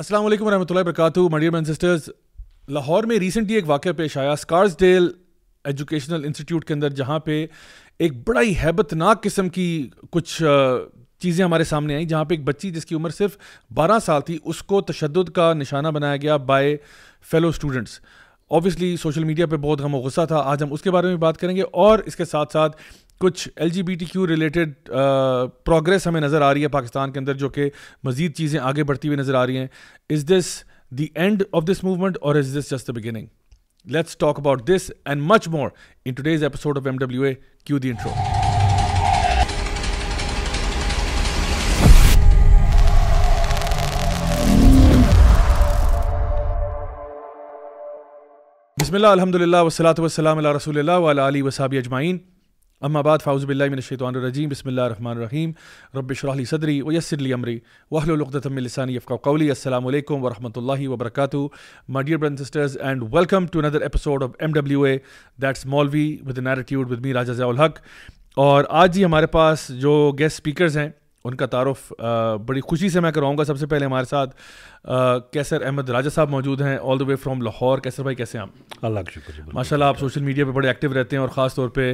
السلام علیکم ورحمۃ اللہ وبرکاتہ my dear brothers and sisters. Lahore میں ریسنٹلی ایک واقعہ پیش آیا اسکارس ڈیل ایجوکیشنل انسٹیٹیوٹ کے اندر, جہاں پہ ایک بڑا ہی ہیبت ناک قسم کی کچھ چیزیں ہمارے سامنے آئیں, جہاں پہ ایک بچی جس کی عمر صرف 12 سال تھی, اس کو تشدد کا نشانہ بنایا گیا by fellow students. Obviously social media پہ بہت غم و غصہ تھا. آج ہم اس کے بارے میں بات کریں گے, اور اس کے ساتھ ساتھ کچھ LGBTQ ریلیٹڈ پروگریس ہمیں نظر آ رہی ہے پاکستان کے اندر, جو کہ مزید چیزیں آگے بڑھتی ہوئی نظر آ رہی ہیں. Is this the end of this movement اور is this just the beginning? Let's talk about this and much more in today's episode of MWA cue the intro. بسم اللہ, الحمدللہ والصلاۃ والسلام علی رسول اللہ وعلی آلہ وصحبہ اجمعین. اما بعد, فاعوذ باللہ من الشیطان الرجیم, بسم اللہ الرحمن الرحیم. رب اشرح لی صدری ویسر لی امری واحلل عقدۃ من لسانی یفقہوا قولی. السلام علیکم ورحمۃ اللہ وبرکاتہ my dear brothers and sisters, and welcome to another episode of MWA that's Maulvi with an attitude with me Raja Zia ul-Haq. اور آج ہی ہمارے پاس جو گیسٹ اسپیکرز ہیں ان کا تعارف بڑی خوشی سے میں کراؤں گا. سب سے پہلے ہمارے ساتھ قیصر احمد راجہ صاحب موجود ہیں, آل دا وے فرام لاہور. قیصر بھائی کیسے ہیں آپ؟ اللہ کا شکر, ماشاء اللہ. آپ سوشل میڈیا پہ بڑے ایکٹیو رہتے ہیں, اور خاص طور پہ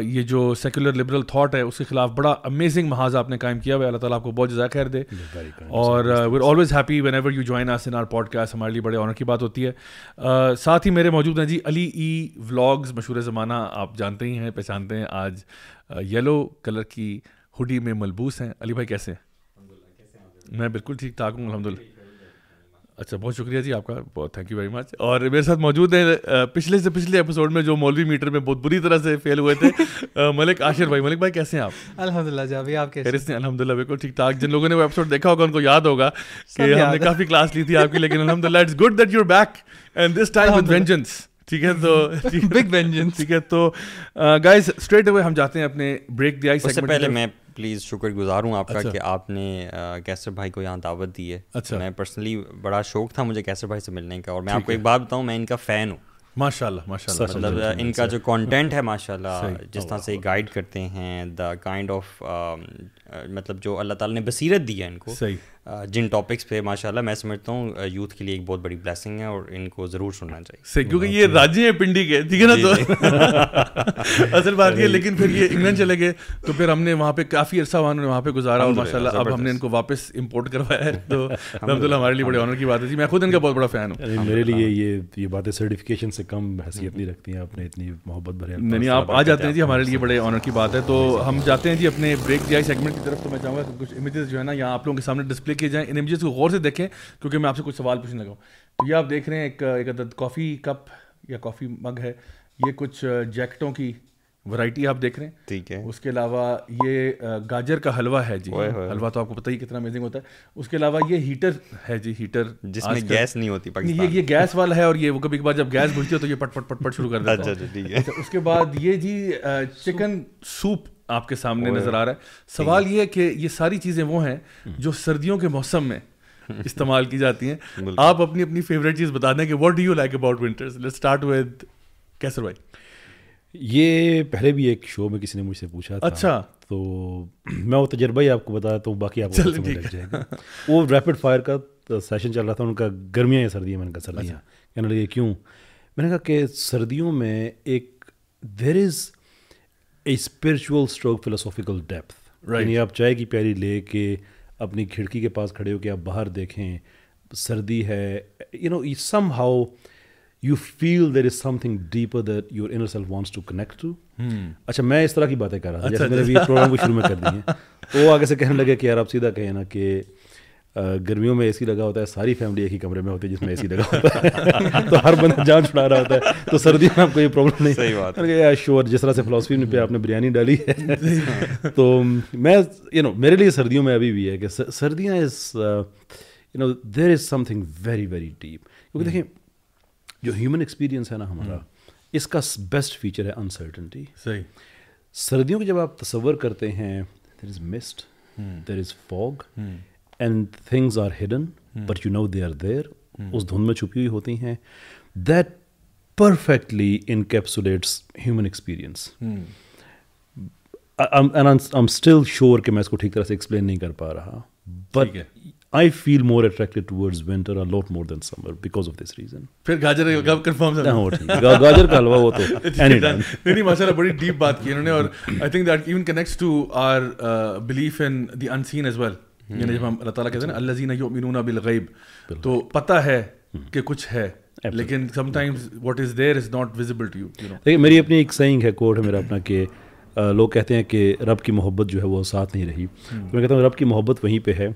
یہ جو سیکولر لبرل تھاٹ ہے اس کے خلاف بڑا امیزنگ محاذ آپ نے قائم کیا ہوا ہے. اللہ تعالیٰ آپ کو بہت جزائے خیر دے. اور we are always happy whenever you join us in our podcast, ہمارے لیے بڑے آنر کی بات ہوتی ہے. ساتھ ہی میرے موجود ہیں جی علی ای ولاگز, مشہور زمانہ, آپ جانتے ہی ہیں, پہچانتے ہیں. آج یلو کلر کی ہوڈی میں ملبوس ہیں. علی بھائی کیسے ہیں؟ میں بالکل ٹھیک ٹھاک ہوں الحمد للہ. اچھا, بہت شکریہ جی آپ کا, بہت تھینک یو ویری مچ. اور میرے ساتھ موجود ہیں پچھلے سے پچھلے ایپیسوڈ میں جو مولوی میٹر میں بہت بری طرح سے فیل ہوئے تھے, ملک عاشر بھائی. ملک بھائی کیسے ہیں آپ؟ الحمد للہ. جی آپ کیسے ہیں؟ الحمد للہ بالکل ٹھیک ٹھاک. جن لوگوں نے وہ ایپیسوڈ دیکھا ہوگا ان کو یاد ہوگا کہ ہم نے کافی کلاس لی تھی آپ کی, لیکن الحمد للہ it's good that you are back and this time with vengeance. ٹھیک ہے, تو بگ وینجنس. ٹھیک ہے, تو گائز اسٹریٹ اوے ہم جاتے ہیں اپنے بریک دی آئی سیگمنٹ. اس سے پہلے میں پلیز شکر گزار ہوں آپ کا کہ آپ نے قیصر بھائی کو یہاں دعوت دی ہے. اچھا, میں پرسنلی بڑا شوق تھا مجھے قیصر بھائی سے ملنے کا, اور میں آپ کو ایک بات بتاؤں, میں ان کا فین ہوں. ماشاء اللہ, ماشاء اللہ. مطلب ان کا جو کانٹینٹ ہے ماشاء اللہ, جس طرح سے گائیڈ کرتے ہیں, دا کائنڈ آف مطلب جو اللہ تعالیٰ نے بصیرت دی ہے ان کو جن ٹاپکس پہ, ماشاء اللہ میں سمجھتا ہوں یوتھ کے لیے ایک بہت بڑی بلیسنگ ہے, اور ان کو ضرور سننا چاہیے کیونکہ یہ راجے ہیں پنڈی کے. ٹھیک ہے نا, تو اصل بات یہ. لیکن پھر یہ انگلینڈ چلے گئے, تو پھر ہم نے وہاں پہ کافی عرصہ وہاں وہاں پہ گزارا, اور ماشاء اللہ اب ہم نے ان کو واپس امپورٹ کروایا ہے, تو الحمد للہ ہمارے لیے بڑے آنر کی بات ہے جی. میں خود ان کا بہت بڑا فین ہوں. میرے لیے یہ باتیں سرٹیفکیشن سے کم حیثیت نہیں رکھتی ہیں. آپ نے اتنی محبت بھرے نہیں, آپ آ جاتے ہیں جی, ہمارے لیے بڑے آنر کی بات ہے. تو ہم جاتے ہیں جی اپنے بریک جی سیگمنٹ کی طرف. تو میں چاہوں گا کچھ امیجز جو ہے نا یہاں آپ لوگوں کے سامنے ڈسپلے کیے جائیں. ان امیجز کو غور سے دیکھیں کیونکہ میں آپ سے کچھ سوال پوچھنے لگا ہوں. تو یہ آپ دیکھ رہے ہیں ایک عدد کافی کپ یا کافی مگ ہے. یہ کچھ جیکٹوں کی ورائٹی آپ دیکھ رہے ہیں. ٹھیک ہے, اس کے علاوہ یہ گاجر کا حلوہ ہے جی. حلوہ تو آپ کو پتہ ہی کتنا امیزنگ ہوتا ہے. اس کے علاوہ یہ ہیٹر ہے جی, ہیٹر جس میں گیس نہیں ہوتی. یہ گیس والا ہے, اور یہ وہ کبھی کبھار جب گیس بجھتی ہو تو یہ پٹ پٹ پٹ پٹ شروع کر دیتا ہے. ٹھیک ہے, اس کے بعد یہ جی چکن سوپ آپ کے سامنے نظر آ رہا ہے. سوال یہ ہے کہ یہ ساری چیزیں وہ ہیں جو سردیوں کے موسم میں استعمال کی جاتی ہیں. آپ اپنی اپنی فیوریٹ چیز بتا دیں کہ what do you like about winters. Let's start with Qaiser بھائی. یہ پہلے بھی ایک شو میں کسی نے مجھ سے پوچھا تھا. اچھا, تو میں وہ تجربہ ہی آپ کو بتا دیتا ہوں, باقی آپ کو سمجھ لگ جائے گا. وہ ریپڈ فائر کا سیشن چل رہا تھا ان کا, گرمیاں یا سردیاں. میں نے کہا سردیاں. کہنے لگے کیوں؟ میں نے کہا کہ سردیوں میں ایک there is a spiritual stroke philosophical depth. یعنی آپ چائے کی پیاری لے کے اپنی کھڑکی کے پاس کھڑے ہو کے آپ باہر دیکھیں, سردی ہے, you know, somehow you feel there is something deeper that your inner self wants to connect to. اچھا, میں اس طرح کی باتیں کر رہا تھا جیسے میں نے بھی پروگرام کو شروع میں کر دی ہیں. وہ آگے سے کہنے لگے کہ یار آپ سیدھا کہیں نا کہ گرمیوں میں اے سی لگا ہوتا ہے, ساری فیملی ایک ہی کمرے میں ہوتی ہے جس میں اے سی لگا ہوتا ہے, تو ہر بندہ جان چھڑا رہا ہوتا ہے, تو سردیوں میں آپ کو یہ پرابلم نہیں. صحیح بات ہے. شور جس طرح سے فلاسفی میں پہ آپ نے بریانی ڈالی ہے, تو میں یو نو میرے لیے سردیوں میں ابھی بھی ہے کہ سردیاں is you know there is something very very deep. کیونکہ دیکھیں جو ہیومن ایکسپیرینس ہے نا ہمارا, اس کا بیسٹ فیچر ہے انسرٹنٹی. صحیح. سردیوں کو جب آپ تصور کرتے ہیں, there is mist, there is fog, and things are hidden, but you know they are there. اس دھند میں چھپی ہوئی ہوتی ہیں. that perfectly encapsulates human experience. And I'm still sure کہ میں اس کو ٹھیک طرح سے ایکسپلین نہیں کر پا رہا, but I feel more attracted towards winter a lot more than summer because of this reason. پھر گاجر کا کنفرم ہے نا؟ گاجر کا حلوہ وہ تو اینی ٹائم. نہیں ماشاءاللہ بڑی ڈیپ بات کی انہوں نے, اور I think that even connects to our belief in the unseen as well. یعنی جب ہم اللہ تعالیٰ کہتے ہیں نا الذین یؤمنون بالغیب, تو پتہ ہے کہ کچھ ہے لیکن sometimes what is there is not visible to you. دیکھیے میری اپنی ایک سیئنگ ہے, کوٹ ہے میرا اپنا, کہ لوگ کہتے ہیں کہ رب کی محبت جو ہے وہ ساتھ نہیں رہی. میں کہتا ہوں رب کی محبت وہیں پہ ہے,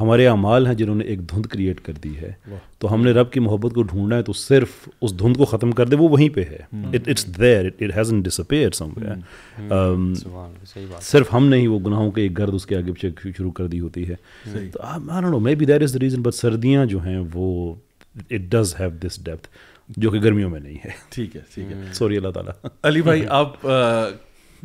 ہمارے اعمال ہیں جنہوں نے ایک دھند کریٹ کر دی ہے. تو ہم نے رب کی محبت کو ڈھونڈنا ہے تو صرف اس دھند کو ختم کر دے, وہ وہیں پہ ہے. It's there, it hasn't disappeared somewhere. صرف ہم نے ہی وہ گناہوں کے ایک گرد اس کے آگے پیچھے شروع کر دی ہوتی ہے. تو I don't know, maybe that is the reason, but سردیاں جو ہیں وہ it does have this depth جو کہ گرمیوں میں نہیں ہے. ٹھیک ہے, ٹھیک ہے, سوری اللہ تعالیٰ. علی بھائی آپ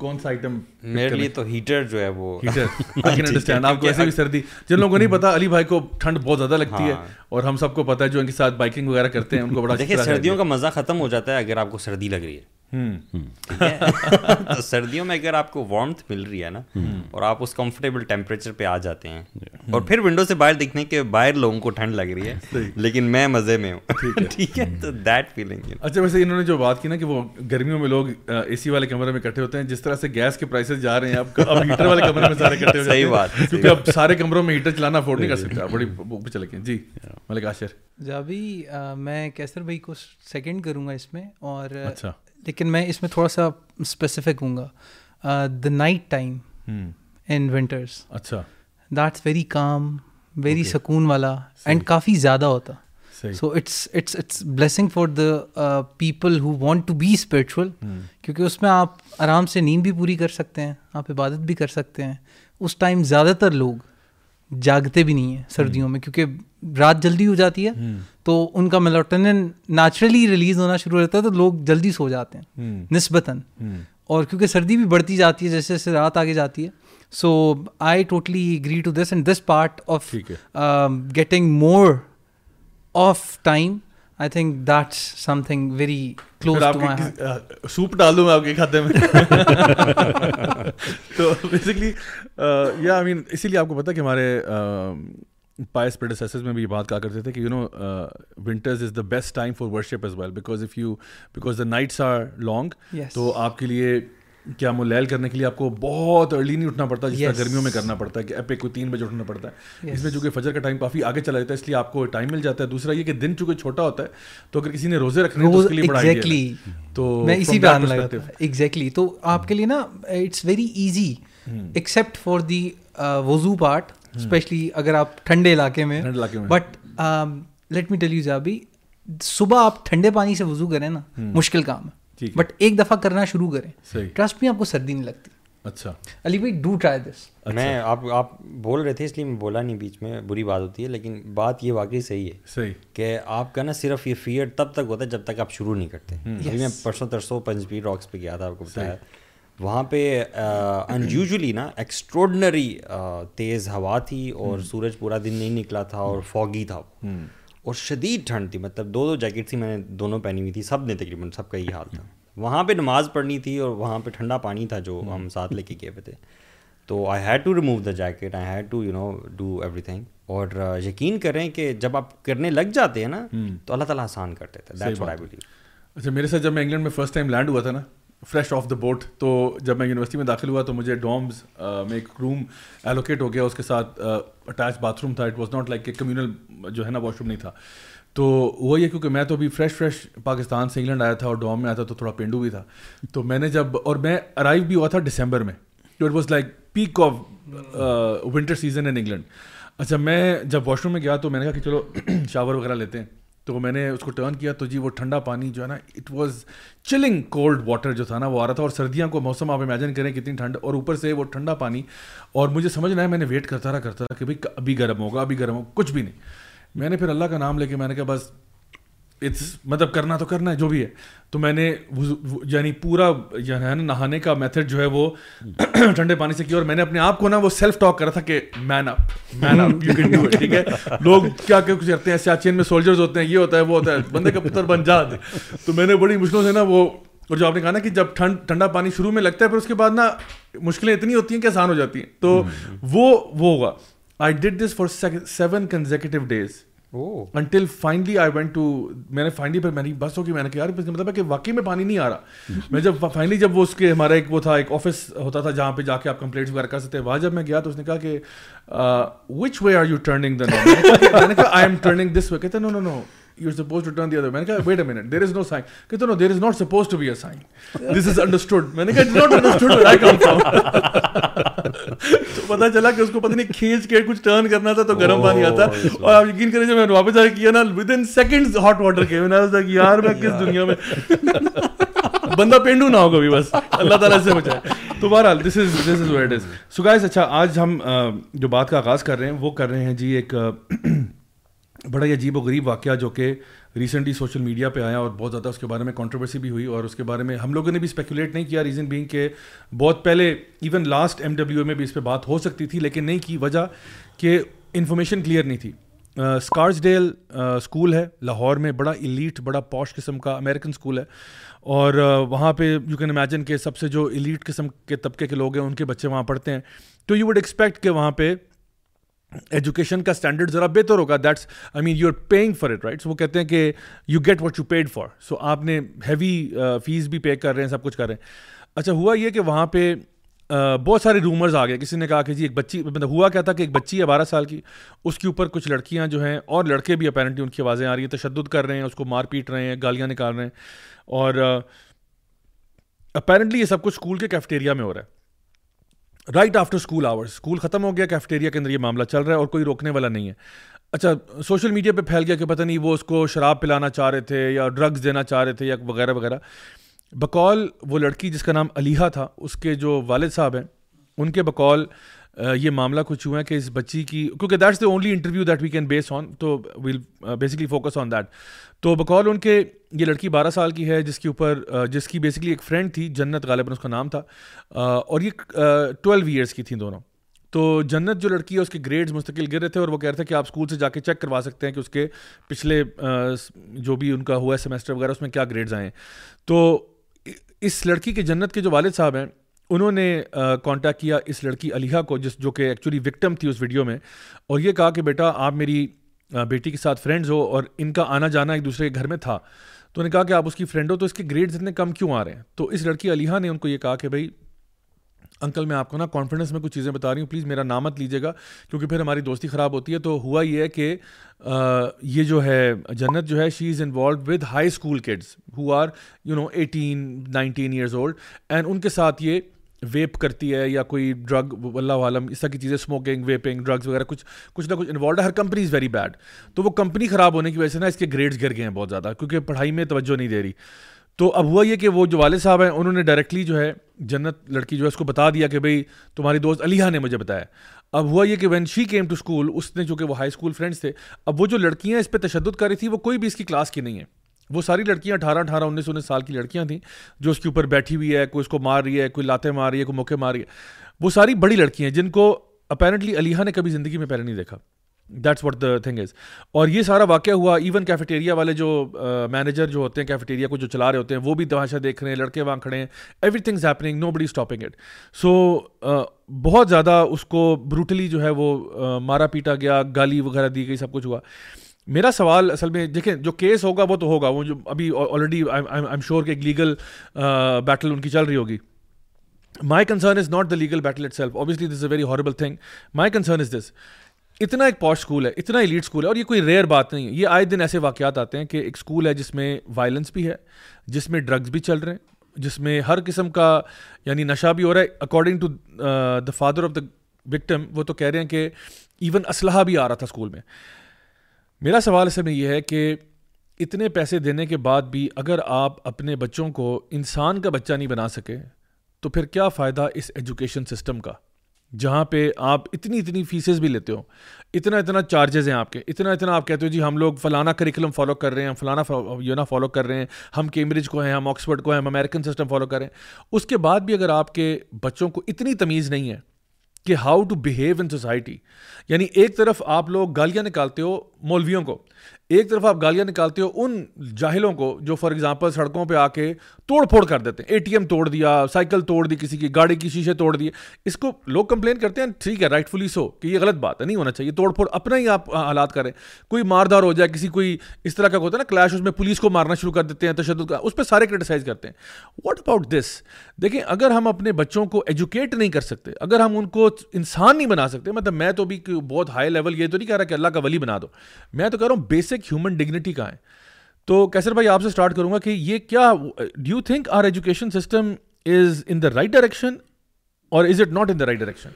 کون سا آئٹم؟ میرے لیے تو ہیٹر جو ہے وہ ہیٹر. آئی کین انڈرسٹینڈ, آپ کو ایسے بھی سردی, جن لوگوں کو نہیں پتا علی بھائی کو ٹھنڈ بہت زیادہ لگتی ہے, اور ہم سب کو پتا ہے جو ان کے ساتھ بائکنگ وغیرہ کرتے ہیں ان کو بڑا. دیکھیے سردیوں کا مزہ ختم ہو جاتا ہے اگر آپ کو سردی لگ رہی ہے. سردیوں میں اگر آپ کو وارمتھ مل رہی ہے نا, اور آپ اس کمفرٹیبل ٹیمپریچر پہ آ جاتے ہیں, اور پھر ونڈو سے باہر دیکھنے کے باہر لوگوں کو ٹھنڈ لگ رہی ہے لیکن میں مزے میں ہوں. ٹھیک ہے, تو دیٹ فیلنگ. اچھا ویسے انہوں نے جو بات کی نا کہ وہ گرمیوں میں لوگ اے سی والے کمرے میں اکٹھے ہوتے ہیں, جس طرح سے گیس کے پرائسز جا رہے ہیں اب ہیٹر والے کمرے میں سارے اکٹھے ہو جاتے ہیں. صحیح بات, کیونکہ اب سارے کمروں میں ہیٹر چلانا افورڈ نہیں کر سکتا. بڑی چلے گئے جی ملک عاشر. جابی میں کیسر بھائی کو سیکنڈ کروں گا اس میں, اور لیکن میں اس میں تھوڑا سا اسپیسیفک ہوں گا. The night time in winters, اچھا دیٹس ویری کام, ویری سکون والا, اینڈ کافی زیادہ ہوتا. So it's blessing for the people who want to be spiritual, کیونکہ اس میں آپ آرام سے نیند بھی پوری کر سکتے ہیں, آپ عبادت بھی کر سکتے ہیں. اس ٹائم زیادہ تر لوگ جاگتے بھی نہیں ہیں سردیوں میں, کیونکہ رات جلدی ہو جاتی ہے تو ان کا میلاٹونن نیچرلی ریلیز ہونا شروع ہو جاتا ہے, تو لوگ جلدی سو جاتے ہیں نسبتاً. اور کیونکہ سردی بھی بڑھتی جاتی ہے جیسے جیسے رات آگے جاتی ہے. So I totally agree to this, and this part of getting more of time I think that's something very close to my heart. Soup ڈال دوں میں آپ کے کھاتے میں. تو بیسکلی یا آئی مین اسی لیے آپ کو پتہ ہے کہ ہمارے پائس پریڈیسیسرز میں بھی یہ بات کہا کرتے تھے کہ you know winters is the best time for worship as well, because if you because the nights are long, تو آپ کے لیے کیا ملیل کرنے کے لیے آپ کو بہت ارلی نہیں اٹھنا پڑتا جس طرح گرمیوں میں کرنا پڑتا ہے کہ ایپک کو 3 بجے اٹھنا پڑتا ہے. اس میں چونکہ فجر کا ٹائم کافی آگے چلا جاتا ہے اس لیے آپ کو ٹائم مل جاتا ہے. دوسرا یہ کہ دن چونکہ چھوٹا ہوتا ہے تو اگر کسی نے روزے رکھنے ہیں تو اس کے لیے بڑا ایگزیکٹلی, تو میں اسی پہ آنے لگا تھا ایگزیکٹلی. تو آپ کے لیے نا it's very easy except for the وضو پارٹ, اسپیشلی اگر آپ ٹھنڈے علاقے میں. But let me tell you جابی, صبح آپ ٹھنڈے پانی سے وضو کریں نا, مشکل کام ہے, بٹ ایک دفعہ کرنا شروع کریں, ٹرسٹ میں آپ کو سردی نہیں لگتی. اچھا علی بھائی ڈو ٹرائی دس. میں آپ بول رہے تھے اس لیے میں بولا نہیں, بیچ میں بری بات ہوتی ہے, لیکن بات یہ واقعی صحیح ہے کہ آپ کا نا صرف یہ فیئر تب تک ہوتا ہے جب تک آپ شروع نہیں کرتے. میں پرسوں ترسوں پنجپیر راکس پہ گیا تھا, آپ کو بتایا, وہاں پہ انیوژلی نا ایکسٹروڈنری تیز ہوا تھی, اور سورج پورا دن نہیں نکلا تھا, اور فوگی تھا, اور شدید ٹھنڈ تھی. مطلب 2 جیکٹ تھی, میں نے دونوں پہنی ہوئی تھی, سب نے تقریباً سب کا یہ حال تھا. وہاں پہ نماز پڑھنی تھی اور وہاں پہ ٹھنڈا پانی تھا جو ہم ساتھ لے کے گئے ہوئے تھے, تو I had to remove the jacket, I had to you know do everything. اور یقین کریں کہ جب آپ کرنے لگ جاتے ہیں نا تو اللہ تعالیٰ آسان کر دیتا ہے. That's what I believe. اچھا میرے ساتھ جب میں انگلینڈ میں فرسٹ ٹائم لینڈ ہوا تھا نا, فریش آف دا بوٹ, تو جب میں یونیورسٹی میں داخل ہوا تو مجھے ڈومز میں ایک روم ایلوکیٹ ہو گیا, اس کے ساتھ اٹیچ باتھ روم تھا. اٹ واز ناٹ لائک کہ کمیونل جو ہے نا واش روم نہیں تھا. تو وہی ہے کیونکہ میں تو ابھی فریش پاکستان سے انگلینڈ آیا تھا اور ڈوم میں آیا تھا, تو تھوڑا پینڈو بھی تھا. تو میں نے جب, اور میں ارائیو بھی ہوا تھا ڈسمبر میں, تو it was like peak of winter season in England. اچھا میں جب واش روم میں گیا تو میں نے کہا کہ چلو شاور وغیرہ لیتے ہیں, تو میں نے اس کو ٹرن کیا تو جی وہ ٹھنڈا پانی جو ہے نا, it was chilling cold water جو تھا نا وہ آ رہا تھا. اور سردیاں کو موسم آپ امیجن کریں کتنی ٹھنڈ, اور اوپر سے وہ ٹھنڈا پانی. اور مجھے سمجھ نہ آیا, میں نے ویٹ کرتا رہا کہ بھائی ابھی گرم ہوگا, ابھی گرم ہوگا, کچھ بھی نہیں. میں نے پھر اللہ کا نام لے کے میں نے کہا بس اٹس, مطلب کرنا تو کرنا ہے جو بھی ہے. تو میں نے یعنی پورا نہانے کا میتھڈ جو ہے وہ ٹھنڈے پانی سے کیا, اور میں نے اپنے آپ کو نا وہ سیلف ٹاک کرا تھا کہ man up you can do it. ٹھیک ہے, لوگ کیا کیا کچھ کرتے ہیں, سیاچین میں سولجرز ہوتے ہیں, یہ ہوتا ہے وہ ہوتا ہے, بندے کا پتر بن جاتے. تو میں نے بڑی مشکلوں سے نا وہ, اور جو آپ نے کہا نا کہ جب ٹھنڈا پانی شروع میں لگتا ہے پھر اس کے بعد نا مشکلیں اتنی ہوتی ہیں کہ آسان ہو جاتی ہیں, تو وہ ہوگا. I did this for 7 consecutive days. Until finally I went to میں نے finally پھر میری بس ہوگی میں نے کہا یار اس کا مطلب ہے کہ واقعی میں پانی نہیں آ رہا. میں جب finally جب وہ اس کے ہمارا ایک وہ تھا ایک آفس ہوتا تھا جہاں پہ جا کے آپ کمپلینٹس وغیرہ کر سکتے ہیں, وہاں جب میں گیا تو اس نے کہا کہ which way are you turning the knob, میں نے کہا I am turning this way. کہتے no no no you're supposed to turn the other way. میں نے کہا wait a minute there is no sign. کہتے no there is not supposed to be a sign, this is understood. میں نے کہا it's not understood where I come from. تو پتا چلا کہ اس کو پتہ نہیں کھینچ کے کچھ ٹرن کرنا تھا تو گرم پانی آتا, اور آپ یقین کریں جب میں واپس آ کے کیا نا within seconds hot water کے یار میں کس دنیا میں بندہ پینڈو نہ ہوگا بھی, بس اللہ تعالیٰ سے بچائے. تو بہرحال this is where it is. So guys اچھا آج ہم جو بات کا آغاز کر رہے ہیں وہ کر رہے ہیں جی ایک بڑا ہی عجیب و غریب واقعہ جو کہ ریسنٹلی سوشل میڈیا پہ آیا اور بہت زیادہ اس کے بارے میں کنٹروورسی بھی ہوئی, اور اس کے بارے میں ہم لوگوں نے بھی اسپیکولیٹ نہیں کیا, ریزن بینگ کہ بہت پہلے ایون لاسٹ MWA میں بھی اس پہ بات ہو سکتی تھی لیکن نہیں کی, وجہ کہ انفارمیشن کلیئر نہیں تھی. اسکارس ڈیل اسکول ہے لاہور میں, بڑا ایلیٹ بڑا پوش قسم کا امیریکن اسکول ہے, اور وہاں پہ یو کین امیجن کہ سب سے جو ایلیٹ قسم کے طبقے کے لوگ ہیں ان کے بچے وہاں پڑھتے ہیں, تو یو وڈ ایکسپیکٹ کہ وہاں پہ ایجوکیشن کا اسٹینڈرڈ ذرا بہتر ہوگا. That's I mean you are paying for it right, وہ کہتے ہیں کہ you get what you paid for, so آپ نے ہیوی فیس بھی پے کر رہے ہیں سب کچھ کر رہے ہیں. اچھا ہوا یہ کہ وہاں پہ بہت سارے رومرز آ گئے, کسی نے کہا کہ جی ایک بچی, مطلب ہوا کیا تھا کہ ایک بچی ہے 12 سال کی, اس کے اوپر کچھ لڑکیاں جو ہیں اور لڑکے بھی اپیرنٹلی ان کی آوازیں آ رہی ہیں تشدد کر رہے ہیں, اس کو مار پیٹ رہے ہیں, گالیاں نکال رہے ہیں, اور اپیرنٹلی یہ سب کچھ اسکول کے کیفیٹیریا میں ہو رہا ہے right after school hours. School ختم ہو گیا, کیفیٹیریا کے اندر یہ معاملہ چل رہا ہے اور کوئی روکنے والا نہیں ہے. اچھا سوشل میڈیا پہ پھیل گیا کہ پتہ نہیں وہ اس کو شراب پلانا چاہ رہے تھے یا ڈرگز دینا چاہ رہے تھے یا وغیرہ وغیرہ. بقول وہ لڑکی جس کا نام علیحہ تھا, اس کے جو والد صاحب ہیں ان کے بقول یہ معاملہ کچھ ہوا ہے کہ اس بچی کی, کیونکہ that's the only interview that we can base on, تو we'll basically focus on that. تو بقول ان کے یہ لڑکی 12 سال کی ہے جس کے اوپر جس کی بیسکلی ایک فرینڈ تھی, جنت غالباً اس کا نام تھا, اور یہ 12 ایئرس کی تھیں دونوں. تو جنت جو لڑکی ہے اس کے گریڈز مستقل گر رہے تھے, اور وہ کہہ رہے تھے کہ آپ اسکول سے جا کے چیک کروا سکتے ہیں کہ اس کے پچھلے جو بھی ان کا ہوا ہے سیمیسٹر وغیرہ اس میں کیا گریڈز آئے ہیں. تو اس لڑکی کے جنت کے جو والد صاحب ہیں انہوں نے کانٹیکٹ کیا اس لڑکی علیحہ کو, جس جو کہ ایکچولی وکٹم تھی اس ویڈیو میں, اور یہ کہا کہ بیٹا آپ میری بیٹی کے ساتھ فرینڈز ہو, اور ان کا آنا جانا ایک دوسرے کے گھر میں تھا. تو انہوں نے کہا کہ آپ اس کی فرینڈ ہو تو اس کے گریڈز اتنے کم کیوں آ رہے ہیں. تو اس لڑکی علیحہ نے ان کو یہ کہا کہ بھائی انکل میں آپ کو نا کانفیڈنس میں کچھ چیزیں بتا رہی ہوں, پلیز میرا نام مت لیجیے گا کیونکہ پھر ہماری دوستی خراب ہوتی ہے. تو ہوا یہ ہے کہ یہ جو ہے جنت جو ہے she is involved with high school kids who are you know 18-19 years old, and ان کے ساتھ یہ ویپ کرتی ہے یا کوئی ڈرگ واللہ عالم اس طرح کی چیزیں, اسموکنگ ویپنگ ڈرگز وغیرہ کچھ نہ کچھ انوالوڈ ہے. ہر کمپنی از ویری بیڈ. تو وہ کمپنی خراب ہونے کی وجہ سے نا اس کے گریڈز گر گئے ہیں بہت زیادہ, کیونکہ پڑھائی میں توجہ نہیں دے رہی. تو اب ہوا یہ کہ وہ جو والد صاحب ہیں انہوں نے ڈائریکٹلی جو ہے جنت لڑکی جو ہے اس کو بتا دیا کہ بھائی تمہاری دوست علیحہ نے مجھے بتایا. اب ہوا یہ کہ when she came to school, اس نے جو کہ وہ ہائی اسکول فرینڈس تھے, اب وہ جو لڑکیاں اس پہ تشدد کر رہی تھیں وہ کوئی بھی اس کی کلاس کی نہیں ہیں, وہ ساری لڑکیاں 18-19 سال کی لڑکیاں تھیں جو اس کے اوپر بیٹھی ہوئی ہے, کوئی اس کو مار رہی ہے, کوئی لاتیں مار رہی ہے, کوئی موقع مار رہی ہے. وہ ساری بڑی لڑکیاں ہیں جن کو اپیرنٹلی علیحہ نے کبھی زندگی میں پہلے نہیں دیکھا. That's what the thing is. اور یہ سارا واقعہ ہوا, ایون کیفیٹیریا والے جو مینیجر جو ہوتے ہیں کیفیٹیریا کو جو چلا رہے ہوتے ہیں وہ بھی تماشا دیکھ رہے ہیں, لڑکے وہاں کھڑے ہیں, everything is happening, nobody is stopping it. So بہت زیادہ اس کو بروٹلی جو ہے وہ مارا پیٹا گیا, گالی وغیرہ دی گئی, سب کچھ ہوا. میرا سوال اصل میں دیکھیں جو کیس ہوگا وہ تو ہوگا, وہ جو ابھی آلریڈی آئی ایم شیور کہ ایک لیگل بیٹل ان کی چل رہی ہوگی. My concern is not the legal battle itself, obviously this is a very horrible thing. My concern is this, اتنا ایک پوش اسکول ہے, اتنا ایلیٹ اسکول ہے, اور یہ کوئی ریئر بات نہیں ہے, یہ آئے دن ایسے واقعات آتے ہیں کہ ایک اسکول ہے جس میں وائلنس بھی ہے, جس میں ڈرگز بھی چل رہے ہیں, جس میں ہر قسم کا یعنی نشہ بھی ہو رہا ہے. According to the father of the victim وہ تو کہہ رہے ہیں کہ ایون اسلحہ بھی آ رہا تھا اسکول میں. میرا سوال اصل میں یہ ہے کہ اتنے پیسے دینے کے بعد بھی اگر آپ اپنے بچوں کو انسان کا بچہ نہیں بنا سکے تو پھر کیا فائدہ اس ایجوکیشن سسٹم کا, جہاں پہ آپ اتنی فیسز بھی لیتے ہو, اتنا چارجز ہیں آپ کے, اتنا آپ کہتے ہو جی ہم لوگ فلانا کریکلم فالو کر رہے ہیں, ہم فلانا یونا فالو کر رہے ہیں, ہم کیمبرج کو ہیں, ہم آکسفورڈ کو ہیں, ہم امیریکن سسٹم فالو کر رہے ہیں. اس کے بعد بھی اگر آپ کے بچوں کو اتنی تمیز نہیں ہے کہ how to behave in society, یعنی ایک طرف آپ لوگ گالیاں نکالتے ہو مولویوں کو, ایک طرف آپ گالیاں نکالتے ہو ان جاہلوں کو جو فار ایگزامپل سڑکوں پہ آ کے توڑ پھوڑ کر دیتے ہیں, اے ٹی ایم توڑ دیا, سائیکل توڑ دی کسی کی, گاڑی کی شیشے توڑ دیے, اس کو لوگ کمپلین کرتے ہیں, ٹھیک ہے رائٹ فلی سو کہ یہ غلط بات ہے, نہیں ہونا چاہیے توڑ پھوڑ, اپنا ہی آپ حالات کریں, کوئی ماردار ہو جائے کسی, کوئی اس طرح کا ہوتا ہے نا کلیش, اس میں پولیس کو مارنا شروع کر دیتے ہیں, تشدد کا, اس پہ سارے کرٹیسائز کرتے ہیں. What about this? دیکھیں اگر ہم اپنے بچوں کو ایجوکیٹ نہیں کر سکتے, اگر ہم ان کو انسان نہیں بنا سکتے, مطلب میں تو بھی بہت ہائی لیول یہ تو نہیں کہہ رہا کہ اللہ کا ولی بنا دو, میں تو کہہ رہا ہوں بیسک ہیومن ڈگنیٹی کا ہے. تو کیسر بھائی آپ سے سٹارٹ کروں گا کہ یہ کیا do you think are education system is in the right direction اور is it not in the right direction?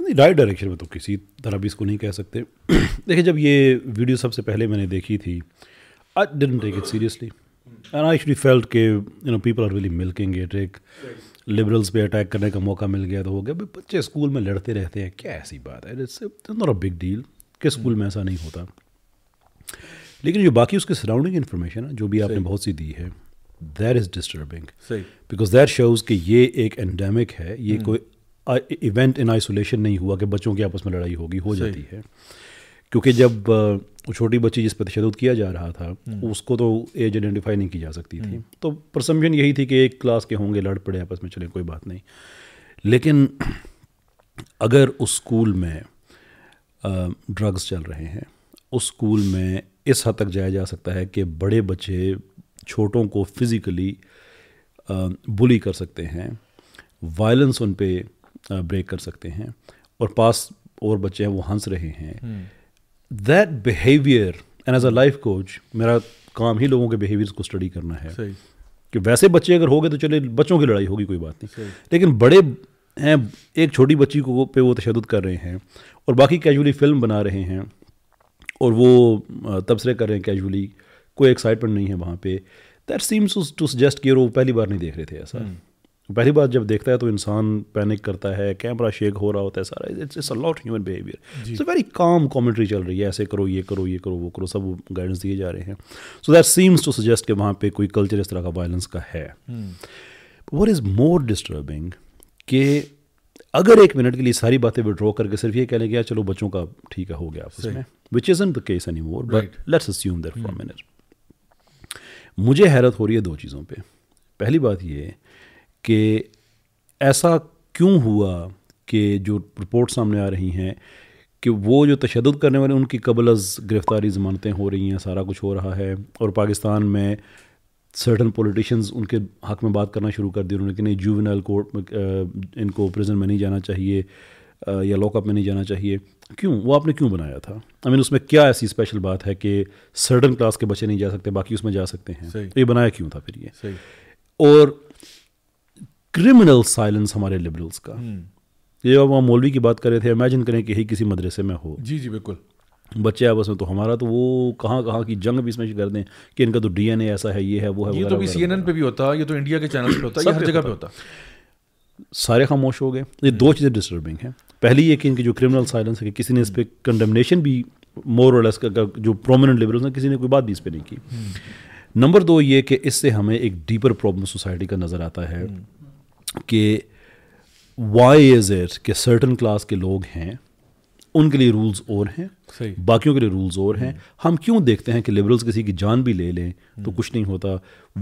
نہیں, رائٹ ڈائریکشن میں تو کسی طرح بھی اس کو نہیں کہہ سکتے. دیکھیں جب یہ ویڈیو سب سے پہلے میں نے دیکھی تھی, I didn't take it seriously and I actually felt کہ you know people are really milking it, ایک لبرلس پہ اٹیک کرنے کا موقع مل گیا تو ہو گیا, بچے اسکول میں لڑتے رہتے ہیں, کیا ایسی بات ہے, it's not a big deal کہ اسکول میں ایسا نہیں ہوتا. لیکن جو باقی اس کے سراؤنڈنگ انفارمیشن ہے جو بھی آپ نے بہت سی دی ہے, that is disturbing because that shows کہ یہ ایک اینڈیمک ہے, یہ کوئی ایونٹ ان آئسولیشن نہیں ہوا کہ بچوں کی آپس میں لڑائی ہوگی, ہو جاتی ہے. کیونکہ جب چھوٹی بچی جس پہ تشدد کیا جا رہا تھا اس کو تو ایج آئیڈینٹیفائی نہیں کی جا سکتی تھی, تو پرسمپشن یہی تھی کہ ایک کلاس کے ہوں گے, لڑ پڑے آپس میں, چلیں کوئی بات نہیں. لیکن اگر اس اسکول میں ڈرگس چل رہے ہیں, اس اسکول میں اس حد تک جایا جا سکتا ہے کہ بڑے بچے چھوٹوں کو فزیکلی بلی کر سکتے ہیں, وائلنس ان پہ بریک کر سکتے ہیں, اور پاس اور بچے ہیں وہ ہنس رہے ہیں, that behaviour. And as a life coach میرا کام ہی لوگوں کے بیہیویئرس کو اسٹڈی کرنا ہے کہ ویسے بچے اگر ہو گئے تو چلے بچوں کی لڑائی ہوگی, کوئی بات نہیں. لیکن بڑے ہیں, ایک چھوٹی بچی کو پہ وہ تشدد کر رہے ہیں اور باقی کیجولی فلم بنا رہے ہیں اور وہ تبصرے کر رہے ہیں کیجولی, کوئی ایکسائٹمنٹ نہیں ہے وہاں پہ. دیٹ سیمس ٹو سجیسٹ کہ وہ پہلی بار نہیں دیکھ رہے تھے ایسا. پہلی بار جب دیکھتا ہے تو انسان پینک کرتا ہے, کیمرہ شیک ہو رہا ہوتا ہے سارا, it's a lot human behaviour. It's a very com commentary چل رہی ہے, ایسے کرو, یہ کرو, یہ کرو, وہ کرو, سب گائیڈنس دیے جا رہے ہیں. So that seems to suggest کہ وہاں پہ کوئی کلچر اس طرح کا وائلنس کا ہے. واٹ از مور ڈسٹربنگ کہ اگر ایک منٹ کے لیے ساری باتیں وڈرا کر کے صرف یہ کہہ لیں کہ چلو بچوں کا ٹھیک ہے, ہو گیا آپس میں, which is in the case anymore, but let's assume that for a minute. مجھے حیرت ہو رہی ہے دو چیزوں پہ. پہلی بات یہ کہ ایسا کیوں ہوا کہ جو رپورٹ سامنے آ رہی ہیں کہ وہ جو تشدد کرنے والے ان کی قبل از گرفتاری ضمانتیں ہو رہی ہیں, سارا کچھ ہو رہا ہے, اور پاکستان میں سرٹن پولیٹیشنز ان کے حق میں بات کرنا شروع کر دی, انہوں نے کہ نہیں جوونائل کورٹ, ان کو پریزن میں نہیں جانا چاہیے یا لاک اپ میں نہیں جانا چاہیے. کیوں وہ آپ نے کیوں بنایا تھا؟ آئی مین اس میں کیا ایسی اسپیشل بات ہے کہ سرٹن کلاس کے بچے نہیں جا سکتے, باقی اس میں جا سکتے ہیں, تو یہ بنایا کیوں تھا پھر یہ؟ اور کرمنل سائلنس ہمارے لبرلس کا, یہ آپ وہاں مولوی کی بات کر رہے تھے, امیجن کریں کہ یہی کسی مدرسے میں ہو, جی جی بالکل, بچے آپس میں, تو ہمارا تو وہ کہاں کہاں کی جنگ بھی اس میں کر دیں کہ ان کا تو ڈی این اے ایسا ہے, یہ ہے, وہ ہے. یہ تو بھی سی این این پہ بھی ہوتا, یہ تو انڈیا کے چینلز پہ ہوتا, یہ ہر جگہ پہ ہوتا. سارے خاموش ہو گئے. یہ دو چیزیں ڈسٹربنگ ہیں. پہلی یہ کہ ان کی جو کرمنل سائلنس ہے کہ کسی نے اس پہ کنڈمنیشن بھی مور اور لیس کا, جو پرومیننٹ لیبرلز ہیں کسی نے کوئی بات بھی اس پہ نہیں کی. نمبر دو یہ کہ اس سے ہمیں ایک ڈیپر پرابلم سوسائٹی کا نظر آتا ہے کہ وائی از اٹ کہ سرٹن کلاس کے لوگ ہیں ان کے لیے رولز اور ہیں, باقیوں کے لیے رولز اور ہیں. ہم کیوں دیکھتے ہیں کہ لبرلز کسی کی جان بھی لے لیں تو کچھ نہیں ہوتا؟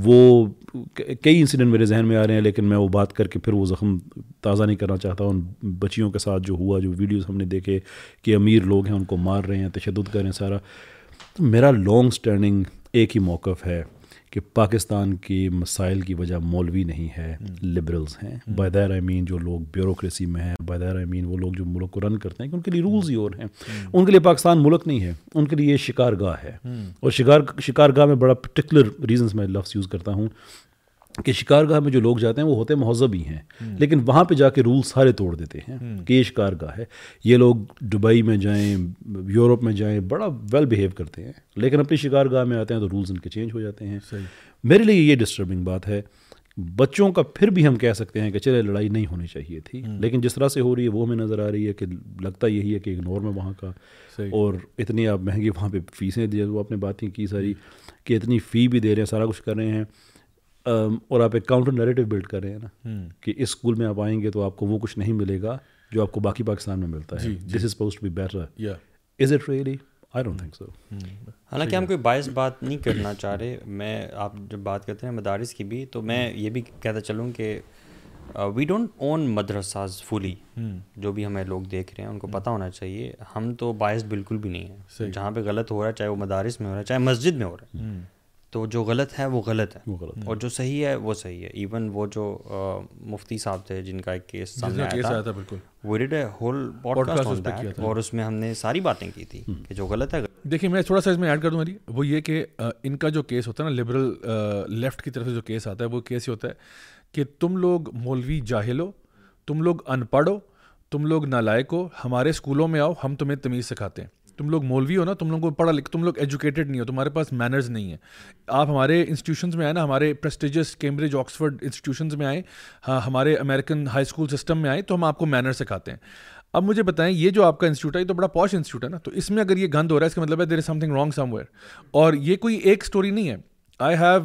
وہ کئی انسیڈنٹ میرے ذہن میں آ رہے ہیں, لیکن میں وہ بات کر کے پھر وہ زخم تازہ نہیں کرنا چاہتا. ان بچیوں کے ساتھ جو ہوا, جو ویڈیوز ہم نے دیکھے کہ امیر لوگ ہیں ان کو مار رہے ہیں, تشدد کر رہے ہیں سارا. تو میرا لانگ سٹینڈنگ ایک ہی موقف ہے کہ پاکستان کے مسائل کی وجہ مولوی نہیں ہے, لبرلز ہیں. بائی دیٹ آئی مین جو لوگ بیوروکریسی میں ہیں, بائی دیٹ آئی مین وہ لوگ جو ملک کو رن کرتے ہیں, کہ ان کے لیے رولز ہی اور ہیں. ان کے لیے پاکستان ملک نہیں ہے, ان کے لیے یہ شکارگاہ ہے. اور شکارگاہ میں بڑا پرٹیکولر ریزنس میں لفظ یوز کرتا ہوں کہ شکارگاہ میں جو لوگ جاتے ہیں وہ ہوتے مہذب ہی ہیں, لیکن وہاں پہ جا کے رول سارے توڑ دیتے ہیں کہ یہ شکارگاہ ہے. یہ لوگ دبئی میں جائیں, یورپ میں جائیں, بڑا ویل بیہیو کرتے ہیں, لیکن اپنی شکارگاہ میں آتے ہیں تو رولز ان کے چینج ہو جاتے ہیں. میرے لیے یہ ڈسٹربنگ بات ہے. بچوں کا پھر بھی ہم کہہ سکتے ہیں کہ چلے لڑائی نہیں ہونی چاہیے تھی, لیکن جس طرح سے ہو رہی ہے وہ ہمیں نظر آ رہی ہے کہ لگتا یہی ہے کہ اگنور میں وہاں کا, اور اتنی آپ مہنگی وہاں پہ فیسیں دی, وہ آپ نے باتیں کی ساری کہ اتنی فی بھی دے رہے ہیں, سارا کچھ کر رہے ہیں, اور آپ ایک کاؤنٹر نیریٹو بلڈ کر رہے ہیں نا کہ اس اسکول میں آپ آئیں گے تو آپ کو وہ کچھ نہیں ملے گا جو آپ کو باقی پاکستان میں ملتا ہے. This is supposed to be better, is it really? I don't think so. حالانکہ ہم کوئی باعث بات نہیں کرنا چاہ رہے. میں آپ جب بات کرتے ہیں مدارس کی بھی تو میں یہ بھی کہتا چلوں کہ وی ڈونٹ اون مدرساز فلی. جو بھی ہمیں لوگ دیکھ رہے ہیں ان کو پتہ ہونا چاہیے ہم تو باعث بالکل بھی نہیں ہیں. جہاں پہ غلط ہو رہا ہے چاہے وہ مدارس میں ہو رہا ہے چاہے مسجد میں ہو رہا ہے تو جو غلط ہے وہ غلط ہے اور جو صحیح ہے وہ صحیح ہے. ایون وہ جو مفتی صاحب تھے جن کا ایک کیس سامنے آیا تھا وہ did a whole podcast on that اور اس میں ہم نے ساری باتیں کی تھی کہ جو غلط ہے. دیکھیے میں تھوڑا سا اس میں ایڈ کر دوں علی, وہ یہ کہ ان کا جو کیس ہوتا ہے نا لبرل لیفٹ کی طرف سے جو کیس آتا ہے وہ کیس یہ ہوتا ہے کہ تم لوگ مولوی جاہل ہو, تم لوگ ان پڑھ ہو, تم لوگ نالائق ہو, ہمارے اسکولوں میں آؤ ہم تمہیں تمیز سکھاتے ہیں. تم لوگ مولوی ہو نا, تم لوگوں کو پڑھا لکھ, تم لوگ ایجوکیٹڈ نہیں ہو, تمہارے پاس مینرز نہیں ہیں. آپ ہمارے انسٹیٹیوشنز میں آئے نا, ہمارے پریسٹیجس کیمبرج آکسفورڈ انسٹیٹیوشنز میں آئے, ہمارے امریکن ہائی اسکول سسٹم میں آئے تو ہم آپ کو مینر سکھاتے ہیں. اب مجھے بتائیں یہ جو آپ کا انسٹیٹیوٹ ہے یہ تو بڑا پاش انسٹیٹیوٹ ہے نا, تو اس میں اگر یہ گند ہو رہا ہے اس کا مطلب ہے there is something wrong somewhere. اور یہ کوئی ایک اسٹوری نہیں ہے, I have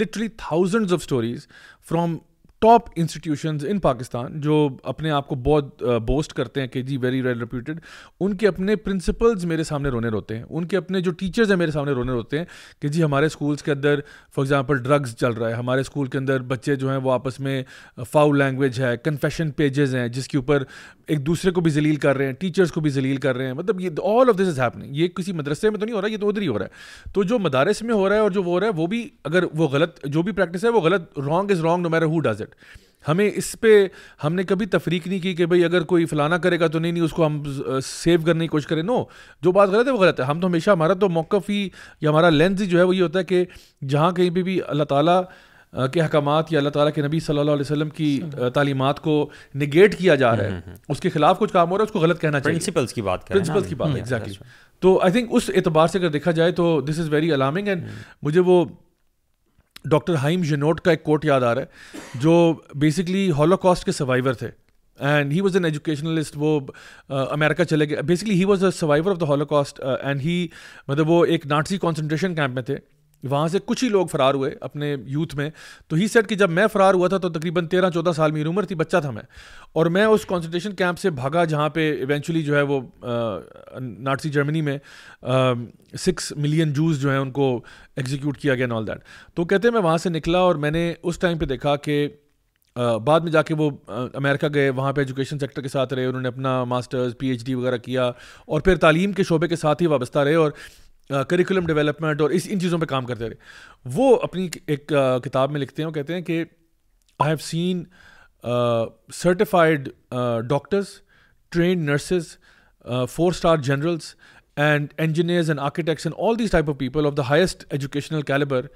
literally thousands of stories from top institutions in Pakistan جو اپنے آپ کو بہت بوسٹ کرتے ہیں کہ جی ویری ویل ریپیوٹیڈ. ان کے اپنے پرنسپلز میرے سامنے رونے روتے ہیں, ان کے اپنے جو ٹیچرز ہیں میرے سامنے رونے روتے ہیں کہ جی ہمارے اسکولس کے اندر فار ایگزامپل ڈرگز چل رہا ہے, ہمارے اسکول کے اندر بچے جو ہیں وہ آپس میں فاؤل لینگویج ہے, کنفیشن پیجز ہیں جس کے اوپر ایک دوسرے کو بھی ذلیل کر رہے ہیں, ٹیچرز کو بھی ذلیل کر رہے ہیں. مطلب یہ all of this is happening. یہ کسی مدرسے میں تو نہیں ہو رہا, یہ تو ادھر ہی ہو رہا ہے. تو جو مدارس میں ہو رہا ہے اور جو وہ ہو رہا ہے وہ بھی اگر وہ غلط جو بھی پریکٹس ہے وہ غلط, wrong is wrong no matter who does it. ہمیں اس پہ ہم نے کبھی تفریق نہیں کی کہ بھائی اگر کوئی فلانا کرے گا تو نہیں اس کو ہم سیو کرنے کی کوشش کریں. نو, جو بات غلط ہے وہ غلط ہے. ہم تو ہمیشہ ہمارا تو موقف ہی یا ہمارا لینز ہی جو ہے وہ یہ ہوتا ہے کہ جہاں کہیں پہ بھی اللہ تعالیٰ کے حکامات یا اللہ تعالیٰ کے نبی صلی اللہ علیہ وسلم کی تعلیمات کو نگیٹ کیا جا رہا ہے, اس کے خلاف کچھ کام ہو رہا ہے اس کو غلط کہنا چاہیے. پرنسپلس کی بات, ایگزیکٹلی. تو آئی تھنک اس اعتبار سے اگر دیکھا جائے تو this is very alarming. And مجھے وہ ڈاکٹر ہائم جنوٹ کا ایک کوٹ یاد آ رہا ہے جو بیسکلی ہولوکاسٹ کے سروائیور تھے, and he was an educationalist. وہ امیرکا چلے گئے, basically he was a survivor of the holocaust. And he مطلب وہ ایک ناٹسی کنسنٹریشن کیمپ میں تھے, وہاں سے کچھ ہی لوگ فرار ہوئے اپنے یوتھ میں. تو ہی سیٹ کہ جب میں فرار ہوا تھا تو تقریباً 13-14 سال میری عمر تھی, بچہ تھا میں, اور میں اس کنسنٹریشن کیمپ سے بھاگا جہاں پہ ایونچولی جو ہے وہ ناٹسی جرمنی میں 6 ملین جوز جو ہیں ان کو ایگزیکیوٹ کیا گیا اینڈ آل دیٹ. تو کہتے ہیں میں وہاں سے نکلا اور میں نے اس ٹائم پہ دیکھا کہ بعد میں جا کے وہ امریکہ گئے, وہاں پہ ایجوکیشن سیکٹر کے ساتھ رہے, انہوں نے اپنا ماسٹرز پی ایچ ڈی وغیرہ کیا اور پھر تعلیم کے شعبے کے ساتھ ہی وابستہ رہے اور کریکولم ڈیولپمنٹ اور اس ان چیزوں پہ کام کرتے رہے. وہ اپنی ایک کتاب میں لکھتے ہیں اور کہتے ہیں کہ I have seen certified doctors, trained nurses, 4-star generals and engineers and architects and all these type of people of the highest educational calibre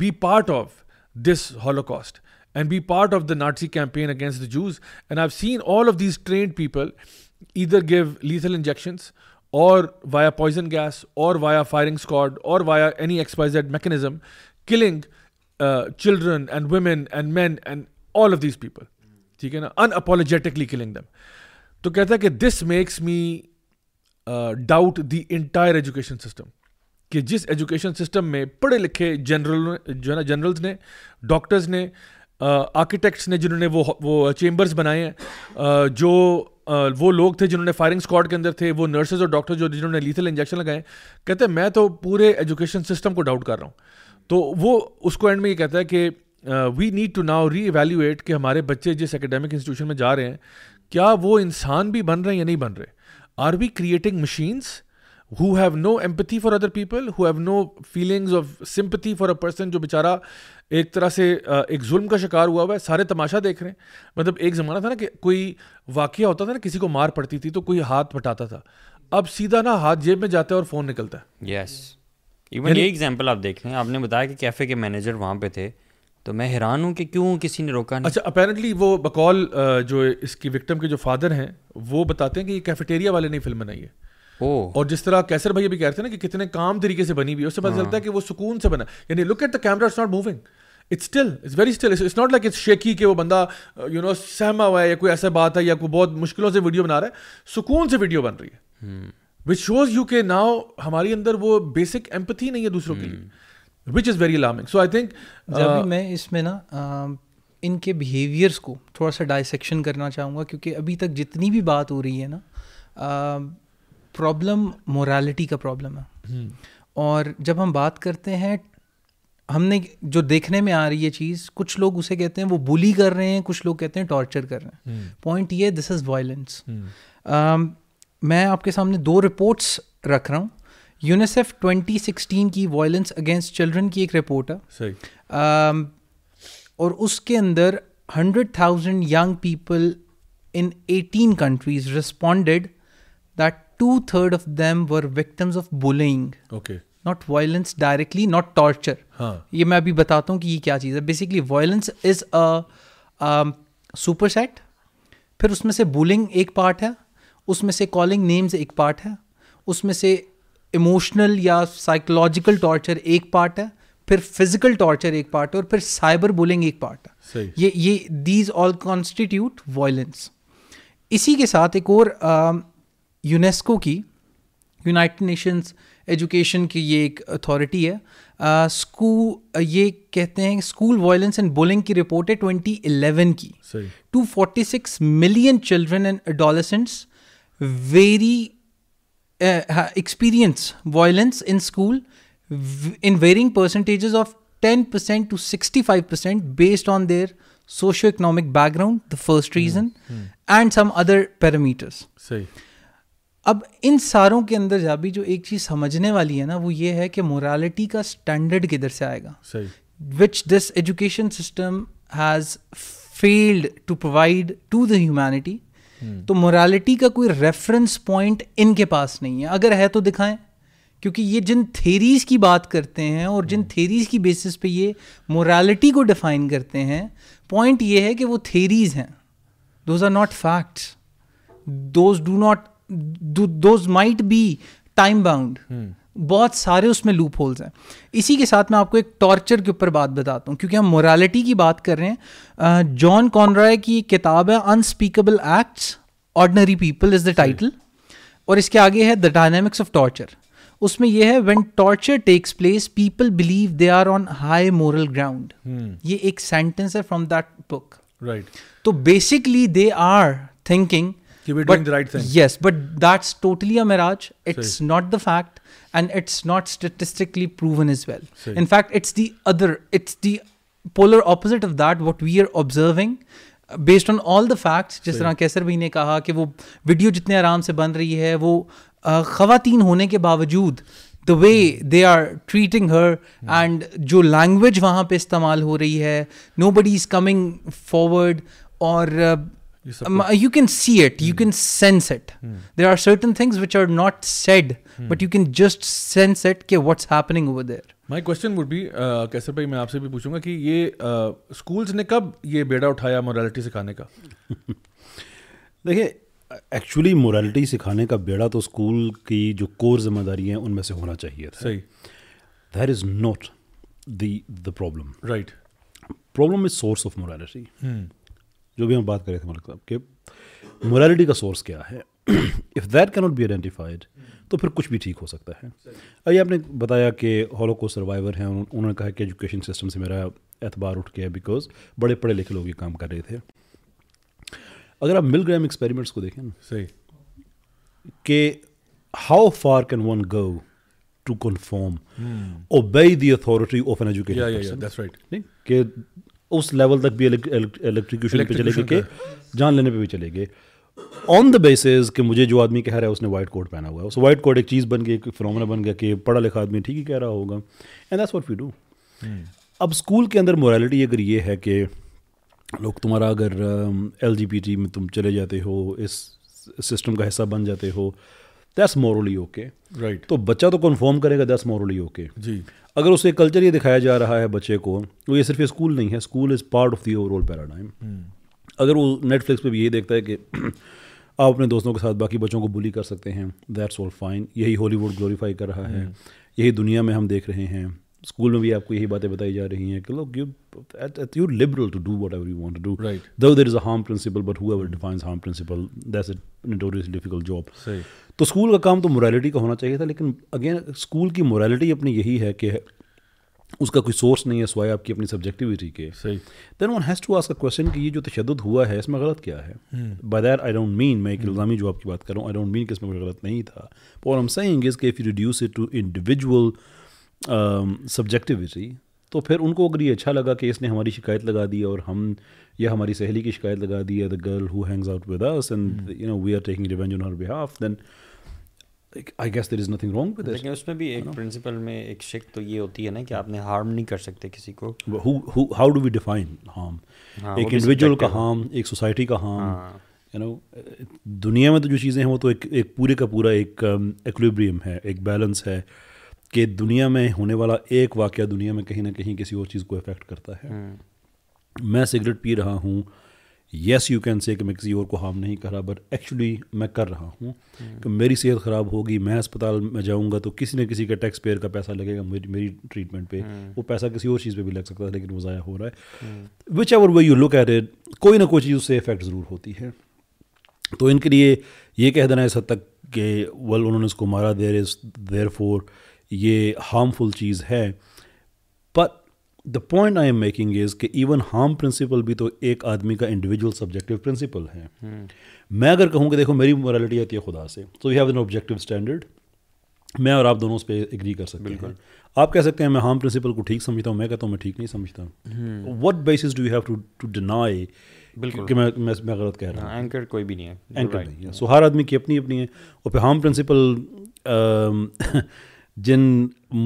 be part of this holocaust and be part of the Nazi campaign against the Jews. And I have seen all of these trained people either give lethal injections اور via poison gas اور via firing squad اور via any X Y Z mechanism killing children and women and men and all of these people, ٹھیک ہے نا, ان اپالوجیٹکلی killing دم. تو کہتا ہے کہ this makes me doubt the entire education system, کہ جس ایجوکیشن سسٹم میں پڑھے لکھے جنرلز نے, ڈاکٹرز نے, آرکیٹیکٹس نے جنہوں نے وہ چیمبرز بنائے ہیں, جو وہ لوگ تھے جنہوں نے فائرنگ اسکواڈ کے اندر تھے, وہ نرسز اور ڈاکٹر جو جنہوں نے لیتھل انجیکشن لگائے, کہتے ہیں میں تو پورے ایجوکیشن سسٹم کو ڈاؤٹ کر رہا ہوں. تو وہ اس کو اینڈ میں یہ کہتا ہے کہ we need to now reevaluate کہ ہمارے بچے جس اکیڈمک انسٹیٹیوشن میں جا رہے ہیں کیا وہ انسان بھی بن رہے ہیں یا نہیں بن رہے. Are we creating machines who have no empathy for other people, who have no feelings of sympathy for a person جو بیچارہ ایک طرح سے ایک ظلم کا شکار ہوا ہوا ہے, سارے تماشا دیکھ رہے ہیں. مطلب ایک زمانہ تھا نا کہ کوئی واقعہ ہوتا تھا نا, کسی کو مار پڑتی تھی تو کوئی ہاتھ بٹاتا تھا, اب سیدھا نا ہاتھ جیب میں جاتا ہے اور فون نکلتا ہے. یس, ایون یہ ایگزامپل آپ دیکھ رہے ہیں. آپ نے بتایا کہ کیفے کے مینیجر وہاں پہ تھے تو میں حیران ہوں کہ کیوں کسی نے روکا نہیں. اچھا, اپیرنٹلی وہ بقول جو اس کی وکٹم کے جو فادر ہیں وہ بتاتے ہیں کہ یہ کیفیٹیریا والے نے فلم بنائی ہے, اور جس طرح کیسر بھائی بھی کہہ رہے تھے نا کہ کتنے کام طریقے سے بنی ہوئی ہے, اس سے پتہ چلتا ہے کہ وہ سکون سے بنا. یعنی look at the camera, it's not moving, it's still, it's very still, it's not like it's shaky کہ وہ بندہ یو نو سہما ہوا ہے یا کوئی ایسا بات ہے یا کوئی بہت مشکلوں سے ویڈیو بنا رہا ہے, سکون سے ویڈیو بن رہی ہے, وچ شوز یو کہ ناؤ ہمارے اندر وہ بیسک ایمپتھی نہیں ہے دوسروں کے لیے, which is very alarming. So I think میں اس میں نا ان کے بیہیویئرس کو تھوڑا سا ڈائسیکشن کرنا چاہوں گا, کیونکہ ابھی تک جتنی بھی بات ہو رہی ہے نا پرابلم مورالٹی کا پرابلم ہے. اور جب ہم بات کرتے ہیں, ہم نے جو دیکھنے میں آ رہی ہے چیز, کچھ لوگ اسے کہتے ہیں وہ بلی کر رہے ہیں, کچھ لوگ کہتے ہیں ٹارچر کر رہے ہیں. پوائنٹ یہ, دس از وائلنس. میں آپ کے سامنے دو رپورٹس رکھ رہا ہوں. یونیسیف 2016 کی وائلنس اگینسٹ چلڈرن کی ایک رپورٹ ہے, اور اس کے اندر 100,000 young people in 18 countries responded that 2/3 of them were victims of bullying. Okay. Not violence directly, not torture. ہاں, یہ میں ابھی بتاتا ہوں کہ یہ کیا چیز ہے. Basically violence is a superset, پھر اس میں سے بولنگ ایک پارٹ ہے, اس میں سے کالنگ نیمز ایک پارٹ ہے, اس میں سے ایموشنل یا سائیکولوجیکل ٹارچر ایک پارٹ ہے, پھر فزیکل ٹارچر ایک پارٹ ہے, اور پھر سائبر بولنگ ایک پارٹ ہے. یہ دیز آل کانسٹیٹیوٹ وائلنس. اسی کے ساتھ ایک اور یونیسکو کی, یونائٹڈ نیشنز ایجوکیشن کی یہ ایک اتھارٹی ہے, یہ کہتے ہیں اسکول وائلنس اینڈ بولنگ کی رپورٹ ہے 2011 کی. 246 million children and adolescents very experience violence in school in varying percentages of 10% to 65% based on their socio-economic background, the first reason, and some other parameters. صحیح. اب ان ساروں کے اندر جابی جو ایک چیز سمجھنے والی ہے نا, وہ یہ ہے کہ مورالٹی کا اسٹینڈرڈ کدھر سے آئے گا, which this education system has failed to provide to the humanity. تو مورالٹی کا کوئی ریفرنس پوائنٹ ان کے پاس نہیں ہے, اگر ہے تو دکھائیں, کیونکہ یہ جن تھیریز کی بات کرتے ہیں اور جن تھیریز کی بیسس پہ یہ مورالٹی کو ڈیفائن کرتے ہیں, پوائنٹ یہ ہے کہ وہ تھیریز ہیں, those are not facts, those might be time bound. بہت سارے اس میں لوپ ہولز ہیں. اسی کے ساتھ میں آپ کو ایک ٹارچر کے اوپر بات بتاتا ہوں, کیونکہ ہم مورالٹی کی بات کر رہے ہیں. جان کانرائے کی ایک کتاب ہے unspeakable acts ordinary people is the title, اور اس کے آگے ہے دا ڈائنامکس آف ٹارچر. اس میں یہ ہے when torture takes place people believe they are on high moral ground. یہ ایک سینٹینس ہے فرام دیٹ بک, رائٹ. تو basically they are thinking yes, but that's totally a mirage. It's not the fact and it's not statistically proven as well. In fact it's the other, it's the polar opposite of that what we are observing based on all the facts. جس طرح کیسر بھائی نے کہا کہ وہ video جتنے آرام سے بن رہی ہے, وہ خواتین ہونے کے باوجود the way they are treating her and جو لینگویج وہاں پہ استعمال ہو رہی ہے, nobody is coming forward, اور you can see it, you can sense it. There are certain things which are not said, but you can just sense it کہ what's happening over there. My question would be, کیسر بھائی میں آپ سے بھی پوچھوں گا کہ یہ اسکولس نے کب یہ بیڑا اٹھایا مورالٹی سکھانے کا؟ دیکھیے, ایکچولی مورالٹی سکھانے کا بیڑا تو اسکول کی جو کور ذمہ داری ہیں ان میں سے ہونا چاہیے تھا. صحیح. That is not the problem, right. Problem is source of morality, جو بھی ہم بات کر رہے تھے ملک صاحب کہ مورالٹی کا سورس کیا ہے. If that can't be identified تو پھر کچھ بھی ٹھیک ہو سکتا ہے. ابھی آپ نے بتایا کہ ہولوکوسٹ سروائیور ہیں, انہوں نے کہا کہ ایجوکیشن سسٹم سے میرا اعتبار اٹھ گیا بیکاز بڑے پڑھے لکھے لوگ یہ کام کر رہے تھے. اگر آپ مل گرام ایکسپیریمنٹس کو دیکھیں نا, صحیح, کہ how far can one go to conform obey the authority of an education, that's right, کہ اس لیول تک بھی الیکٹریکیوشن پہ چلے گئے کہ جان لینے پہ بھی چلے گئے, آن دا بیسز کہ مجھے جو آدمی کہہ رہا ہے اس نے وائٹ کوٹ پہنا ہوا ہے. سو وائٹ کوٹ ایک چیز بن گئی, ایک فنومینا بن گیا کہ پڑھا لکھا آدمی ٹھیک ہی کہہ رہا ہوگا, and that's what we do. اب اسکول کے اندر مورالٹی اگر یہ ہے کہ لوگ تمہارا اگر ایل جی بی ٹی میں تم چلے جاتے ہو, اس سسٹم کا حصہ بن جاتے ہو, دیٹس مورلی اوکے, رائٹ. تو بچہ تو کنفرم کرے گا, دیٹس مورلی اوکے. جی, اگر اسے کلچر یہ دکھایا جا رہا ہے بچے کو, تو یہ صرف اسکول نہیں ہے, school is part of the overall paradigm. اگر وہ نیٹ فلکس پہ بھی یہ دیکھتا ہے کہ آپ اپنے دوستوں کے ساتھ باقی بچوں کو بلی کر سکتے ہیں, دیٹس آل فائن. یہی ہالی ووڈ گلوریفائی کر رہا ہے, یہی دنیا میں ہم دیکھ رہے ہیں. اسکول میں بھی آپ کو یہی باتیں بتائی جا رہی ہیں کہ لوگ you liberal to do whatever you want to do, right. Though there is a harm principle, but whoever defines harm principle, that's a notorious difficult job. تو اسکول کا کام تو مورالٹی کا ہونا چاہیے تھا, لیکن اگین اسکول کی مورالٹی اپنی یہی ہے کہ اس کا کوئی سورس نہیں ہے سوائے آپ کی اپنی سبجیکٹیوٹی کے. Then one has to ask a question کہ یہ جو تشدد ہوا ہے اس میں غلط کیا ہے. By that I don't mean, میں ایک الزامی جو آپ کی بات کر رہا ہوں، آئی ڈونٹ مین کہ اس میں کوئی غلط نہیں تھا. اور ہم سیئنگ از کہ if you reduce it to individual subjectivity, تو پھر ان کو اگر یہ اچھا لگا کہ اس نے ہماری شکایت لگا دی اور ہم یا ہماری سہیلی کی شکایت لگا دی ہے، the girl who hangs out with us and you know we are taking revenge on her behalf, then I guess there is nothing wrong with it. لیکن اس میں بھی ایک پرنسپل میں ایک شک تو یہ ہوتی ہے نا کہ آپ نے ہارم نہیں کر سکتے کسی کو. How do we define harm? ایک انڈیویجول کا ہارم، ایک سوسائٹی کا ہارم، یو نو دنیا میں تو جو چیزیں ہیں وہ تو ایک پورے کا پورا ایک ایکولیبریم ہے، ایک بیلنس ہے کہ دنیا میں ہونے والا ایک واقعہ دنیا میں کہیں نہ کہیں کسی اور چیز کو افیکٹ کرتا ہے. میں سگریٹ پی رہا ہوں، یس یو کین سے کہ میں کسی اور کو ہارم نہیں کر رہا، بٹ ایکچولی میں کر رہا ہوں کہ میری صحت خراب ہوگی، میں اسپتال میں جاؤں گا تو کسی نہ کسی کا ٹیکس پیئر کا پیسہ لگے گا میری ٹریٹمنٹ پہ، وہ پیسہ کسی اور چیز پہ بھی لگ سکتا ہے لیکن وہ ضائع ہو رہا ہے. Whichever way you look at it, کوئی نہ کوئی چیز اس سے افیکٹ ضرور ہوتی ہے. تو ان کے لیے یہ کہہ دینا اس حد تک کہ ول انہوں نے اس کو مارا، دیر از دیر فور یہ ہارمفل چیز ہے. But the point I am making is کہ even harm principle بھی تو ایک آدمی کا individual subjective principle ہے. میں اگر کہوں کہ دیکھو میری morality آتی ہے خدا سے، so we have an objective standard، میں اور آپ دونوں اس پہ agree کر سکتے ہیں. آپ کہہ سکتے ہیں میں harm principle کو ٹھیک سمجھتا ہوں، میں کہتا ہوں میں ٹھیک نہیں سمجھتا ہوں. what basis do you have to deny کہ میں غلط کہہ رہا ہوں؟ اینکر کوئی بھی نہیں ہے، اینکر نہیں ہے. سو ہر آدمی کی اپنی اپنی ہے. اور پھر harm principle جن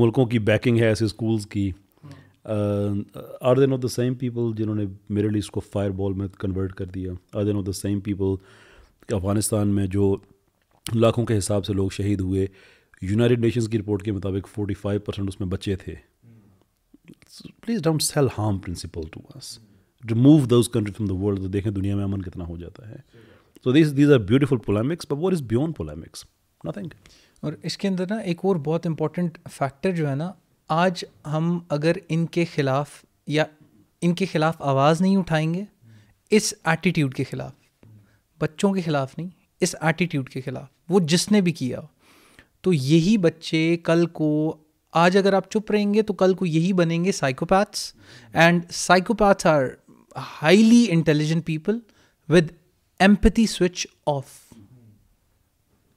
ملکوں کی بیکنگ ہے ایسے اسکولز کی، are they not the same people جنہوں نے میرے لیے اس کو فائر بال میں کنورٹ کر دیا؟ Are they not the same people Afghanistan میں جو لاکھوں کے حساب سے لوگ شہید ہوئے، یونائٹڈ نیشنز کی رپورٹ کے مطابق 45% اس میں بچے تھے. Please don't sell harm principle to us, remove those country from the world. دیکھیں دنیا میں امن کتنا ہو جاتا ہے. So these are beautiful polemics, but what is beyond polemics? Nothing. اور اس کے اندر نا ایک اور بہت امپورٹنٹ فیکٹر جو ہے نا، آج ہم اگر ان کے خلاف یا ان کے خلاف آواز نہیں اٹھائیں گے، اس ایٹیٹیوڈ کے خلاف، بچوں کے خلاف نہیں، اس ایٹیٹیوڈ کے خلاف، وہ جس نے بھی کیا، تو یہی بچے کل کو، آج اگر آپ چپ رہیں گے تو کل کو یہی بنیں گے psychopaths. And psychopaths are highly intelligent people with empathy switch off,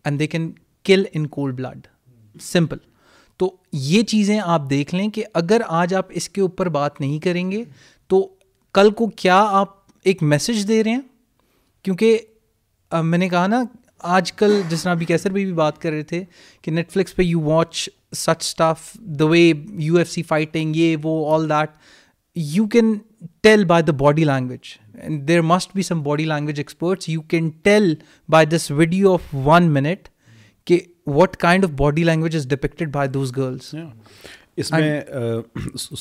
and they can kill in cold blood, simple. تو یہ چیزیں آپ دیکھ لیں کہ اگر آج آپ اس کے اوپر بات نہیں کریں گے تو کل کو کیا آپ ایک میسج دے رہے ہیں. کیونکہ میں نے کہا نا، آج کل جس طرح بھی کیسر بھی بات کر رہے تھے کہ نیٹ فلکس پہ you watch such stuff, the way UFC fighting, یہ وہ all that, you can tell by the body language. There must be some body language experts. You can tell by this video of 1 minute کہ what kind of body language is depicted by those girls. اس میں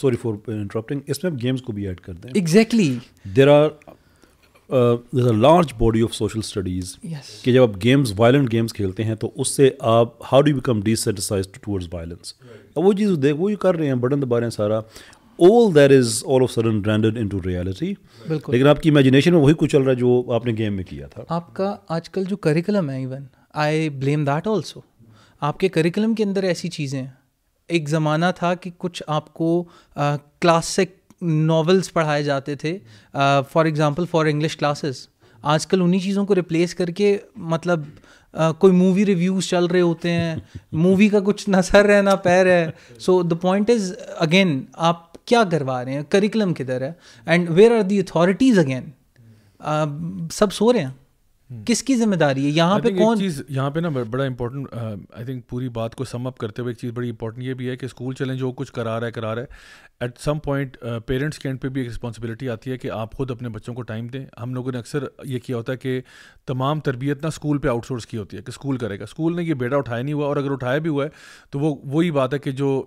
sorry for interrupting، اس میں آپ games کو بھی add کر دیں. Exactly. There are large body of social studies کہ جب آپ گیمز، وائلنٹ گیمز کھیلتے ہیں تو اس سے آپ how do you become desensitized towards violence. وہ چیز دیکھ، وہ کر رہے ہیں، بٹن دبا رہے ہیں سارا. All that is all of a sudden rendered into reality. بالکل. لیکن آپ کی imagination میں وہی کچھ چل رہا ہے جو آپ نے گیم میں کیا تھا. آپ کا آج کل جو curriculum ہے، even I blame that also. آپ کے کریکلم کے اندر ایسی چیزیں ہیں. ایک زمانہ تھا کہ کچھ آپ کو کلاسک ناولز پڑھائے جاتے تھے، for example for English classes. آج کل انہی چیزوں کو ریپلیس کر کے، مطلب کوئی مووی ریویوز چل رہے ہوتے ہیں، مووی کا کچھ نہ سر ہے نہ پیر ہے. سو دا پوائنٹ از اگین، آپ کیا کروا رہے ہیں؟ کریکلم کدھر ہے؟ And where are the authorities again? سب سو رہے ہیں، کس کی ذمہ داری ہے یہاں پہ؟ کون چیز یہاں پہ نا بڑا امپورٹنٹ، آئی تھنک پوری بات کو سم اپ کرتے ہوئے ایک چیز بڑی امپورٹنٹ یہ بھی ہے کہ اسکول چلیں جو کچھ کرا رہا ہے ایٹ سم پوائنٹ پیرنٹس کے اینڈ پہ بھی ایک رسپانسبلٹی آتی ہے کہ آپ خود اپنے بچوں کو ٹائم دیں. ہم لوگوں نے اکثر یہ کیا ہوتا ہے کہ تمام تربیت نا اسکول پہ آؤٹ سورس کی ہوتی ہے کہ اسکول کرے گا. اسکول نے یہ بیٹا اٹھایا نہیں ہوا، اور اگر اٹھایا بھی ہوا ہے تو وہ وہی بات ہے کہ جو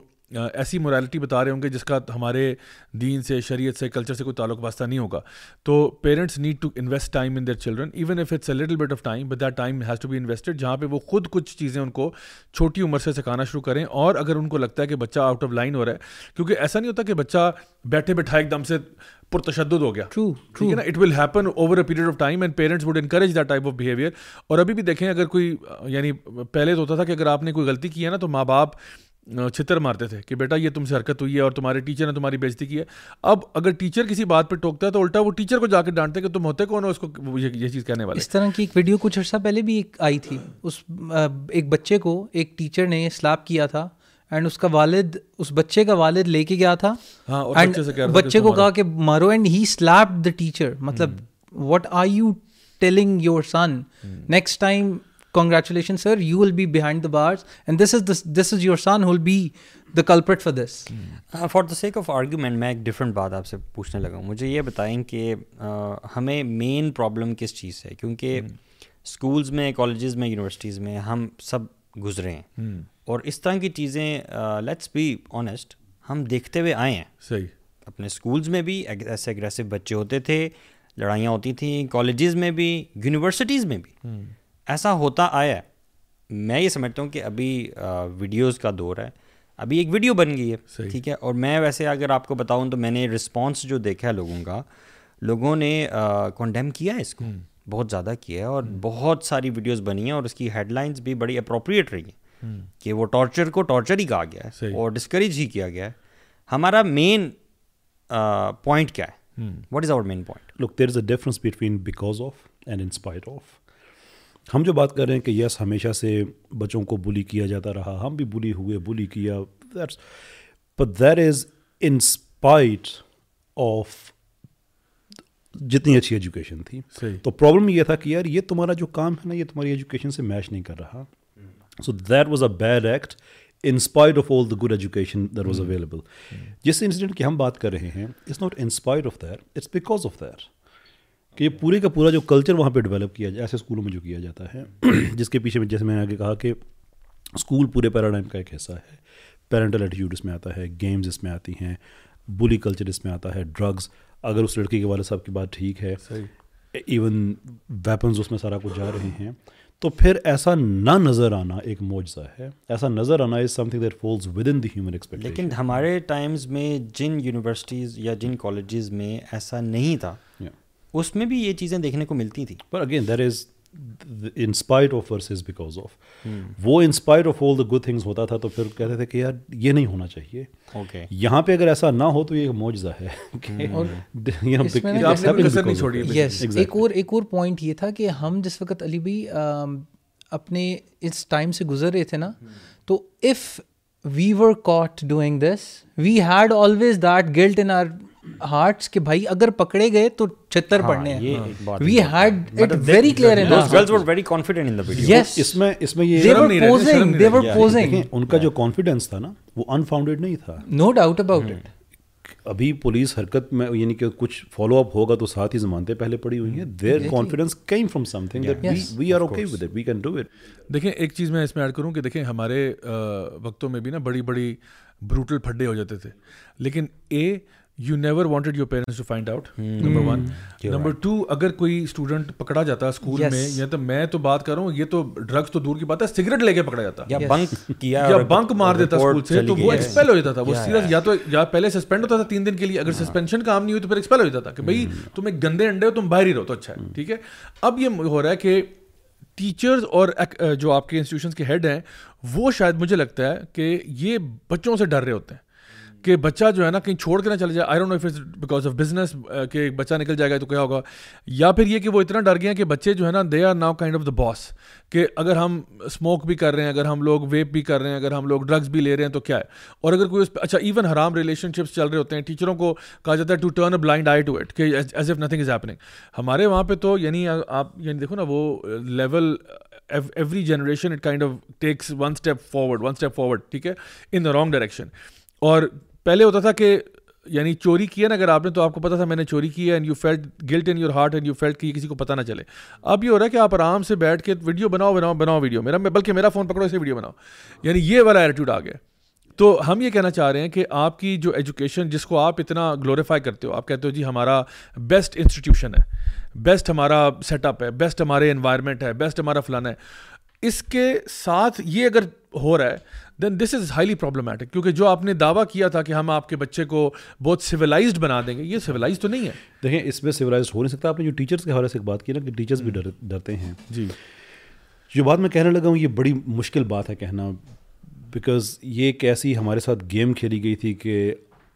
ایسی مورالٹی بتا رہے ہوں گے جس کا ہمارے دین سے، شریعت سے، کلچر سے کوئی تعلق واسطہ نہیں ہوگا. تو parents need to invest time in their children, even if it's a little bit of time, but that time has to be invested, جہاں پہ وہ خود کچھ چیزیں ان کو چھوٹی عمر سے سکھانا شروع کریں. اور اگر ان کو لگتا ہے کہ بچہ آؤٹ آف لائن ہو رہا ہے، کیونکہ ایسا نہیں ہوتا کہ بچہ بیٹھے بیٹھائے ایک دم سے پرتشدد ہو گیا، ٹھیک ہے نا، it will happen over a period of time and parents would encourage that type of behaviour. اور ابھی بھی دیکھیں، اگر کوئی یعنی پہلے تو ہوتا تھا کہ اگر آپ نے کوئی غلطی کی ہے نا تو ماں باپ چھتر مارتے تھے کہ بیٹا یہ تم سے حرکت ہوئی ہے اور تمہارے ٹیچر نے تمہاری بےزتی کی ہے. اب اگر ٹیچر کسی بات پہ ٹوکتا ہے تو الٹا وہ ٹیچر کو جا کے ڈانٹتے کہ تم ہوتے کون ہو اس کو یہ چیز کہنے والے. اس طرح کی ایک ویڈیو کچھ عرصہ پہلے بھی ایک آئی تھی, اس ایک بچے کو ایک ٹیچر نے سلاپ کیا تھا اینڈ اس کا والد, اس بچے کا والد لے کے گیا تھا اینڈ بچے کو کہا کہ مارو and he slap the teacher. مطلب what are you telling your son, next time congratulations sir, you will be behind the bars and this is your son who will be the culprit for this. For the sake of argument main ek different baat aap se puchne laga hu, mujhe ye batayein ki hame main problem kis cheez se hai, kyunki schools mein, colleges mein, universities mein hum sab guzre hain aur is tarah ki cheezein, let's be honest, hum dekhte hue aaye hain. sahi apne schools mein bhi aise aggressive bacche hote the, ladaiyan hoti thi, colleges mein bhi, universities mein bhi ایسا ہوتا آیا ہے. میں یہ سمجھتا ہوں کہ ابھی ویڈیوز کا دور ہے, ابھی ایک ویڈیو بن گئی ہے ٹھیک ہے, اور میں ویسے اگر آپ کو بتاؤں تو میں نے رسپانس جو دیکھا ہے لوگوں کا, لوگوں نے کنڈیم کیا ہے اس کو, بہت زیادہ کیا ہے اور بہت ساری ویڈیوز بنی ہیں اور اس کی ہیڈ لائنز بھی بڑی اپروپریٹ رہی ہیں کہ وہ ٹارچر کو ٹارچر ہی کہا گیا ہے اور ڈسکریج ہی کیا گیا ہے. ہمارا مین پوائنٹ کیا ہے, what is our main point? Look there is a difference between because of and in spite of. ہم جو بات کر رہے ہیں کہ یس ہمیشہ سے بچوں کو بلی کیا جاتا رہا, ہم بھی بلی ہوئے, بلی کیا, but that is in spite of جتنی اچھی ایجوکیشن تھی. تو پرابلم یہ تھا کہ یار یہ تمہارا جو کام ہے نا یہ تمہاری ایجوکیشن سے میچ نہیں کر رہا, so that was a bad act in spite of all the good education that was available. جس انسیڈنٹ کی ہم بات کر رہے ہیں it's not in spite of that, it's because of that کہ یہ پورے کا پورا جو کلچر وہاں پہ ڈیولپ کیا جائے, ایسے اسکولوں میں جو کیا جاتا ہے, جس کے پیچھے میں جیسے میں نے آگے کہا کہ اسکول پورے پیراڈائم کا ایک حصہ ہے. پیرنٹل ایٹیٹیوڈ اس میں آتا ہے, گیمز اس میں آتی ہیں, بلی کلچر اس میں آتا ہے, ڈرگز, اگر اس لڑکی کے والد صاحب کی بات ٹھیک ہے, ایون ویپنز, اس میں سارا کچھ جا رہے ہیں. تو پھر ایسا نہ نظر آنا ایک معجزہ ہے, ایسا نظر آنا is something that falls within the human expectation. لیکن ہمارے ٹائمز میں جن یونیورسٹیز یا جن کالجز میں ایسا نہیں تھا اس میں بھی یہ چیزیں دیکھنے کو ملتی تھیں. پر again that is in spite of versus because of. وہ in spite of all the good things ہوتا تھا تو پھر کہتے تھے کہ یار یہ نہیں ہونا چاہیے. یہاں پہ اگر ایسا نہ ہو تو یہ معجزہ ہے. ایک اور پوائنٹ یہ تھا کہ ہم جس وقت علی بھائی اپنے اس ٹائم سے گزر رہے تھے نا, تو if we were caught doing this we had always that guilt in our hearts کہ بھائی اگر پکڑے گئے تو چھتر پڑنے ہیں. We had it very clear in those girls were very confident in the video. Yes اس میں یہ دے ور پوزنگ ان کا جو کانفیڈنس تھا نا وہ انفاؤنڈیڈ نہیں تھا, نو ڈاؤٹ اباؤٹ اٹ. ابھی پولیس حرکت میں یعنی کہ کچھ فالو اپ ہوگا تو ساتھ ہی ضمانتیں پہلے پڑی ہوئی ہیں. Their confidence came from something that we are okay with it, we can do it. دیکھیں ایک چیز میں اس میں ایڈ کروں کہ دیکھیں ہمارے وقتوں میں بھی نا بڑی بڑی بروٹل پھڈے ہو جاتے تھے, لیکن You never wanted your parents to find out. Number 1. Number 2, اگر کوئی اسٹوڈنٹ پکڑا جاتا اسکول میں, یا تو میں تو بات کروں یہ تو ڈرگس تو دور کی بات ہے, سگریٹ لے کے پکڑا جاتا یا بنک مار دیتا اسکول سے تو وہ ایکسپیل ہو جاتا تھا. وہ سیریس یا تو یا پہلے سسپینڈ ہوتا تھا 3 دن کے لیے, اگر سسپینشن کام نہیں ہوئی تو پھر ایکسپیل ہو جاتا تھا کہ بھائی تم ایک گندے انڈے ہو, تم باہر ہی رہو تو اچھا ہے ٹھیک ہے. اب یہ ہو رہا ہے کہ ٹیچرز اور جو آپ کے انسٹیٹیوشنس کے ہیڈ ہیں وہ شاید مجھے لگتا ہے کہ یہ بچوں سے ڈر رہے ہوتے ہیں کہ بچہ جو ہے نا کہیں چھوڑ کے نہ چلے جائے. I don't know if it's because of business کہ بچہ نکل جائے گا تو کیا ہوگا, یا پھر یہ کہ وہ اتنا ڈر گئے ہیں کہ بچے جو ہے نا they are now kind of the boss, کہ اگر ہم اسموک بھی کر رہے ہیں, اگر ہم لوگ ویپ بھی کر رہے ہیں, اگر ہم لوگ ڈرگس بھی لے رہے ہیں تو کیا ہے, اور اگر کوئی اس پہ اچھا ایون حرام ریلیشن شپس چل رہے ہوتے ہیں, ٹیچروں کو کہا جاتا ہے to turn a blind eye to it کہ as if nothing is happening. ہمارے وہاں پہ تو یعنی آپ یعنی دیکھو نا وہ level, every generation it kind of takes one step forward ٹھیک ہے ان دا رانگ ڈائریکشن. اور پہلے ہوتا تھا کہ یعنی چوری کی ہے نا اگر آپ نے تو آپ کو پتا تھا میں نے چوری کی ہے, and you felt guilt in your heart and you felt کہ یہ کسی کو پتہ نہ چلے. اب یہ ہو رہا ہے کہ آپ آرام سے بیٹھ کے ویڈیو بناؤ ویڈیو, بلکہ میرا فون پکڑو اسے ویڈیو بناؤ, یعنی یہ والا ایٹیٹیوڈ آ گیا. تو ہم یہ کہنا چاہ رہے ہیں کہ آپ کی جو ایجوکیشن جس کو آپ اتنا گلوریفائی کرتے ہو, آپ کہتے ہو جی ہمارا بیسٹ انسٹیٹیوشن ہے, بیسٹ ہمارا سیٹ اپ ہے, بیسٹ ہمارے انوائرمنٹ ہے, بیسٹ ہمارا فلانا ہے, اس کے ساتھ یہ اگر ہو رہا ہے دین دس از ہائیلی پرابلمٹک. کیونکہ جو آپ نے دعویٰ کیا تھا کہ ہم آپ کے بچے کو بہت سویلائزڈ بنا دیں گے, یہ سویلائزڈ تو نہیں ہے. دیکھیں اس میں سویلائزڈ ہو نہیں سکتا. آپ نے جو ٹیچرس کے حوالے سے ایک بات کی نا کہ ٹیچرس بھی ڈرتے ہیں. جی جو بات میں کہنے لگا ہوں یہ بڑی مشکل بات ہے کہنا, بیکاز یہ ایک ایسی ہمارے ساتھ گیم کھیلی گئی تھی کہ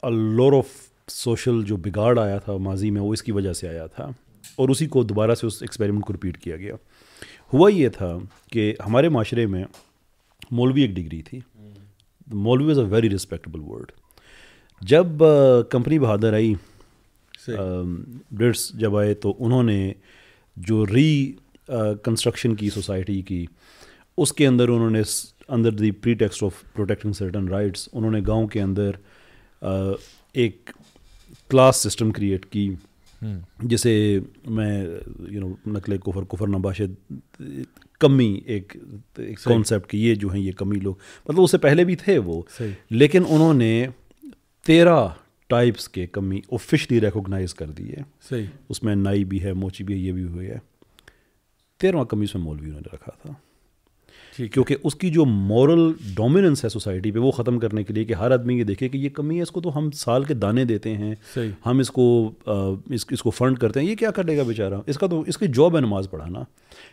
a lot of سوشل جو بگاڑ آیا تھا ماضی میں وہ اس کی وجہ سے آیا تھا، اور اسی کو دوبارہ سے اس ایکسپیریمنٹ کو رپیٹ کیا گیا۔ ہوا یہ تھا کہ ہمارے معاشرے میں مولوی ایک ڈگری تھی، مولوی was a very respectable word. جب کمپنی بہادر آئی، برٹس جب آئے تو انہوں نے جو ری کنسٹرکشن کی سوسائٹی کی، اس کے اندر انہوں نے under the pretext of protecting certain rights انہوں نے گاؤں کے اندر ایک کلاس سسٹم کریٹ کی، جسے میں نقل کفر، کفر نباشد، کمی ایک کانسیپٹ کہ یہ جو ہیں یہ کمی لوگ، مطلب اس سے پہلے بھی تھے وہ، لیکن انہوں نے 13 ٹائپس کے کمی آفیشلی ریکوگنائز کر دیے۔ صحیح، اس میں نائی بھی ہے، موچی بھی ہے، یہ بھی ہوئی ہے۔ 13واں کمی اس میں مولویوں نے رکھا تھا، کیونکہ اس کی جو مورل ڈومیننس ہے سوسائٹی پہ وہ ختم کرنے کے لیے کہ ہر آدمی یہ دیکھے کہ یہ کمی ہے، اس کو تو ہم سال کے دانے دیتے ہیں، ہم اس کو فنڈ کرتے ہیں، یہ کیا کرے گا بیچارہ، اس کا تو اس کی جاب ہے نماز پڑھانا۔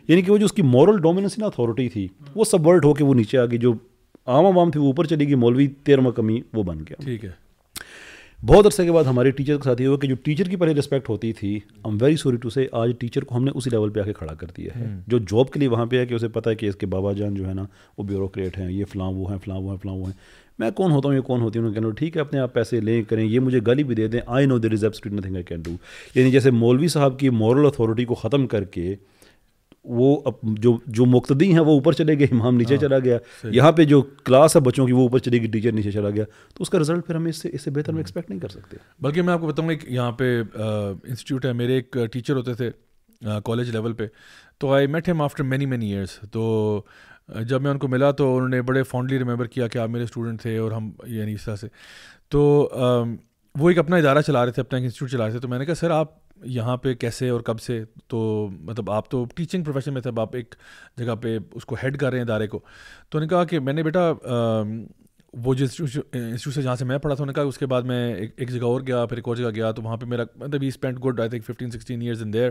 یعنی کہ وہ جو اس کی مورل ڈومیننس نا اتھارٹی تھی وہ سبورٹ ہو کے وہ نیچے آ گئی، جو عام عوام تھی وہ اوپر چلی گئی، مولوی 13واں کمی وہ بن گیا۔ ٹھیک ہے، بہت عرصے کے بعد ہمارے ٹیچر کے ساتھ یہ ہوا کہ جو ٹیچر کی پہلے ریسپیکٹ ہوتی تھی، I am very sorry to say, آج ٹیچر کو ہم نے اسی لیول پہ آ کے کھڑا کر دیا ہے، جو جاب کے لیے وہاں پہ ہے کہ اسے پتہ ہے کہ اس کے بابا جان جو ہے نا وہ بیوروکریٹ ہیں، یہ فلاں وہ ہیں، فلاں وہ ہیں، فلاں وہ ہیں، میں کون ہوتا ہوں، یہ کون ہوتی ہوں، کہنا ٹھیک ہے اپنے آپ پیسے لیں کریں، یہ مجھے گالی بھی دے دیں، I know there is absolutely nothing I can do. یعنی جیسے مولوی صاحب کی مورل اتھارٹی کو ختم کر کے وہ جو مقتدی ہیں وہ اوپر چلے گئے، امام نیچے چلا گیا، یہاں پہ جو کلاس ہے بچوں کی وہ اوپر چلے گی، ٹیچر نیچے چلا گیا، تو اس کا رزلٹ پھر ہم اس سے بہتر ہم ایکسپیکٹ نہیں کر سکتے۔ بلکہ میں آپ کو بتاؤں گا، یہاں پہ انسٹیٹیوٹ ہے، میرے ایک ٹیچر ہوتے تھے کالج لیول پہ، تو I met him after many many years, تو جب میں ان کو ملا تو انہوں نے بڑے فونڈلی ریمیمبر کیا کہ آپ میرے اسٹوڈنٹ تھے اور ہم یعنی اس طرح سے، تو وہ ایک اپنا ادارہ چلا رہے تھے، اپنا ایک انسٹیٹیوٹ چلا رہے تھے، تو میں نے کہا سر آپ یہاں پہ کیسے اور کب سے، تو مطلب آپ تو ٹیچنگ پروفیشن میں تھے، اب آپ ایک جگہ پہ اس کو ہیڈ کر رہے ہیں ادارے کو، تو انہوں نے کہا کہ میں نے بیٹا وہ جو انسٹیٹیوٹ سے جہاں سے میں پڑھا تھا، انہوں نے کہا اس کے بعد میں ایک جگہ اور گیا، پھر ایک اور جگہ گیا، تو وہاں پہ میرا مطلب he spend good I think 15-16 years in there,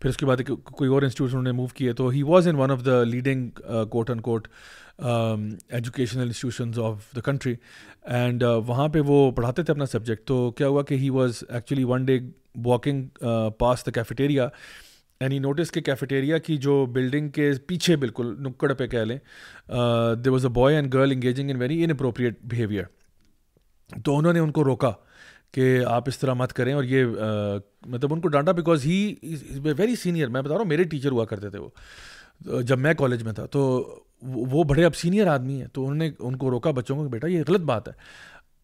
پھر اس کے بعد کوئی اور انسٹیٹیوٹ انہوں نے موو کیے، تو he was in one of the leading quote and quote educational institutions of the country, and وہاں پہ وہ پڑھاتے تھے اپنا سبجیکٹ، تو کیا ہوا کہ he was actually one day walking past the cafeteria, and he notice کہ کیفیٹیریا کی جو بلڈنگ کے پیچھے بالکل نکڑ پہ کہہ لیں، there was a boy and girl engaging in very inappropriate behaviour, تو انہوں نے ان کو روکا کہ آپ اس طرح مت کریں، اور یہ مطلب ان کو ڈانٹا، بیکاز ہی ویری سینئر، میں بتا رہا ہوں میرے ٹیچر ہوا کرتے تھے وہ جب میں کالج میں تھا، تو وہ بڑے اب سینئر آدمی ہیں، تو انہوں نے ان کو روکا بچوں کو کہ بیٹا یہ غلط بات ہے،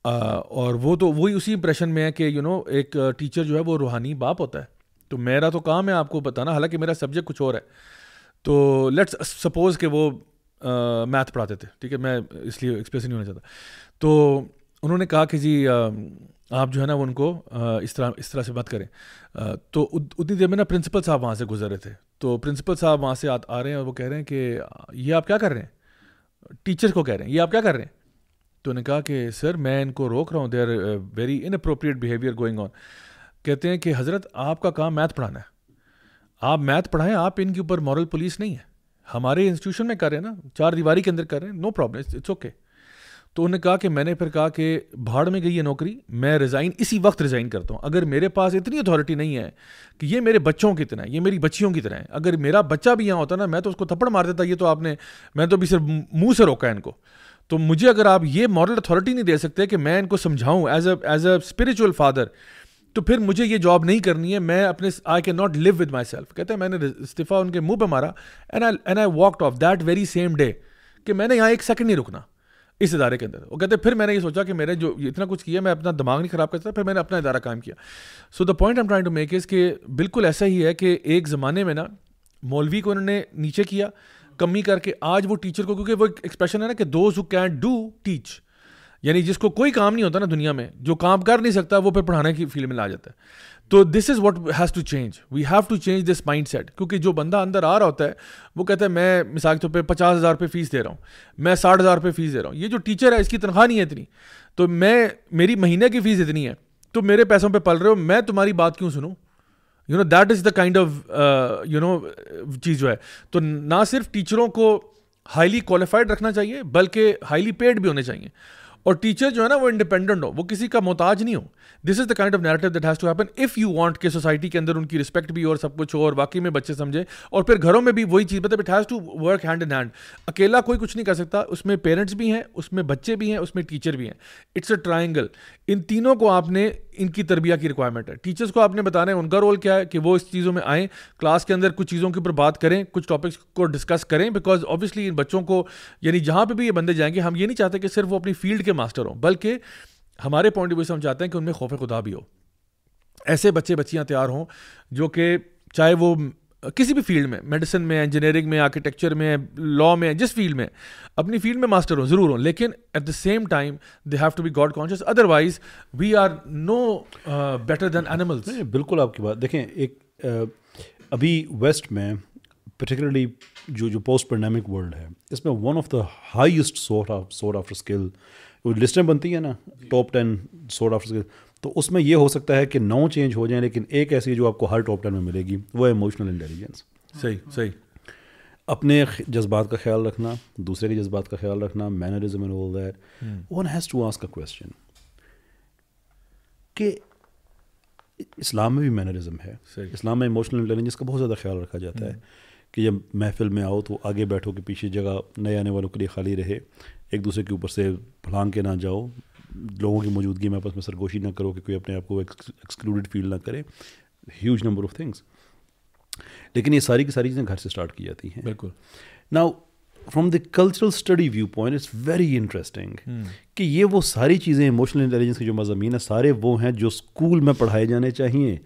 اور وہ تو وہی اسی امپریشن میں ہے کہ ایک ٹیچر جو ہے وہ روحانی باپ ہوتا ہے، تو میرا تو کام ہے آپ کو بتانا، حالانکہ میرا سبجیکٹ کچھ اور ہے، تو لیٹس سپوز کہ وہ میتھ پڑھاتے تھے، ٹھیک ہے، میں اس لیے ایکسپریس نہیں ہونا چاہتا، تو انہوں نے کہا کہ جی آپ جو ہے نا وہ ان کو اس طرح سے بات کریں، تو اتنی دیر میں نا پرنسپل صاحب وہاں سے گزر رہے تھے، تو پرنسپل صاحب وہاں سے آ رہے ہیں اور وہ کہہ رہے ہیں کہ یہ آپ کیا کر رہے ہیں، ٹیچر کو کہہ رہے ہیں یہ آپ کیا کر رہے ہیں، تو انہوں نے کہا کہ سر میں ان کو روک رہا ہوں، they are very inappropriate behaviour going on, کہتے ہیں کہ حضرت آپ کا کام میتھ پڑھانا ہے، آپ میتھ پڑھائیں، آپ ان کے اوپر مورل پولیس نہیں ہے، ہمارے انسٹیٹیوشن میں کر رہے ہیں نا، چار دیواری کے اندر کر رہے ہیں، نو پرابلم، اٹس اوکے، تو انہوں نے کہا کہ میں نے پھر کہا کہ بھاڑ میں گئی ہے نوکری، میں ریزائن اسی وقت ریزائن کرتا ہوں، اگر میرے پاس اتنی اتھارٹی نہیں ہے کہ یہ میرے بچوں کی طرح ہے، یہ میری بچیوں کی طرح ہے، اگر میرا بچہ بھی یہاں ہوتا نا میں تو اس کو تھپڑ مار دیتا، یہ تو آپ نے، میں تو ابھی صرف منہ سے روکا ہے ان کو، تو مجھے اگر آپ یہ مورل اتھارٹی نہیں دے سکتے کہ میں ان کو سمجھاؤں ایز اے اسپرچوئل فادر، تو پھر مجھے یہ جاب نہیں کرنی ہے، میں اپنے I can not live with myself, کہتے ہیں میں نے استعفیٰ ان کے منہ پہ مارا، and I walked off that very same day, کہ میں نے یہاں ایک سیکنڈ نہیں رکنا اس ادارے کے اندر، وہ کہتے ہیں پھر میں نے یہ سوچا کہ میرے جو اتنا کچھ کیا، میں اپنا دماغ نہیں خراب کرتا، پھر میں نے اپنا ادارہ قائم کیا۔ So the point I am trying to make is کہ بالکل ایسا ہی ہے کہ ایک زمانے میں نا مولوی کو انہوں نے نیچے کیا کمی کر کے، آج وہ ٹیچر کو، کیونکہ وہ ایک ایکسپریشن ہے نا کہ those who can do teach, یعنی جس کو کوئی کام نہیں ہوتا نا دنیا میں، جو کام کر نہیں سکتا وہ پھر پڑھانے کی فیلڈ میں لا جاتا ہے، تو this is what has to change, we have to change this mindset, کیونکہ جو بندہ اندر آ رہا ہوتا ہے وہ کہتا ہے میں مثال کے طور پہ 50,000 روپئے فیس دے رہا ہوں، میں 60,000 روپئے فیس دے رہا ہوں، یہ جو ٹیچر ہے اس کی تنخواہ نہیں ہے اتنی، تو میں میری مہینے کی فیس اتنی ہے، تم میرے پیسوں پہ پل رہے ہو، میں تمہاری بات کیوں سنوں، that is the kind of چیز جو ہے، تو نہ صرف ٹیچروں کو ہائیلی کوالیفائڈ رکھنا چاہیے بلکہ ہائیلی پیڈ بھی ہونے چاہیے, اور ٹیچر جو ہے نا وہ انڈیپینڈنٹ ہو, وہ کسی کا محتاج نہیں ہو. This is the kind of narrative that has to happen if you want کہ سوسائٹی کے اندر ان کی رسپیکٹ بھی اور سب کچھ ہو اور واقعی میں بچے سمجھے, اور پھر گھروں میں بھی وہی چیز, مطلب it has to work hand in hand. اکیلا کوئی کچھ نہیں کر سکتا, اس میں پیرنٹس بھی ہیں, اس میں بچے بھی ہیں, اس میں ٹیچر بھی ہیں. It's a triangle. ان تینوں کو آپ نے, ان کی تربیت کی ریکوائرمنٹ ہے. ٹیچرس کو آپ نے بتانا ہے ان کا رول کیا ہے کہ وہ اس چیزوں میں آئیں, کلاس کے اندر کچھ چیزوں کے اوپر بات کریں, کچھ ٹاپکس کو ڈسکس کریں, بیکاز آبویسلی ان بچوں کو, یعنی جہاں پہ بھی یہ بندے جائیں گے ہم یہ نہیں چاہتے کہ صرف وہ اپنی فیلڈ کے ماسٹر ہوں, بلکہ ہمارے پوائنٹ آف ویو سے ہم چاہتے ہیں کہ ان میں خوف خدا بھی ہو. ایسے بچے بچیاں تیار ہوں جو کہ چاہے وہ کسی بھی فیلڈ میں, میڈیسن میں, انجینئرنگ میں, آرکیٹیکچر میں, لاء میں, جس فیلڈ میں, اپنی فیلڈ میں ماسٹر ہوں, ضرور ہوں, لیکن at the same time they have to be God conscious, otherwise we are no better than animals. بالکل آپ کی بات. دیکھیں ایک ابھی ویسٹ میں پرٹیکولرلی جو پوسٹ پینڈیمک ورلڈ ہے, اس میں one of the highest sort of skill لسٹیں بنتی ہیں نا, ٹاپ 10 سورٹ آف اسکل, تو اس میں یہ ہو سکتا ہے کہ 9 چینج ہو جائیں, لیکن ایک ایسی جو آپ کو ہر ٹاپ 10 میں ملے گی وہ ہے ایموشنل انٹیلیجنس. صحیح. اپنے جذبات کا خیال رکھنا, دوسرے کے جذبات کا خیال رکھنا, mannerism and all that. One has to ask a question کہ اسلام میں بھی مینرزم ہے, اسلام میں ایموشنل انٹیلیجنس کا بہت زیادہ خیال رکھا جاتا ہے کہ جب محفل میں آؤ تو آگے بیٹھو کہ پیچھے جگہ نئے آنے والوں کے لیے خالی رہے, ایک دوسرے کے اوپر سے پھلانگ کے نہ جاؤ, لوگوں کی موجودگی میں آپس میں سرگوشی نہ کرو کہ کوئی اپنے آپ کو ایکسکلوڈیڈ فیل نہ کرے, ہیوج نمبر آف تھنگس. لیکن یہ ساری کی ساری چیزیں گھر سے اسٹارٹ کی جاتی ہیں. بالکل. Now from the cultural study view point it's very interesting کہ یہ وہ ساری چیزیں ایموشنل انٹیلیجنس کی جو مضامین ہیں سارے وہ ہیں جو اسکول میں پڑھائے جانے چاہیے.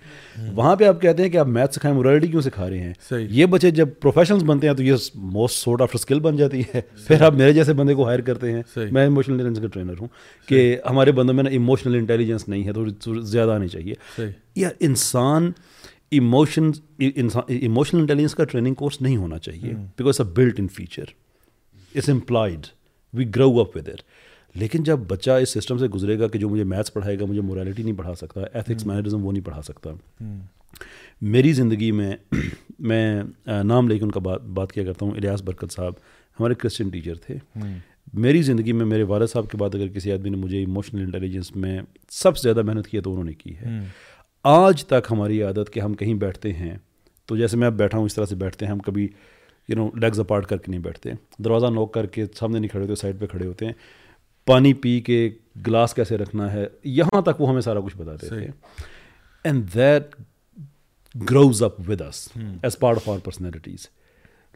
وہاں پہ آپ کہتے ہیں کہ آپ میتھ سکھائیں, مورالٹی کیوں سکھا رہے ہیں؟ یہ بچے جب پروفیشنلز بنتے ہیں تو یہ موسٹ سورٹ آف اسکل بن جاتی ہے. پھر آپ میرے جیسے بندے کو ہائر کرتے ہیں, میں ایموشنل انٹیلیجنس کا ٹرینر ہوں, کہ ہمارے بندوں میں نا ایموشنل انٹیلیجنس نہیں ہے تو زیادہ آنی چاہیے. یا ایموشنل انٹیلیجنس کا ٹریننگ کورس نہیں ہونا چاہیے, because a built in feature, it's implied, we grow up with it. لیکن جب بچہ اس سسٹم سے گزرے گا کہ جو مجھے میتھس پڑھائے گا مجھے مورالٹی نہیں پڑھا سکتا, ایتھکس مینرزم وہ نہیں پڑھا سکتا. میری زندگی میں میں نام لے کے ان کا بات کیا کرتا ہوں, الیاس برکت صاحب ہمارے کرسچن ٹیچر تھے. میری زندگی میں میرے والد صاحب کے بعد اگر کسی آدمی نے مجھے ایموشنل انٹیلیجنس میں سب سے زیادہ محنت کی ہے تو انہوں نے کی ہے. آج تک ہماری عادت کہ ہم کہیں بیٹھتے ہیں تو جیسے میں بیٹھا ہوں اس طرح سے بیٹھتے ہیں, ہم کبھی لیگز اپارٹ کر کے نہیں بیٹھتے, دروازہ نوک کر کے سامنے نہیں کھڑے ہوتے, سائڈ پہ کھڑے ہوتے ہیں. پانی پی کے گلاس کیسے رکھنا ہے, یہاں تک وہ ہمیں سارا کچھ بتاتے تھے. And that grows up with us as part of our personalities.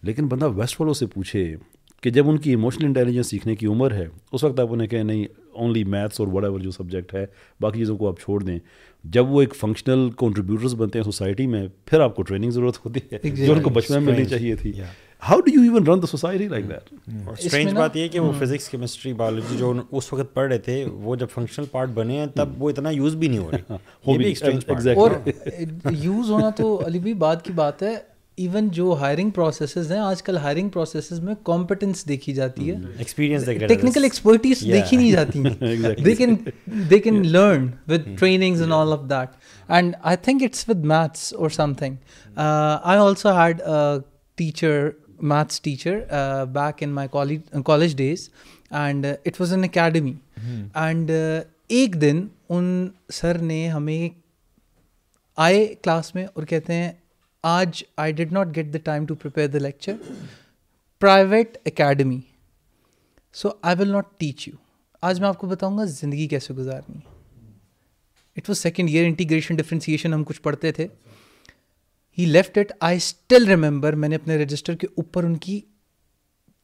لیکن بندہ ویسٹ والوں سے پوچھے کہ جب ان کی ایموشنل انٹیلیجنس سیکھنے کی عمر ہے اس وقت آپ انہیں کہیں نہیں, اونلی میتھس اور وٹ ایور جو سبجیکٹ ہے, باقی چیزوں کو آپ چھوڑ دیں. جب وہ ایک فنکشنل کنٹریبیوٹرز بنتے ہیں سوسائٹی میں پھر آپ کو ٹریننگ ضرورت ہوتی ہے جو ان کو بچپن میں ملنی چاہیے تھی. How do you even run the society like that? اور اسٹرینج بات یہ کہ وہ فزکس, کیمسٹری, بایولوجی جو اس وقت پڑھ رہے تھے وہ جب فنکشنل پارٹ بنے ہیں تب وہ اتنا یوز بھی نہیں ہو رہا. وہ بھی ایکسٹرینج پارٹ اور یوز ہونا تو علی بھی بات کی بات ہے. ایون جو ہائرنگ پروسیسز ہیں آج کل, ہائرنگ پروسیسز میں کمپٹنس دیکھی جاتی ہے, ایکسپیرینس, ٹیکنیکل ایکسپرٹیز دیکھی نہیں جاتی ہیں. They can learn with trainings and all of that. And I think it's with maths اور something. I also had teacher, maths teacher back in my college days, and it was an academy. And ایک دن ان سر نے ہمیں آئے class میں اور کہتے ہیں آج I did not get the time to prepare the lecture, private academy, so I will not teach you. آج میں آپ کو بتاؤں گا زندگی کیسے گزارنی ہے. It was second year, integration differentiation ہم کچھ پڑھتے تھے. He left it. I still remember میں نے اپنے رجسٹر کے اوپر ان کی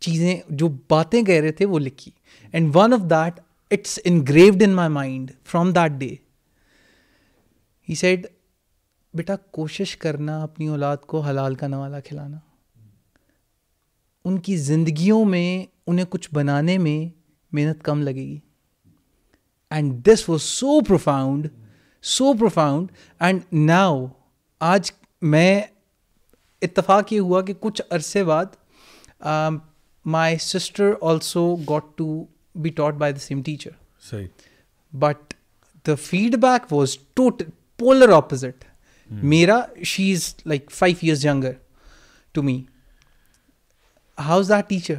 چیزیں جو باتیں کہہ رہے تھے وہ لکھی, and one of that it's engraved in my mind from that day. He said بیٹا کوشش کرنا اپنی اولاد کو حلال کا نوالا کھلانا, ان کی زندگیوں میں انہیں کچھ بنانے میں محنت کم لگے گی. And this was so profound, so profound. And now آج میں اتفاق یہ ہوا کہ کچھ عرصے بعد my sister also got to be taught by the same teacher. صحیح. But the feedback was total polar opposite. میرا, she is like 5 years younger to me. How's that teacher?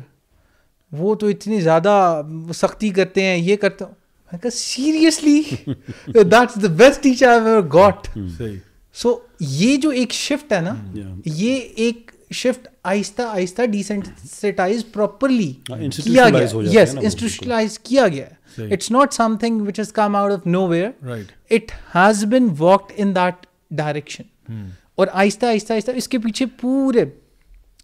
وہ تو اتنی زیادہ سختی کرتے ہیں یہ کرتے ہیں. میں کہا seriously that's the best teacher I ever got. So یہ جو ایک شفٹ ہے نا, یہ ایک شفٹ آہستہ آہستہ ڈیسینسٹائز پراپرلی کیا گیا, یس انسٹیٹیوشنلائز کیا گیا. It's not something which has come out of nowhere, it has been walked in that direction. اور آہستہ آہستہ آہستہ اس کے پیچھے پورے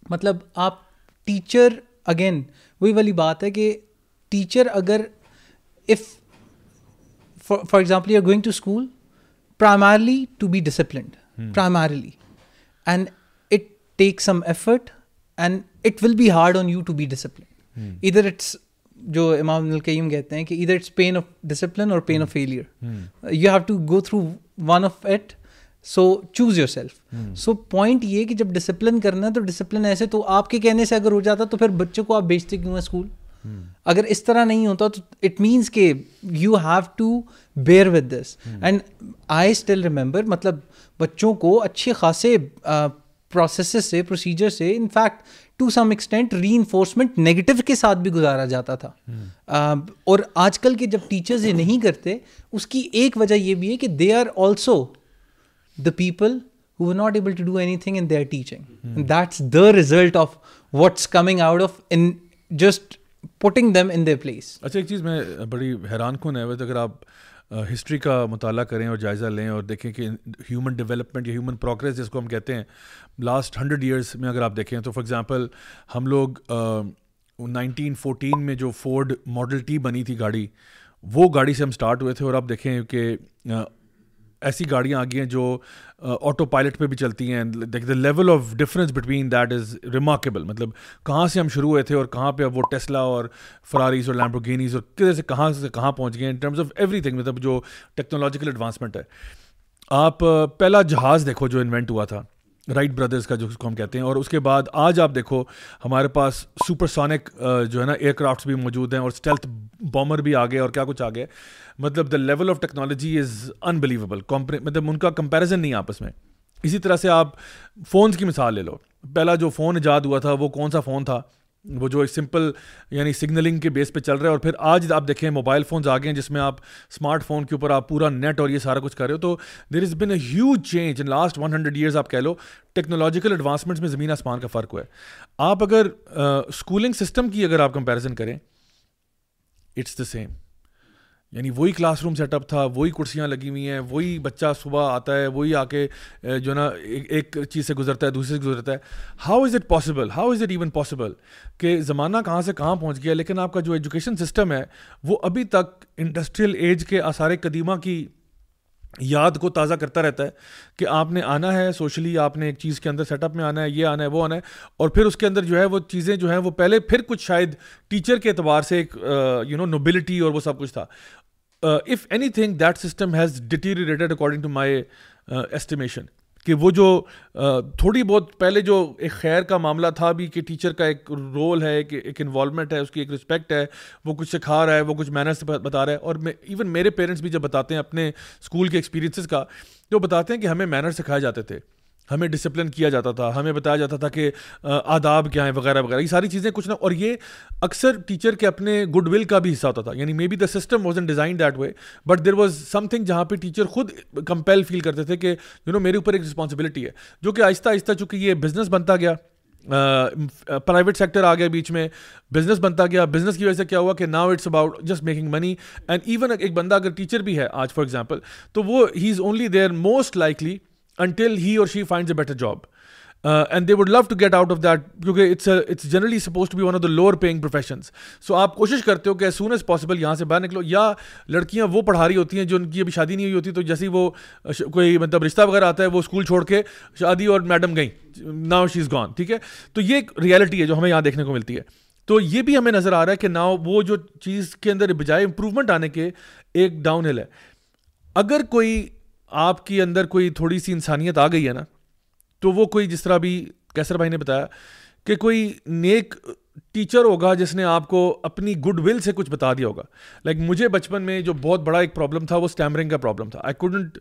مطلب آپ ٹیچر, اگین وہی والی بات ہے کہ ٹیچر اگر if for example you are going to school primarily to be disciplined, primarily, and it takes some effort and it will be hard on you to be disciplined. Either it's jo Imam Ibn al-Qayyim kehte hain ki either it's pain of discipline or pain of failure. You have to go through one of it, so choose yourself. So point ye ki jab discipline karna hai to discipline aise, to aapke kehne se agar ho jata to fir bachcho ko aap bhejte kyun hai school? اگر اس طرح نہیں ہوتا تو it means کہ you have to bear with this. And I still remember مطلب بچوں کو اچھے خاصے پروسیسز سے, پروسیجر سے, in fact to some extent reinforcement negative کے ساتھ بھی گزارا جاتا تھا. اور آج کل کے جب ٹیچرز یہ نہیں کرتے, اس کی ایک وجہ یہ بھی ہے کہ they are also the people who were not able to do anything in their teaching. And that's the result of what's coming out of in just putting them in their place. اچھا ایک چیز میں بڑی حیران کن ہے, اگر آپ ہسٹری کا مطالعہ کریں اور جائزہ لیں اور دیکھیں کہ ہیومن ڈیولپمنٹ یا ہیومن پروگریس جس کو ہم کہتے ہیں لاسٹ 100 years میں اگر آپ دیکھیں تو فار ایگزامپل ہم لوگ 1914 میں جو فورڈ ماڈل ٹی بنی تھی گاڑی, وہ گاڑی سے ہم سٹارٹ ہوئے تھے. اور آپ دیکھیں کہ ایسی گاڑیاں آ گئی ہیں جو آٹو پائلٹ پہ بھی چلتی ہیں. The level of difference between that is remarkable. مطلب کہاں سے ہم شروع ہوئے تھے اور کہاں پہ اب وہ ٹیسلا اور فرارز اور لیمبورگینیز اور کدھر سے کہاں پہنچ گئے ہیں in terms of everything. مطلب جو ٹیکنالوجیکل ایڈوانسمنٹ ہے, آپ پہلا جہاز دیکھو جو انوینٹ ہوا تھا رائٹ بردرز کا, جو اس کو ہم کہتے ہیں. اور اس کے بعد آج آپ دیکھو ہمارے پاس سپر سونک جو ہے نا ایئر کرافٹس بھی موجود ہیں اور اسٹیلتھ بامر بھی آ گئے اور کیا کچھ آ گئے. مطلب the level of technology is unbelievable, مطلب ان کا کمپیریزن نہیں آپس میں. اسی طرح سے آپ فونز کی مثال لے لو. پہلا جو فون ایجاد ہوا تھا وہ کون سا فون تھا؟ وہ جو ایک سمپل یعنی سگنلنگ کے بیس پہ چل رہا ہے. اور پھر آج آپ دیکھیں موبائل فونز آ گئے ہیں جس میں آپ اسمارٹ فون کے اوپر آپ پورا نیٹ اور یہ سارا کچھ کر رہے ہو. تو there is been a huge change in last 100 years. آپ کہہ لو ٹیکنالوجیکل ایڈوانسمنٹس میں زمین آسمان کا فرق ہوا ہے. آپ اگر اسکولنگ سسٹم کی اگر آپ کمپیریزن کریں, اٹس دا سیم. یعنی وہی کلاس روم سیٹ اپ تھا, وہی کرسیاں لگی ہوئی ہیں, وہی بچہ صبح آتا ہے, وہی آ کے جو ہے نا ایک چیز سے گزرتا ہے دوسرے سے گزرتا ہے. How is it possible, how is it even possible کہ زمانہ کہاں سے کہاں پہنچ گیا؟ لیکن آپ کا جو ایجوکیشن سسٹم ہے وہ ابھی تک انڈسٹریل ایج کے آثار قدیمہ کی یاد کو تازہ کرتا رہتا ہے کہ آپ نے آنا ہے سوشلی, آپ نے ایک چیز کے اندر سیٹ اپ میں آنا ہے, یہ آنا ہے وہ آنا ہے. اور پھر اس کے اندر جو ہے وہ چیزیں جو ہیں وہ پہلے پھر کچھ شاید ٹیچر کے اعتبار سے ایک یو نو نوبلٹی اور وہ سب کچھ تھا. if anything that system has deteriorated according to my estimation. کہ وہ جو تھوڑی بہت پہلے جو ایک خیر کا معاملہ تھا بھی کہ ٹیچر کا ایک رول ہے, ایک انوالومنٹ ہے, اس کی ایک رسپیکٹ ہے, وہ کچھ سکھا رہا ہے, وہ کچھ مینرس بتا رہا ہے. اور ایون میرے پیرنٹس بھی جب بتاتے ہیں اپنے اسکول کے ایکسپیرینسز کا, تو بتاتے ہیں کہ ہمیں مینرس سکھائے جاتے تھے, ہمیں ڈسپلن کیا جاتا تھا, ہمیں بتایا جاتا تھا کہ آداب کیا ہیں وغیرہ وغیرہ. یہ ساری چیزیں کچھ نہ, اور یہ اکثر ٹیچر کے اپنے گڈ ول کا بھی حصہ ہوتا تھا. یعنی maybe the system was and design that way, but there was something جہاں پہ ٹیچر خود کمپیل فیل کرتے تھے کہ یو نو میرے اوپر ایک رسپانسبلٹی ہے. جو کہ آہستہ آہستہ چونکہ یہ بزنس بنتا گیا, پرائیویٹ سیکٹر آ گیا بیچ میں, بزنس بنتا گیا. بزنس کی وجہ سے کیا ہوا کہ now it's about just making money. And even ایک بندہ اگر ٹیچر بھی ہے آج فار ایگزامپل, تو وہ he is only there most likely until he or she finds a better job, and they would love to get out of that because it's generally supposed to be one of the lower paying professions. So aap koshish karte ho ki as soon as possible yahan se bahar niklo. Ya ladkiyan wo padha rahi hoti hain jo unki abhi shaadi nahi hui hoti, to jaisi wo koi matlab rishta wagaira aata hai, wo school chhod ke shaadi aur madam gayi, now she is gone. theek hai, to ye ek reality hai jo hame yahan dekhne ko milti hai. تو یہ بھی ہمیں نظر آ رہا ہے کہ now وہ جو چیز کے اندر بجائے امپروومنٹ آنے کے ایک ڈاؤن ہل ہے. اگر کوئی آپ کے اندر کوئی تھوڑی سی انسانیت آ گئی ہے نا, تو وہ کوئی جس طرح بھی کیسر بھائی نے بتایا کہ کوئی نیک ٹیچر ہوگا جس نے آپ کو اپنی گڈ ول سے کچھ بتا دیا ہوگا. لائک مجھے بچپن میں جو بہت بڑا ایک پرابلم تھا وہ اسٹیمرنگ کا پرابلم تھا. I couldn't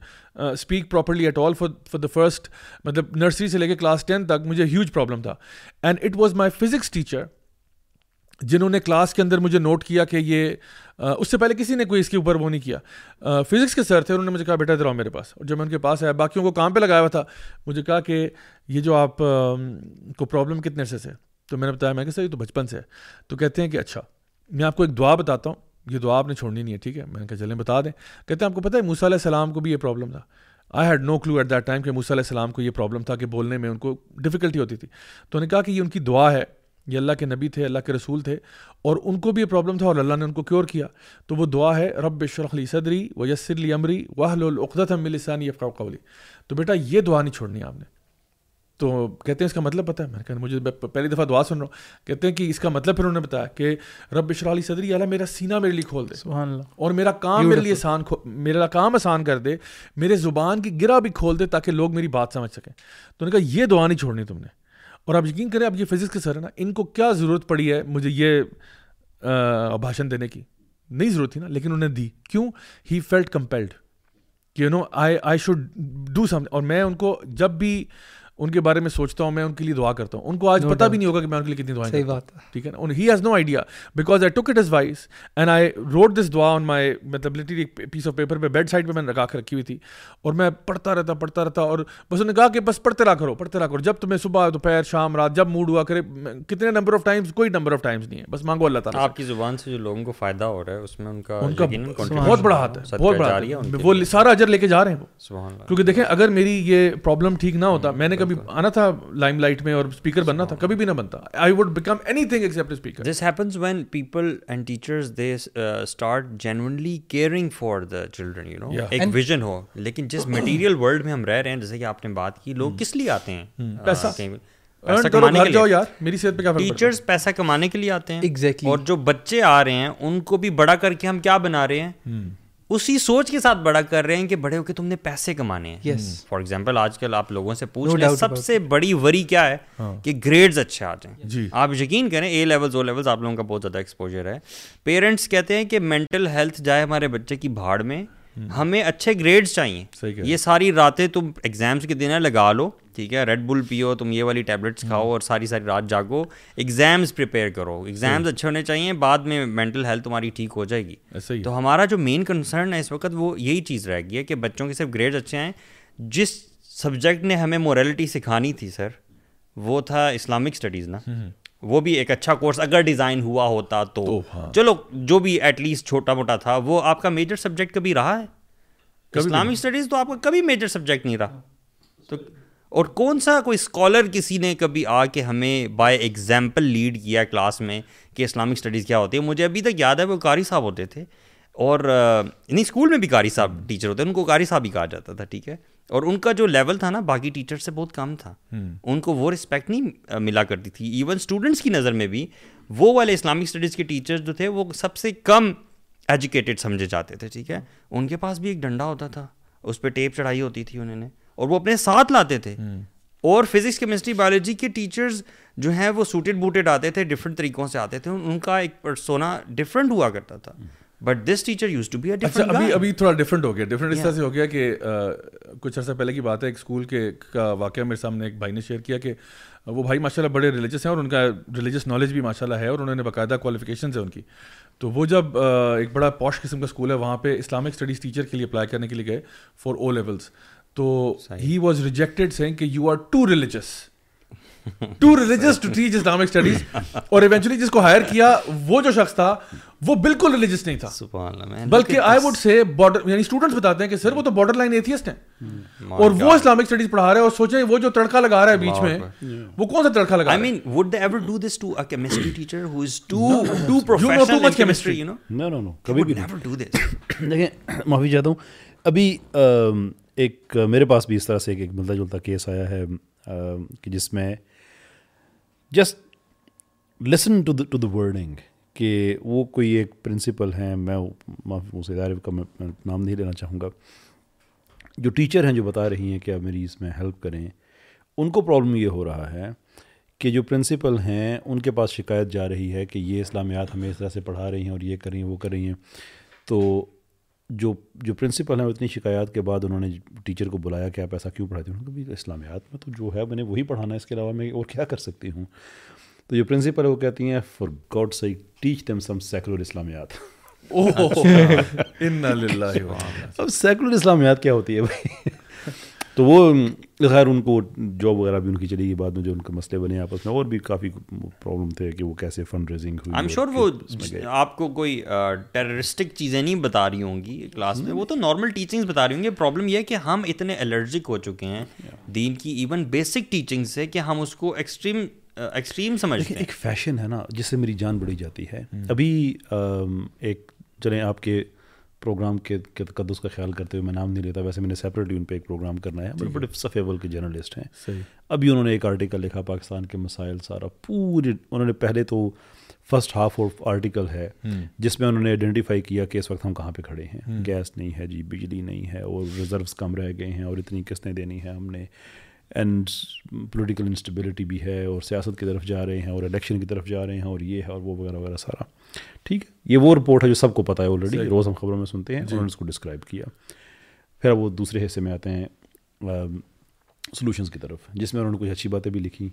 speak properly at all for the first, مطلب نرسری سے لے کے کلاس 10 تک مجھے ہیوج پرابلم تھا. And it was my physics teacher جنہوں نے کلاس کے اندر مجھے نوٹ کیا کہ یہ اس سے پہلے کسی نے کوئی اس کے اوپر وہ نہیں کیا. فزکس کے سر تھے, انہوں نے مجھے کہا بیٹا ادھر آؤ میرے پاس, اور جب میں ان کے پاس آیا باقیوں کو کام پہ لگایا ہوا تھا, مجھے کہا کہ یہ جو آپ کو پرابلم کتنے عرصے سے, تو میں نے بتایا میں کہ سر یہ تو بچپن سے ہے. تو کہتے ہیں کہ اچھا میں آپ کو ایک دعا بتاتا ہوں, یہ دعا آپ نے چھوڑنی نہیں ہے ٹھیک ہے. میں نے کہا چلیں بتا دیں. کہتے ہیں آپ کو پتہ ہے موسیٰ علیہ السلام کو بھی یہ پرابلم تھا. I had no clue at that time کہ موسیٰ علیہ السلام کو یہ پرابلم تھا کہ بولنے میں ان کو ڈفیکلٹی ہوتی تھی. تو انہوں نے کہا کہ یہ ان کی دعا ہے, یہ اللہ کے نبی تھے, اللہ کے رسول تھے, اور ان کو بھی یہ پرابلم تھا اور اللہ نے ان کو کیور کیا. تو وہ دعا ہے رب اشرح لی صدری ویسر لی امری واحلل عقدۃ من لسانی یفقہوا قولی. تو بیٹا یہ دعا نہیں چھوڑنی آپ نے. تو کہتے ہیں اس کا مطلب پتہ ہے؟ میں نے کہا مجھے پہلی دفعہ دعا سن رہا ہوں. کہتے ہیں کہ اس کا مطلب پھر انہوں نے بتایا کہ رب اشرح لی صدری, اللہ میرا سینہ میرے لیے کھول دے, سبحان اللہ, اور میرا کام میرے لیے آسان, میرا کام آسان کر دے, میرے زبان کی گرہ بھی کھول دے تاکہ لوگ میری بات سمجھ سکیں. تو انہوں نے کہا یہ دعا نہیں چھوڑنی تم نے. اور آپ یقین کریں اب یہ فزکس کے سر ہے نا, ان کو کیا ضرورت پڑی ہے مجھے یہ بھاشن دینے کی, نہیں ضرورت تھی نا, لیکن انہوں نے دی. کیوں؟ ہی فیلٹ کمپیلڈ کہ you know I should do some. اور میں ان کو جب بھی ان کے بارے میں سوچتا ہوں میں ان کے لیے دعا کرتا ہوں. ان کو آج پتہ بھی نہیں ہوگا کہ میں ان کے لیے کتنی دعائیں کرتا ہوں, ٹھیک ہے نا. He has no idea because I took it as wise and I wrote this دعا آن مائی مطلب لٹرلی پیس آف پیپر پہ بیڈ سائڈ پہ میں نے لگا کے رکھی ہوئی تھی, اور میں پڑھتا رہتا اور بس انہوں نے کہا کہ بس پڑھتے رہا کرو جب تمہیں صبح دوپہر شام رات جب موڈ ہوا کرے, کتنے نمبر آف ٹائمس, کوئی نمبر آف ٹائمس نہیں ہے, بس مانگو اللہ تعالیٰ. آپ کی زبان سے جو لوگوں کو فائدہ ہو رہا ہے اس میں ان کا بہت بڑا ہاتھ ہے, بہت بڑا ہاتھ ہے, وہ سارا اجر لے کے جا رہے ہیں وہ. کیونکہ دیکھیں اگر میری یہ پرابلم ٹھیک نہ ہوتا, میں نے کبھی آنا تھا لائم لائٹ میں اور اسپیکر بننا تھا, کبھی بھی نہ بنتا. I would become anything except speaker. This happens when people and teachers they start genuinely caring for the children, you know ایک ویژن ہو. لیکن جس مٹیریل ورلڈ میں ہم رہ رہے ہیں, جیسے کہ آپ نے بات کی, لوگ کس لیے آتے ہیں؟ پیسہ کمانے کے لیے. میری صحت پہ کیا فرق؟ ٹیچرز پیسہ کمانے کے لیے آتے ہیں, ایگزیکٹلی. اور جو بچے آ رہے ہیں ان کو بھی بڑا کر کے ہم کیا بنا رہے ہیں, اسی سوچ کے ساتھ بڑا کر رہے ہیں کہ بڑے ہو کے تم نے پیسے کمانے ہیں. یس, فار ایگزامپل آج کل آپ لوگوں سے پوچھ لیں سب سے بڑی وری کیا ہے کہ گریڈز اچھے آ جائیں. جی آپ یقین کریں اے لیولز او لیولز آپ لوگوں کا بہت زیادہ ایکسپوجر ہے. پیرنٹس کہتے ہیں کہ مینٹل ہیلتھ جائے ہمارے بچے کی بھاڑ میں, ہمیں اچھے گریڈز چاہیے. یہ ساری راتیں تم ایگزامس کے دن لگا لو, ٹھیک ہے, ریڈ بل پیو, تم یہ والی ٹیبلٹس کھاؤ اور ساری رات جاگو, ایگزامز پریپیئر کرو, ایگزامز اچھے ہونے چاہیے, بعد میں مینٹل ہیلتھ تمہاری ٹھیک ہو جائے گی. تو ہمارا جو مین کنسرن ہے اس وقت وہ یہی چیز رہ گئی ہے کہ بچوں کے صرف گریڈز اچھے ہیں. جس سبجیکٹ نے ہمیں مورالٹی سکھانی تھی سر, وہ تھا اسلامک اسٹڈیز نا, وہ بھی ایک اچھا کورس اگر ڈیزائن ہوا ہوتا تو چلو جو بھی ایٹ لیسٹ چھوٹا موٹا تھا. وہ آپ کا میجر سبجیکٹ کبھی رہا ہے؟ اسلامک اسٹڈیز تو آپ کا کبھی میجر سبجیکٹ نہیں رہا. تو اور کون سا کوئی اسکالر کسی نے کبھی آ کے ہمیں بائی ایگزامپل لیڈ کیا کلاس میں کہ اسلامک اسٹڈیز کیا ہوتی ہے؟ مجھے ابھی تک یاد ہے وہ قاری صاحب ہوتے تھے, اور نہیں اسکول میں بھی قاری صاحب ٹیچر ہوتے ہیں, ان کو قاری صاحب ہی کہا جاتا تھا, ٹھیک ہے. اور ان کا جو لیول تھا نا باقی ٹیچر سے بہت کم تھا, ان کو وہ رسپیکٹ نہیں ملا کرتی تھی. ایون اسٹوڈنٹس کی نظر میں بھی وہ والے اسلامک اسٹڈیز کے ٹیچر جو تھے وہ سب سے کم ایجوکیٹڈ سمجھے جاتے تھے, ٹھیک ہے. ان کے پاس بھی ایک ڈنڈا ہوتا تھا, اس پہ ٹیپ چڑھائی ہوتی تھی انہوں نے, اور وہ اپنے ساتھ لاتے تھے. اور فزکس کیمسٹری بایولوجی کے ٹیچرز جو ہیں وہ سوٹڈ بوٹڈ آتے تھے, ڈفرینٹ طریقوں سے آتے تھے, ان کا ایک پرسونا ڈفرینٹ ہوا کرتا تھا. But this teacher used to be a different guy. ابھی تھوڑا ڈفرینٹ ہو گیا, ڈفرینٹ اس طرح سے ہو گیا کہ کچھ عرصہ پہلے کی بات ہے, ایک اسکول کے کا واقعہ میرے سامنے ایک بھائی نے شیئر کیا کہ وہ بھائی ماشاء اللہ بڑے ریلیجس ہیں اور ان کا ریلیجس نالج بھی ماشاء اللہ ہے, اور انہوں نے باقاعدہ کوالیفیکیشنز ہیں ان کی. تو وہ جب ایک بڑا پوش قسم کا اسکول ہے, وہاں پہ اسلامک اسٹڈیز ٹیچر کے لیے اپلائی کرنے کے لیے گئے فار او لیولس. تو ہی واز ریجیکٹڈ سیئنگ کہ you are too religious to teach Islamic studies. اور ایونچولی جس کو ہائر کیا وہ جو شخص تھا وہ بالکل ریلیجس نہیں تھا, بلکہ آئی وڈ سے بارڈر, یعنی اسٹوڈنٹس بتاتے ہیں کہ سر وہ تو بارڈر لائن ایتھیسٹ ہیں, اور وہ اسلامک اسٹڈیز پڑھا رہے ہیں, اور سوچیں وہ جو تڑکا لگا رہا ہے بیچ میں وہ کون سا تڑکا لگا رہا ہے. I mean would they ever do this to a chemistry teacher who is too professional in chemistry, you know. No no no کبھی بھی نیور ڈو دس. دیکھیں معافی چاہتا ہوں, ابھی ایک میرے پاس بھی اس طرح سے ایک ملتا جلتا کیس آیا ہے کہ جس میں just listen to the wording کہ وہ کوئی ایک پرنسپل ہیں, میں اس ادارے کا نام نہیں لینا چاہوں گا, جو ٹیچر ہیں جو بتا رہی ہیں کہ آپ میری اس میں ہیلپ کریں. ان کو پرابلم یہ ہو رہا ہے کہ جو پرنسپل ہیں ان کے پاس شکایت جا رہی ہے کہ یہ اسلامیات ہمیں اس طرح سے پڑھا رہی ہیں اور یہ کر رہی ہیں وہ کر رہی ہیں. تو جو پرنسپل ہیں اتنی شکایات کے بعد انہوں نے ٹیچر کو بلایا کہ آپ ایسا کیوں پڑھاتے ہیں؟ انہوں نے کہا اسلامیات میں تو جو ہے میں نے وہی پڑھانا ہے, اس کے علاوہ میں اور کیا کر سکتی ہوں. تو جو پرنسپل ہے وہ کہتی ہیں for God sake teach them some secular اسلامیات. اب سیکولر اسلامیات کیا ہوتی ہے بھائی؟ تو وہ خیر ان کو جاب وغیرہ بھی ان کی چلی گئی بعد میں، جو ان کے مسئلے بنے آپس میں، اور بھی کافی پرابلم تھے کہ وہ کیسے فنڈ ریزنگ ہوئی. آئی ایم شیور وہ آپ کو کوئی ٹیررسٹک چیزیں نہیں بتا رہی ہوں گی کلاس میں، وہ تو نارمل ٹیچنگز بتا رہی ہوں گی. پرابلم یہ ہے کہ ہم اتنے الرجک ہو چکے ہیں دین کی ایون بیسک ٹیچنگ سے کہ ہم اس کو ایکسٹریم سمجھتے ہیں. ایک فیشن ہے نا جس سے میری جان بڑی جاتی ہے. ابھی ایک چلیں آپ کے پروگرام کے تقدس کا خیال کرتے ہوئے میں نام نہیں لیتا، ویسے میں نے سیپریٹلی ان پہ ایک پروگرام کرنا ہے، بڑے صفیول کے جرنلسٹ ہیں. ابھی انہوں نے ایک آرٹیکل لکھا پاکستان کے مسائل، سارا پورے انہوں نے پہلے تو فرسٹ ہاف آف آرٹیکل ہے جس میں انہوں نے آئیڈینٹیفائی کیا کہ اس وقت ہم کہاں پہ کھڑے ہیں. گیس نہیں ہے جی، بجلی نہیں ہے، اور ریزروس کم رہ گئے ہیں، اور اتنی قسطیں دینی ہیں ہم نے، اینڈ پولیٹیکل انسٹیبلٹی بھی ہے، اور سیاست کی طرف جا رہے ہیں، اور الیکشن کی طرف جا رہے ہیں، اور یہ ہے اور وہ وغیرہ وغیرہ سارا. ٹھیک ہے، یہ وہ رپورٹ ہے جو سب کو پتہ ہے آلریڈی، روز ہم خبروں میں سنتے ہیں. انہوں نے اس کو ڈسکرائب کیا. پھر وہ دوسرے حصے میں آتے ہیں سولوشنز کی طرف، جس میں انہوں نے کچھ اچھی باتیں بھی لکھی.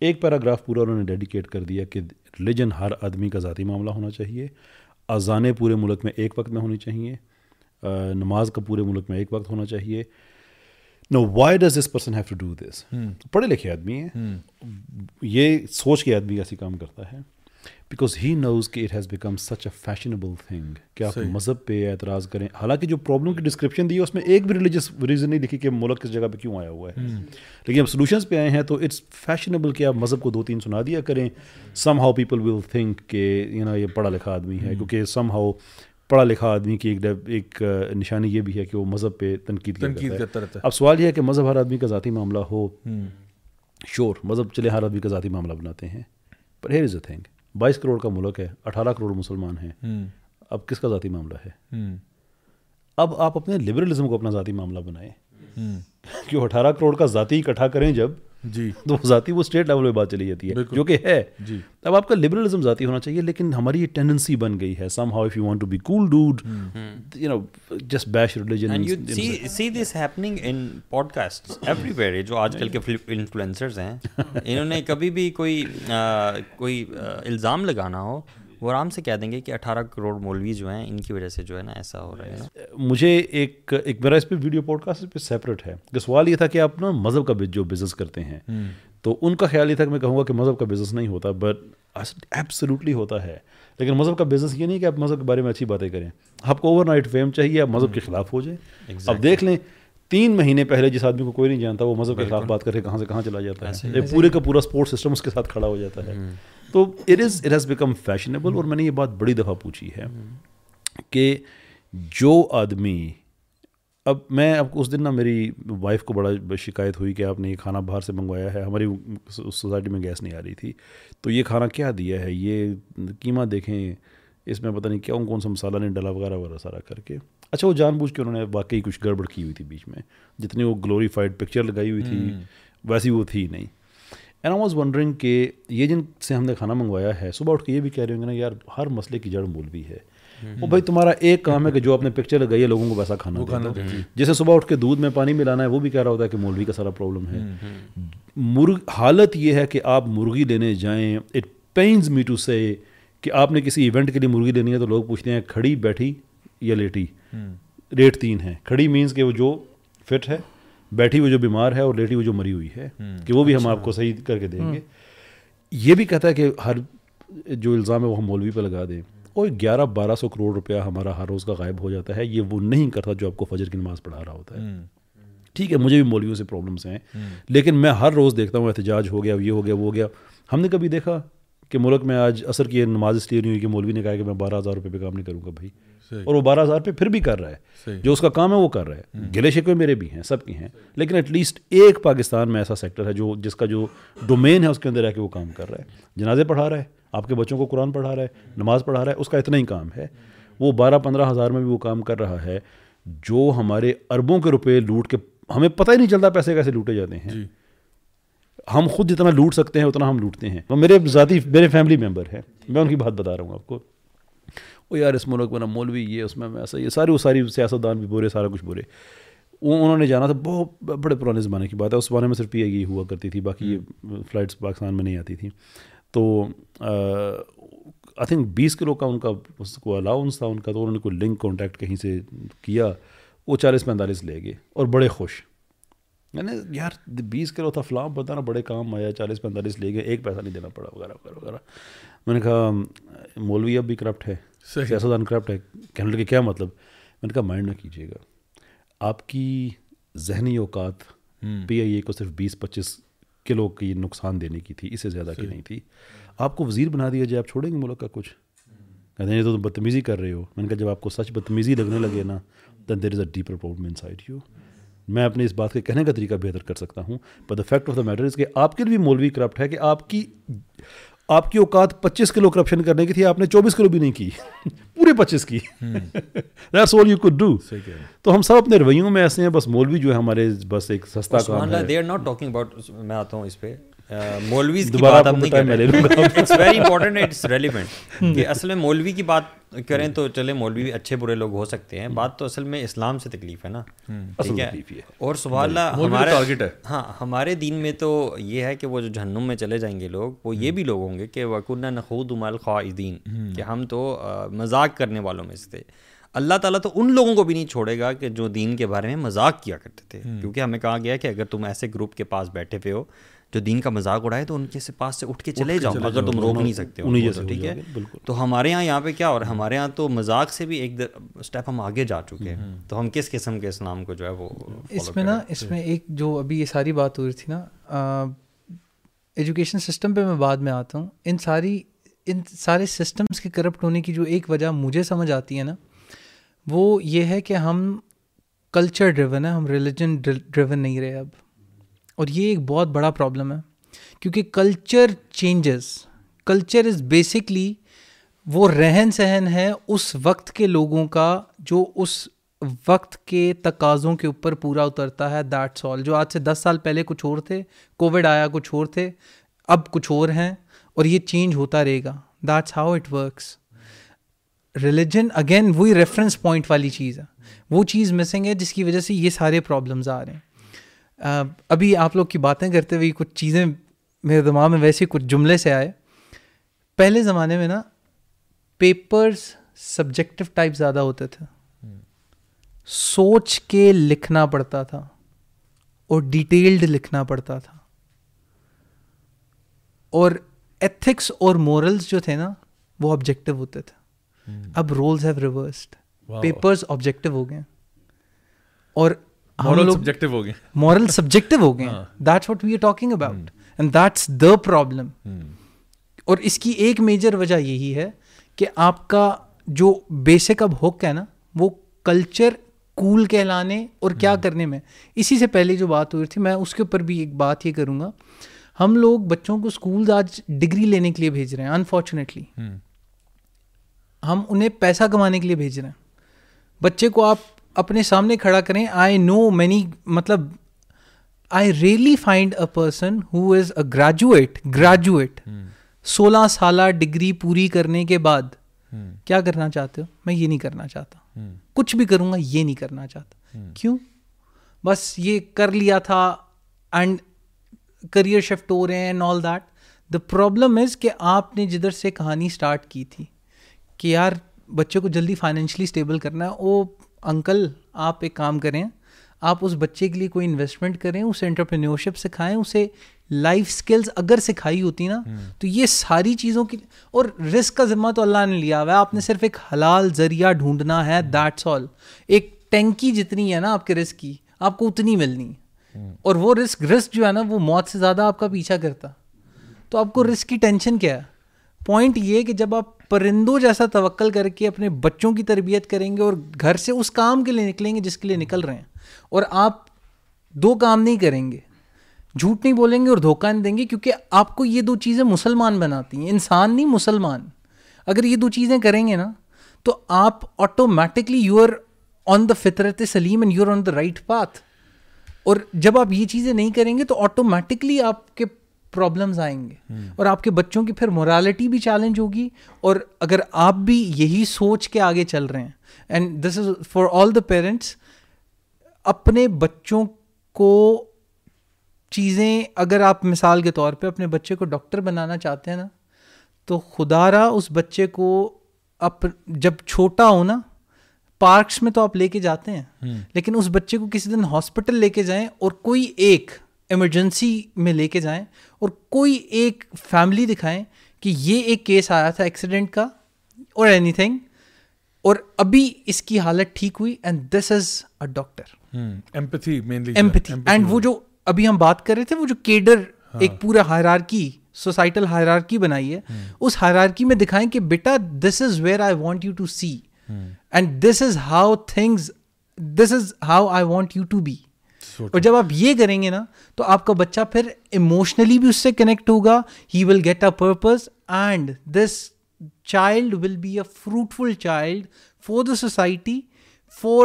ایک پیراگراف پورا انہوں نے ڈیڈیکیٹ کر دیا کہ ریلیجن ہر آدمی کا ذاتی معاملہ ہونا چاہیے، اذانیں پورے ملک میں ایک وقت میں ہونی چاہیے، نماز کا پورے ملک میں ایک وقت ہونا چاہیے. نو why does this person have to do this? پڑھے لکھے آدمی ہیں، یہ سوچ کے آدمی ایسی کام کرتا ہے بیکاز ہی نوز کہ it has become such a fashionable thing کہ آپ مذہب پہ اعتراض کریں. حالانکہ جو پرابلم کی ڈسکرپشن دی ہے اس میں ایک بھی ریلیجس ریزن نہیں لکھی کہ ملک کس جگہ پہ کیوں آیا ہوا ہے، لیکن اب سولوشنس پہ آئے ہیں تو اٹس فیشنیبل کہ آپ مذہب کو دو تین سنا دیا کریں. Somehow people will think کہ یو نو یہ پڑھا لکھا آدمی ہے، کیونکہ سم ہاؤ پڑھا لکھا آدمی کی ایک نشانی یہ بھی ہے کہ وہ مذہب پہ تنقید کرتا ہے. اب سوال یہ ہے کہ مذہب ہر آدمی کا ذاتی معاملہ ہو، شور مذہب چلے ہر آدمی کا ذاتی معاملہ بناتے ہیں، پر here is a thing 22 crore کا ملک ہے، 18 کروڑ مسلمان ہیں، اب کس کا ذاتی معاملہ ہے؟ اب آپ اپنے لبرلزم کو اپنا ذاتی معاملہ بنائیں کہ 18 کروڑ کا ذاتی اکٹھا کریں جب جی تو ذاتی وہ اسٹیٹ لیول پہ بات چلی جاتی ہے جو کہ ہے. اب آپ کا لبرلزم ذاتی ہونا چاہیے، لیکن ہماری یہ ٹینڈنسی بن گئی ہے somehow if you want to be cool dude you know just bash religion. And you see this happening in podcasts everywhere. جو آج کل کے انفلوئنسرز ہیں انہوں نے کبھی بھی کوئی الزام لگانا ہو وہ آرام سے کہہ دیں گے کہ 18 کروڑ مولوی جو ہیں ان کی وجہ سے جو ہے نا ایسا ہو رہا ہے. مجھے ایک میرا اس پہ ویڈیو پوڈ کاسٹ پہ سیپریٹ ہے کہ سوال یہ تھا کہ آپ نا مذہب کا جو بزنس کرتے ہیں، تو ان کا خیال یہ تھا کہ میں کہوں گا کہ مذہب کا بزنس نہیں ہوتا، بٹ ایبسلیوٹلی ہوتا ہے. لیکن مذہب کا بزنس یہ نہیں کہ آپ مذہب کے بارے میں اچھی باتیں کریں، آپ کو اوور نائٹ فیم چاہیے، آپ مذہب کے خلاف ہو جائیں. اب دیکھ لیں 3 مہینے پہلے جس آدمی کو کوئی نہیں جانتا وہ مذہب کے خلاف بات کر کے کہاں سے کہاں چلا جاتا ہے، پورے کا پورا سپورٹ سسٹم اس کے ساتھ کھڑا ہو جاتا ہے. تو it has become fashionable. اور میں نے یہ بات بڑی دفعہ پوچھی ہے کہ جو آدمی اب میں آپ کو اس دن نا میری وائف کو بڑا شکایت ہوئی کہ آپ نے یہ کھانا باہر سے منگوایا ہے، ہماری سوسائٹی میں گیس نہیں آ رہی تھی، تو یہ کھانا کیا دیا ہے، یہ قیمہ دیکھیں اس میں پتہ نہیں کیا کون سا مسالہ نہیں ڈالا وغیرہ وغیرہ سارا کر کے. اچھا وہ جان بوجھ کے انہوں نے واقعی کچھ گڑبڑ کی ہوئی تھی، بیچ میں جتنی وہ گلوریفائڈ پکچر لگائی ہوئی تھی ویسی وہ تھی نہیں. اینڈ آئی واز ونڈرنگ کہ یہ جن سے ہم نے کھانا منگوایا ہے صبح اٹھ کے یہ بھی کہہ رہے ہوں گے نا یار ہر مسئلے کی جڑ مولوی ہے. وہ بھائی تمہارا ایک کام ہے کہ جو آپ نے پکچر لگائی ہے لوگوں کو ویسا کھانا دو. جسے صبح اٹھ کے دودھ میں پانی ملانا ہے وہ بھی کہہ رہا ہوتا ہے کہ مولوی کا سارا پرابلم ہے. حالت یہ ہے کہ آپ مرغی لینے جائیں، اٹ پینز می ٹو سے کہ آپ نے کسی ایونٹ کے لیے مرغی لینی ہے تو لوگ پوچھتے ہیں کھڑی بیٹھی یا لیٹی، ریٹ 3 ہے. کھڑی مینس کہ وہ جو فٹ ہے، بیٹھی وہ جو بیمار ہے، اور لیٹی وہ جو مری ہوئی ہے کہ وہ بھی ہم آپ کو صحیح کر کے دیں گے. یہ بھی کہتا ہے کہ ہر جو الزام ہے وہ ہم مولوی پہ لگا دیں. اور 1100-1200 کروڑ روپیہ ہمارا ہر روز کا غائب ہو جاتا ہے، یہ وہ نہیں کرتا جو آپ کو فجر کی نماز پڑھا رہا ہوتا ہے. ٹھیک ہے، مجھے بھی مولویوں سے پرابلمس ہیں، لیکن میں ہر روز دیکھتا ہوں احتجاج ہو گیا، یہ ہو گیا، وہ ہو گیا. ہم نے کبھی دیکھا کہ ملک میں آج عصر کی نماز اس لیے نہیں ہوئی کہ مولوی نے کہا کہ میں 12,000 روپے پہ کام نہیں کروں گا. بھائی اور وہ 12,000 پہ پھر بھی کر رہا ہے، جو اس کا کام ہے وہ کر رہا ہے. گلے شکوے میرے بھی ہیں، سب کے ہیں، لیکن ایٹ لیسٹ ایک پاکستان میں ایسا سیکٹر ہے جو جس کا جو ڈومین ہے اس کے اندر رہ کے وہ کام کر رہا ہے. جنازے پڑھا رہا ہے، آپ کے بچوں کو قرآن پڑھا رہا ہے، نماز پڑھا رہا ہے، اس کا اتنا ہی کام ہے. وہ 12-15 ہزار میں بھی وہ کام کر رہا ہے جو ہمارے اربوں کے روپے لوٹ کے ہمیں پتہ ہی نہیں چلتا پیسے کیسے لوٹے جاتے ہیں. ہم خود جتنا لوٹ سکتے ہیں اتنا ہم لوٹتے ہیں. میرے فیملی ممبر ہیں، میں ان کی بات بتا رہا ہوں آپ کو. وہ یار اس ملک میں نا مولوی یہ اس میں ایسا، یہ ساری سیاستدان بھی برے، سارا کچھ برے. انہوں نے جانا تھا، بہت بڑے پرانے زمانے کی بات ہے، اس زمانے میں صرف یہ ہوا کرتی تھی، باقی یہ فلائٹس پاکستان میں نہیں آتی تھی. تو آئی تھنک 20 کلو کا ان کا اس کو الاؤنس تھا ان کا، تو انہوں نے کوئی لنک کانٹیکٹ کہیں سے کیا، وہ 40-45 لے گئے اور بڑے خوش، یعنی یار 20 کلو تھا فلاں بتانا بڑے کام آیا، 40-45 لے گئے، ایک پیسہ نہیں دینا پڑا وغیرہ وغیرہ وغیرہ۔ میں نے کہا مولوی اب بھی کرپٹ ہے، سیاستدان کرپٹ ہے، کہنے لگے کیا مطلب؟ میں نے کہا مائنڈ نہ کیجیے گا، آپ کی ذہنی اوقات پی آئی اے کو صرف 20-25 کلو کی نقصان دینے کی تھی، اس سے زیادہ کی نہیں تھی۔ آپ کو وزیر بنا دیا جائے، آپ چھوڑیں گے ملک کا کچھ؟ کہتے ہیں تو تم بدتمیزی کر رہے ہو۔ میں نے کہا جب آپ کو سچ بدتمیزی لگنے لگے نا، then there is a deeper problem inside you. میں اپنے اس بات کے کہنے کا طریقہ بہتر کر سکتا ہوں، but the fact of the matter is کہ آپ کے لیے بھی مولوی کرپٹ ہے کہ آپ کی اوقات 25 کلو کرپشن کرنے کی تھی، آپ نے 24 کلو بھی نہیں کی، پورے 25 کی۔ That's all you could do. تو ہم سب اپنے رویوں میں ایسے ہیں، بس مولوی جو ہے ہمارے بس ایک سستا کام ہے۔ They are not talking about, میں آتا ہوں اس پہ، مولویز کی بات ہم نہیں کر رہے، it's very important, it's relevant کہ اصل میں مولوی کی بات کریں تو چلے مولوی اچھے برے لوگ ہو سکتے ہیں، بات تو اصل میں اسلام سے تکلیف ہے نا، ٹھیک ہے؟ اور سوال ہمارا ٹارگٹ ہے، ہاں ہمارے دین میں تو یہ ہے کہ وہ جو جہنم میں چلے جائیں گے لوگ، وہ یہ بھی لوگ ہوں گے کہ وَكُنَّا نَخُوضُ مَعَ الْخَائِضِينَ، کہ ہم تو مذاق کرنے والوں میں سے تھے۔ اللہ تعالیٰ تو ان لوگوں کو بھی نہیں چھوڑے گا کہ جو دین کے بارے میں مذاق کیا کرتے تھے، کیونکہ ہمیں کہا گیا کہ اگر تم ایسے گروپ کے پاس بیٹھے ہوئے ہو جو دین کا مذاق اڑائے تو ان کے سے پاس سے اٹھ کے چلے جاؤ، اگر تم روک نہیں سکتے ہو، ٹھیک ہے؟ تو ہمارے یہاں یہاں پہ کیا، اور ہمارے یہاں تو مذاق سے بھی ایک اسٹیپ ہم آگے جا چکے ہیں، تو ہم کس قسم کے اسلام کو جو ہے وہ اس میں ایک جو ابھی یہ ساری بات ہو رہی تھی نا ایجوکیشن سسٹم پہ، میں بعد میں آتا ہوں، ان سارے سسٹمس کے کرپٹ ہونے کی جو ایک وجہ مجھے سمجھ آتی ہے نا، وہ یہ ہے کہ ہم کلچر ڈریون ہے، ہم ریلیجن ڈریون نہیں رہے اب، اور یہ ایک بہت بڑا پرابلم ہے، کیونکہ culture changes, culture is basically وہ رہن سہن ہے اس وقت کے لوگوں کا جو اس وقت کے تقاضوں کے اوپر پورا اترتا ہے، دیٹس آل۔ جو آج سے 10 سال پہلے کچھ اور تھے، کووڈ آیا کچھ اور تھے، اب کچھ اور ہیں، اور یہ چینج ہوتا رہے گا، that's how it works. Religion again وہی ریفرنس پوائنٹ والی چیز ہے، وہ چیز مسنگ ہے جس کی وجہ سے یہ سارے پرابلمز آ رہے ہیں۔ ابھی آپ لوگ کی باتیں کرتے ہوئے کچھ چیزیں میرے دماغ میں ویسے کچھ جملے سے آئے۔ پہلے زمانے میں نا پیپرز سبجیکٹو ٹائپ زیادہ ہوتے تھے، سوچ کے لکھنا پڑتا تھا اور ڈیٹیلڈ لکھنا پڑتا تھا، اور ایتھکس اور مورلز جو تھے نا وہ آبجیکٹو ہوتے تھے۔ اب rules have reversed, papers objective ہو گئے اور مورل سبجیکٹو ہو گئے، مورل سبجیکٹو ہو گئے۔ That's what we are talking about and that's the problem. اور اس کی ایک میجر وجہ یہی ہے کہ آپ کا جو بیسک اب ہک ہے نا، وہ کلچر کول کہلانے اور کیا کرنے میں۔ اسی سے پہلے جو بات ہوئی تھی، میں اس کے اوپر بھی ایک بات یہ کروں گا، ہم لوگ بچوں کو اسکولز آج ڈگری لینے کے لیے بھیج رہے ہیں، انفارچونیٹلی ہم انہیں پیسہ کمانے کے لیے بھیج رہے ہیں۔ بچے کو آپ اپنے سامنے کھڑا کریں، آئی نو مینی، مطلب I really find a person who is a graduate 16 سالہ ڈگری پوری کرنے کے بعد، کیا کرنا چاہتے ہو؟ میں یہ نہیں کرنا چاہتا، کچھ بھی کروں گا یہ نہیں کرنا چاہتا۔ کیوں؟ بس یہ کر لیا تھا اینڈ کریئر شفٹ ہو رہے ہیں and all that. The problem is کہ آپ نے جدھر سے کہانی اسٹارٹ کی تھی کہ یار بچے کو جلدی فائنینشلی اسٹیبل کرنا ہے، وہ انکل آپ ایک کام کریں، آپ اس بچے کے لیے کوئی انویسٹمنٹ کریں، اسے انٹرپرینیورشپ سکھائیں، اسے لائف سکلز اگر سکھائی ہوتی نا تو یہ ساری چیزوں کی، اور رسک کا ذمہ تو اللہ نے لیا ہوا ہے، آپ نے صرف ایک حلال ذریعہ ڈھونڈنا ہے، دیٹس آل۔ ایک ٹینکی جتنی ہے نا آپ کے رسک کی، آپ کو اتنی ملنی، اور وہ رسک جو ہے نا وہ موت سے زیادہ آپ کا پیچھا کرتا، تو آپ کو رسک کی ٹینشن کیا ہے؟ پوائنٹ یہ کہ جب آپ پرندوں جیسا توکل کر کے اپنے بچوں کی تربیت کریں گے اور گھر سے اس کام کے لیے نکلیں گے جس کے لیے نکل رہے ہیں، اور آپ 2 کام نہیں کریں گے، جھوٹ نہیں بولیں گے اور دھوکہ نہیں دیں گے، کیونکہ آپ کو یہ 2 چیزیں مسلمان بناتی ہیں، انسان نہیں مسلمان۔ اگر یہ 2 چیزیں کریں گے نا تو آپ automatically you are on the فطرت سلیم and you are on the right path, اور جب آپ یہ چیزیں نہیں کریں گے تو آٹومیٹکلی آپ کے پرابلمز آئیں گے، اور آپ کے بچوں کی پھر مورالٹی بھی چیلنج ہوگی، اور اگر آپ بھی یہی سوچ کے آگے چل رہے ہیں، and this is for all the parents, اپنے بچوں کو چیزیں، اگر آپ مثال کے طور پہ اپنے بچے کو ڈاکٹر بنانا چاہتے ہیں نا، تو خدا را اس بچے کو اب جب چھوٹا ہو نا پارکس میں تو آپ لے کے جاتے ہیں, لیکن اس بچے کو کسی دن ہاسپٹل لے کے جائیں اور کوئی ایک ایمرجنسی میں لے کے جائیں اور کوئی ایک فیملی دکھائیں کہ یہ ایک کیس آیا تھا ایکسیڈنٹ کا اور اینی تھنگ, اور ابھی اس کی حالت ٹھیک ہوئی and this is a doctor. Empathy mainly, empathy. And وہ جو ابھی ہم بات کر رہے تھے وہ جو کیڈر ایک پورا ہائرارکی, سوسائٹل ہائرارکی بنائی ہے, اس ہائرارکی میں دکھائیں کہ بیٹا this is where I want you to see and this is how things, this is how I want you to be. اور جب آپ یہ کریں گے نا تو آپ کا بچہ پھر ایموشنلی بھی اس سے کنیکٹ ہوگا, he will get a purpose and this child will be a fruitful child for the society, for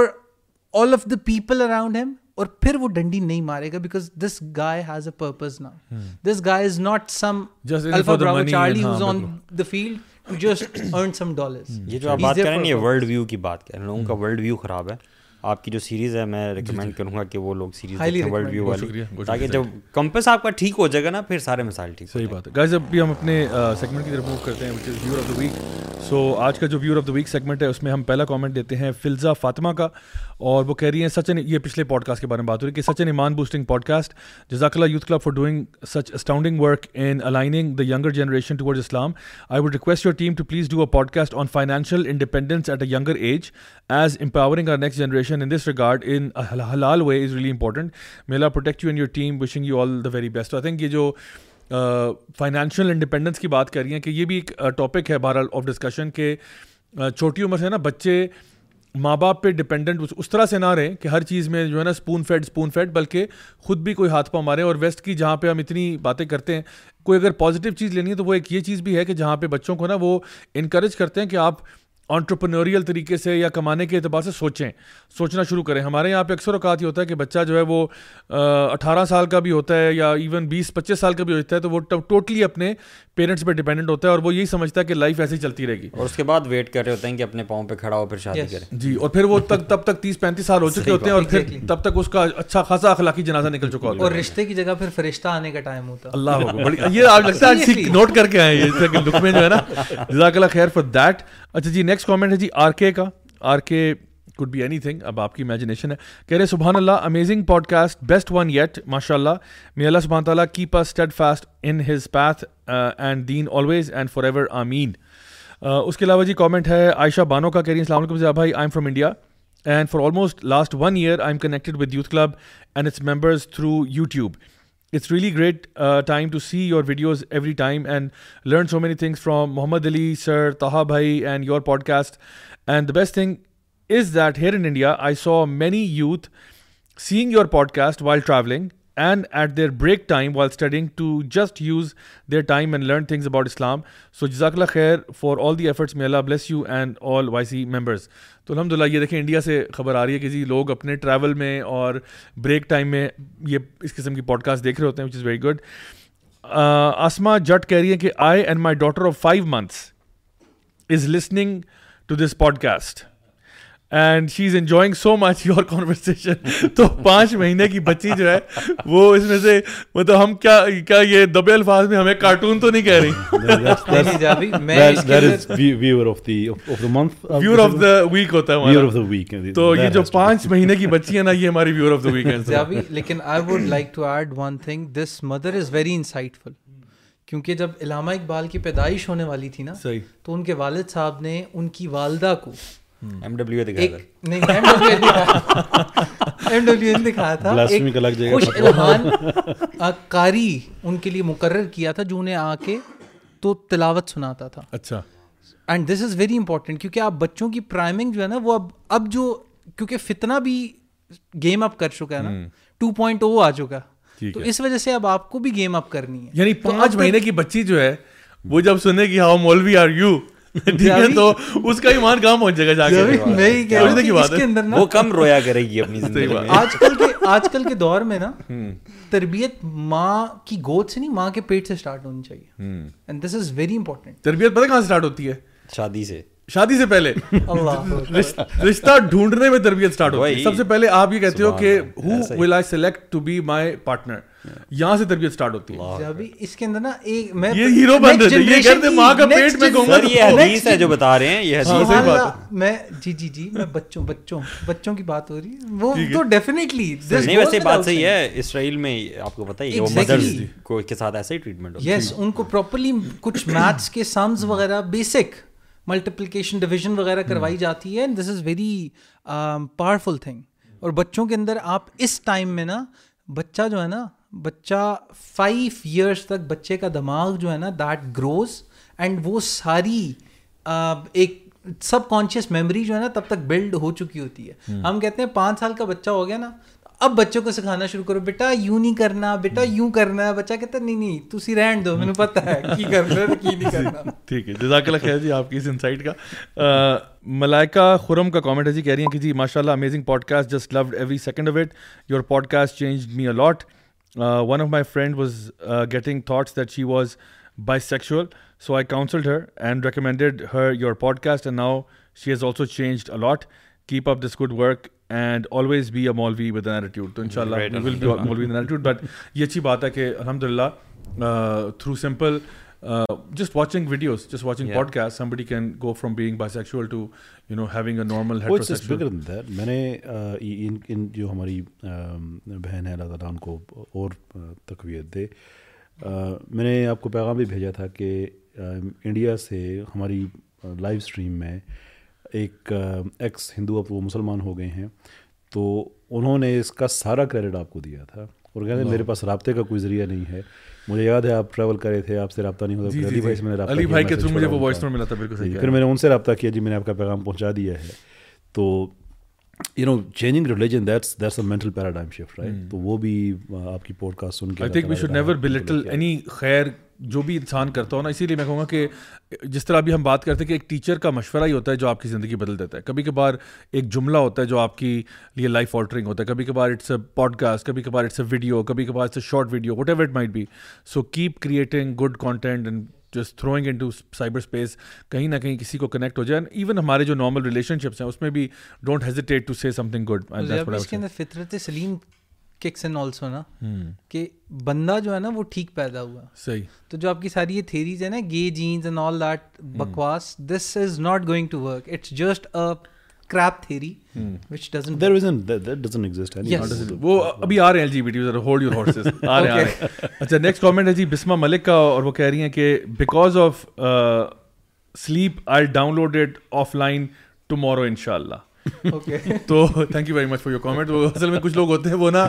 all of the people around him, اور پھر وہ ڈنڈی نہیں مارے گا because this guy has a purpose now. This guy is not some alpha brown charlie who's on the field to just earn some dollars. یہ جو آپ بات کر رہے ہیں یہ ورلڈ ویو کی بات کر رہے ہیں, لوگوں کا ورلڈ ویو خراب ہے. آپ کی جو سیریز ہے میں ریکمینڈ کروں گا کہ وہ لوگ سیریز دیکھیں ورلڈ ویو والی, تاکہ جب کمپس آپ کا ٹھیک ہو جائے گا نا پھر سارے مسائل ٹھیک. صحیح بات ہے گائز. اب بھی ہم اپنے سیگمنٹ کی طرف موو کرتے ہیں which is viewer of the week. So آج کا جو viewer of the week segment ہے اس میں ہم پہلا کامنٹ دیتے ہیں فلزا فاطمہ کا, اور وہ کہہ رہی ہیں سچن, یہ پچھلے پوڈ کاسٹ کے بارے میں بات ہو رہی ہے کہ سچ این ایمان بوسٹنگ پوڈ کاسٹ, جزاک اللہ youth club for doing such astounding work in aligning the younger generation towards Islam. I would request your team to please do a podcast on financial independence at a younger age as empowering our next generation in this regard in a halal way is really important. May Allah protect you and your team, wishing you all the very best. So I think ye jo financial independence ki baat kar rahi hain, ki ye bhi ek topic hai bahar of discussion, ke choti umar se na bacche ماں باپ پہ dependent اس طرح سے نہ رہیں کہ ہر چیز میں جو ہے نا اسپون فیڈ, بلکہ خود بھی کوئی ہاتھ پاؤ مارے. اور ویسٹ کی جہاں پہ ہم اتنی باتیں کرتے ہیں, کوئی اگر پازیٹیو چیز لینی ہے تو وہ ایک یہ چیز بھی ہے کہ جہاں پہ بچوں کو نا وہ انکریج کرتے ہیں کہ آپ آنٹرپرنوریل طریقے سے یا کمانے کے اعتبار سے سوچنا شروع کریں. ہمارے یہاں پہ اکثر اوقات یہ ہوتا ہے کہ بچہ جو ہے وہ 18 سال کا بھی ہوتا ہے یا ایون 20-25 سال کا بھی ہوتا ہے, تو وہ ٹوٹلی اپنے پیرنٹس پہ ڈیپینڈنٹ ہوتا ہے اور وہ یہی سمجھتا ہے کہ لائف ایسے ہی چلتی رہے گی, اور اس کے بعد ویٹ کر رہے ہوتے ہیں کہ اپنے پاؤں پہ کھڑا ہو پھر شادی کریں. جی, اور پھر وہ تب تک 30-35 سال ہو چکے ہوتے ہیں اور پھر تب تک اس کا اچھا خاصا اخلاقی جنازہ نکل چکا ہوتا ہے, اور رشتے کی جگہ پھر فرشتہ آنے کا ٹائم ہوتا ہے. اللہ اکبر, یہ آپ لگتا ہے نوٹ کر کے آئے یہ لک میں جو ہے نا. جزاک اللہ خیر فار دیٹ. اچھا جی, نیکسٹ کامنٹ ہے جی آر کے کا. آر کے could be anything, اب آپ کی امیجنیشن ہے. کہہ رہے سبحان اللہ, amazing podcast, best one yet, ماشاء اللہ. may Allah سبحانہ تعالیٰ keep us steadfast in his path and deen always and forever, آمین. اس کے علاوہ جی کامنٹ ہے عائشہ بانو کا, کہہ رہی ہیں السلام علیکم صاحب بھائی, I am from India and for almost last 1 year I am connected with youth club and its members through YouTube. It's really great time to see your videos every time and learn so many things from Muhammad Ali sir, Taha bhai and your podcast. And the best thing is that here in India I saw many youth seeing your podcast while traveling and at their break time while studying to just use their time and learn things about Islam. So jazakallah khair for all the efforts. May Allah bless you and all YC members. تو الحمد للہ یہ دیکھیں India سے خبر آ رہی ہے کہ جی لوگ اپنے ٹریول میں اور بریک ٹائم میں یہ اس قسم کی پوڈ کاسٹ دیکھ رہے ہوتے ہیں, وچ از ویری گڈ. آسما جٹ کہہ رہی ہے کہ I and my daughter of 5 months is listening to this podcast and she is enjoying so much your conversation. تو 5 مہینے کی بچی جو ہے وہ اس میں سے مطلب ہم کیا یہ دبے الفاظ میں ہمیں کارٹون تو نہیں کہہ رہی, ویور آف دا ویک ہوتا ہے. تو یہ جو 5 مہینے کی بچی ہے نا یہ ہماری ویور آف دا ویک ہے. لیکن I would like to add one thing, this mother is very insightful, کیونکہ جب علامہ اقبال کی پیدائش ہونے والی تھی نا تو ان کے والد صاحب نے ان کی والدہ کو MWA دکھایا تھا, ایک قاری ان کے لیے مقرر کیا تھا جو انہیں آ کے تو تلاوت سناتا تھا. اچھا, and this is very important, کیونکہ آپ بچوں کی پرائمنگ جو ہے نا وہ اب جو کیونکہ فتنہ بھی گیم اپ کر چکا ہے نا, 2.0 آ چکا, تو اس وجہ سے اب آپ کو بھی گیم اپ کرنی ہے. یعنی 5 مہینے کی بچی جو ہے وہ جب سنے گی ہاؤ مولوی آر یو, ٹھیک ہے, تو اس کا ایمان کہاں پہنچ جائے گا جا کے, اس کے اندر نا وہ کم رویا کرے گی اپنی زندگی میں. آج کل کے دور میں نا تربیت ماں کی گود سے نہیں, ماں کے پیٹ سے سٹارٹ ہونی چاہیے, and this is very important. تربیت پتہ کہاں سٹارٹ ہوتی ہے؟ شادی سے. شادی سے پہلے رشتہ ڈھونڈنے میں تربیت سٹارٹ ہوتی ہے. سب سے پہلے آپ یہ کہتے ہو کہ who will I select to be my partner, یہاں سے تربیت سٹارٹ ہوتی ہے. ابھی اس کے اندر نا ایک میں یہ ہیرو بن رہے ہیں, یہ کہتے ہیں ماں کا پیٹ میں گونگا. یہ حدیث ہے جو بتا رہے ہیں, یہ حدیث ہے بات میں جی میں بچوں کی بات ہو رہی ہے. وہ تو ڈیفینیٹلی نہیں, ویسے بات صحیح ہے. اسرائیل میں آپ کو پتہ ہے وہ مدرز کو کے ساتھ ایسا ہی ٹریٹمنٹ ہوتا ہے. یس, ان کو پراپرلی کچھ میتھس کے سمز وغیرہ, بیسک ملٹیپلیکیشن ڈویژن وغیرہ کروائی جاتی ہے. And this is very powerful thing. اور بچوں کے اندر آپ اس ٹائم میں نا, بچہ جو ہے نا, بچہ 5 years تک بچے کا دماغ جو ہے نا دیٹ گروز, اینڈ وہ ساری ایک سب کانشیس میموری جو ہے نا تب تک بلڈ ہو چکی ہوتی ہے. ہم کہتے ہیں 5 سال کا بچہ ہو گیا نا, اب بچوں کو سکھانا شروع کرو, بیٹا یوں نہیں کرنا, بیٹا یوں کرنا ہے. بچہ کہتا ہے نہیں نہیں تسی رہن دو, مجھے پتہ ہے کی کرنا ہے کی نہیں کرنا. ٹھیک ہے, جزاک اللہ خیر جی آپ کی اس انسائٹ کا. ملائکہ خرم کا کامنٹ ہے جی, کہہ رہی ہیں کہ جی ماشاء اللہ amazing podcast, just loved every second of it, your podcast changed me a lot. One of my friend was getting thoughts that she was bisexual, so I counselled her and recommended her your podcast, and now she has also changed a lot. Keep up this good work and always be a Maulvi with an attitude. تو inshallah we will be a Maulvi with an attitude. But یہ اچھی بات ہے کہ alhamdulillah through simple just watching videos, just watching podcasts, somebody can go from being bisexual to you know having a normal heterosexual. It's bigger than that. میں نے ان جو ہماری بہن ہے اللہ تعالیٰ ان کو اور تقویت دے, میں نے آپ کو پیغام بھی بھیجا تھا کہ انڈیا سے ہماری لائیو اسٹریم میں ایک ایکس ہندو, اب وہ مسلمان ہو گئے ہیں, تو انہوں نے اس کا سارا کریڈٹ آپ کو دیا تھا اور کہتے ہیں میرے پاس رابطے کا کوئی ذریعہ نہیں ہے. مجھے یاد ہے آپ ٹریول کرے تھے, آپ سے رابطہ نہیں ہوتا. علی بھائی سے میں نے علی بھائی کے تھرو مجھے وہ وائس نوٹ ملا تھا, بالکل صحیح. پھر میں نے ان سے رابطہ کیا, جی میں نے آپ کا پیغام پہنچا دیا ہے. تو you know changing religion, that's a mental paradigm shift right. تو وہ بھی آپ کی پوڈ کاسٹ سن کے I think we should never belittle any خیر جو بھی انسان کرتا ہو نا. اسی لیے میں کہوں گا کہ جس طرح ابھی ہم بات کرتے ہیں کہ ایک ٹیچر کا مشورہ ہی ہوتا ہے جو آپ کی زندگی بدل دیتا ہے, کبھی کبھار ایک جملہ ہوتا ہے جو آپ کی لیے لائف آلٹرنگ ہوتا ہے, کبھی کبھار اٹس اے پوڈ کاسٹ, کبھی کبھار اٹس اے ویڈیو, کبھی کبھار it's a short video, whatever it might be. So keep creating good content and just throwing into cyberspace, کہیں نہ کہیں کسی کو کنیکٹ ہو جائے. ایون ہمارے جو نارمل ریلیشن شپس ہیں اس میں بھی ڈونٹ ہیزیٹیٹ ٹو سے سم تھنگ گڈ. فطرت سلیم ککس ان آلسو نا, کہ بندہ جو ہے نا وہ ٹھیک پیدا ہوا. صحیح. تو جو آپ کی ساری یہ تھیریز ہے نا, گے جینز اینڈ آل دیٹ بکواس, this is not going to work. It's just crap theory which doesn't that doesn't exist anymore. وہ ابھی آ رہے ہیں L G B T, hold your horses, آ رہے ہیں. اچھا نیکسٹ کامنٹ ہے جی بسمہ ملک کا, اور وہ کہہ رہی ہیں کہ because of sleep I download it offline tomorrow ان شاء اللہ. تو thank you very much for your comment. وہ اصل میں کچھ لوگ ہوتے ہیں وہ نا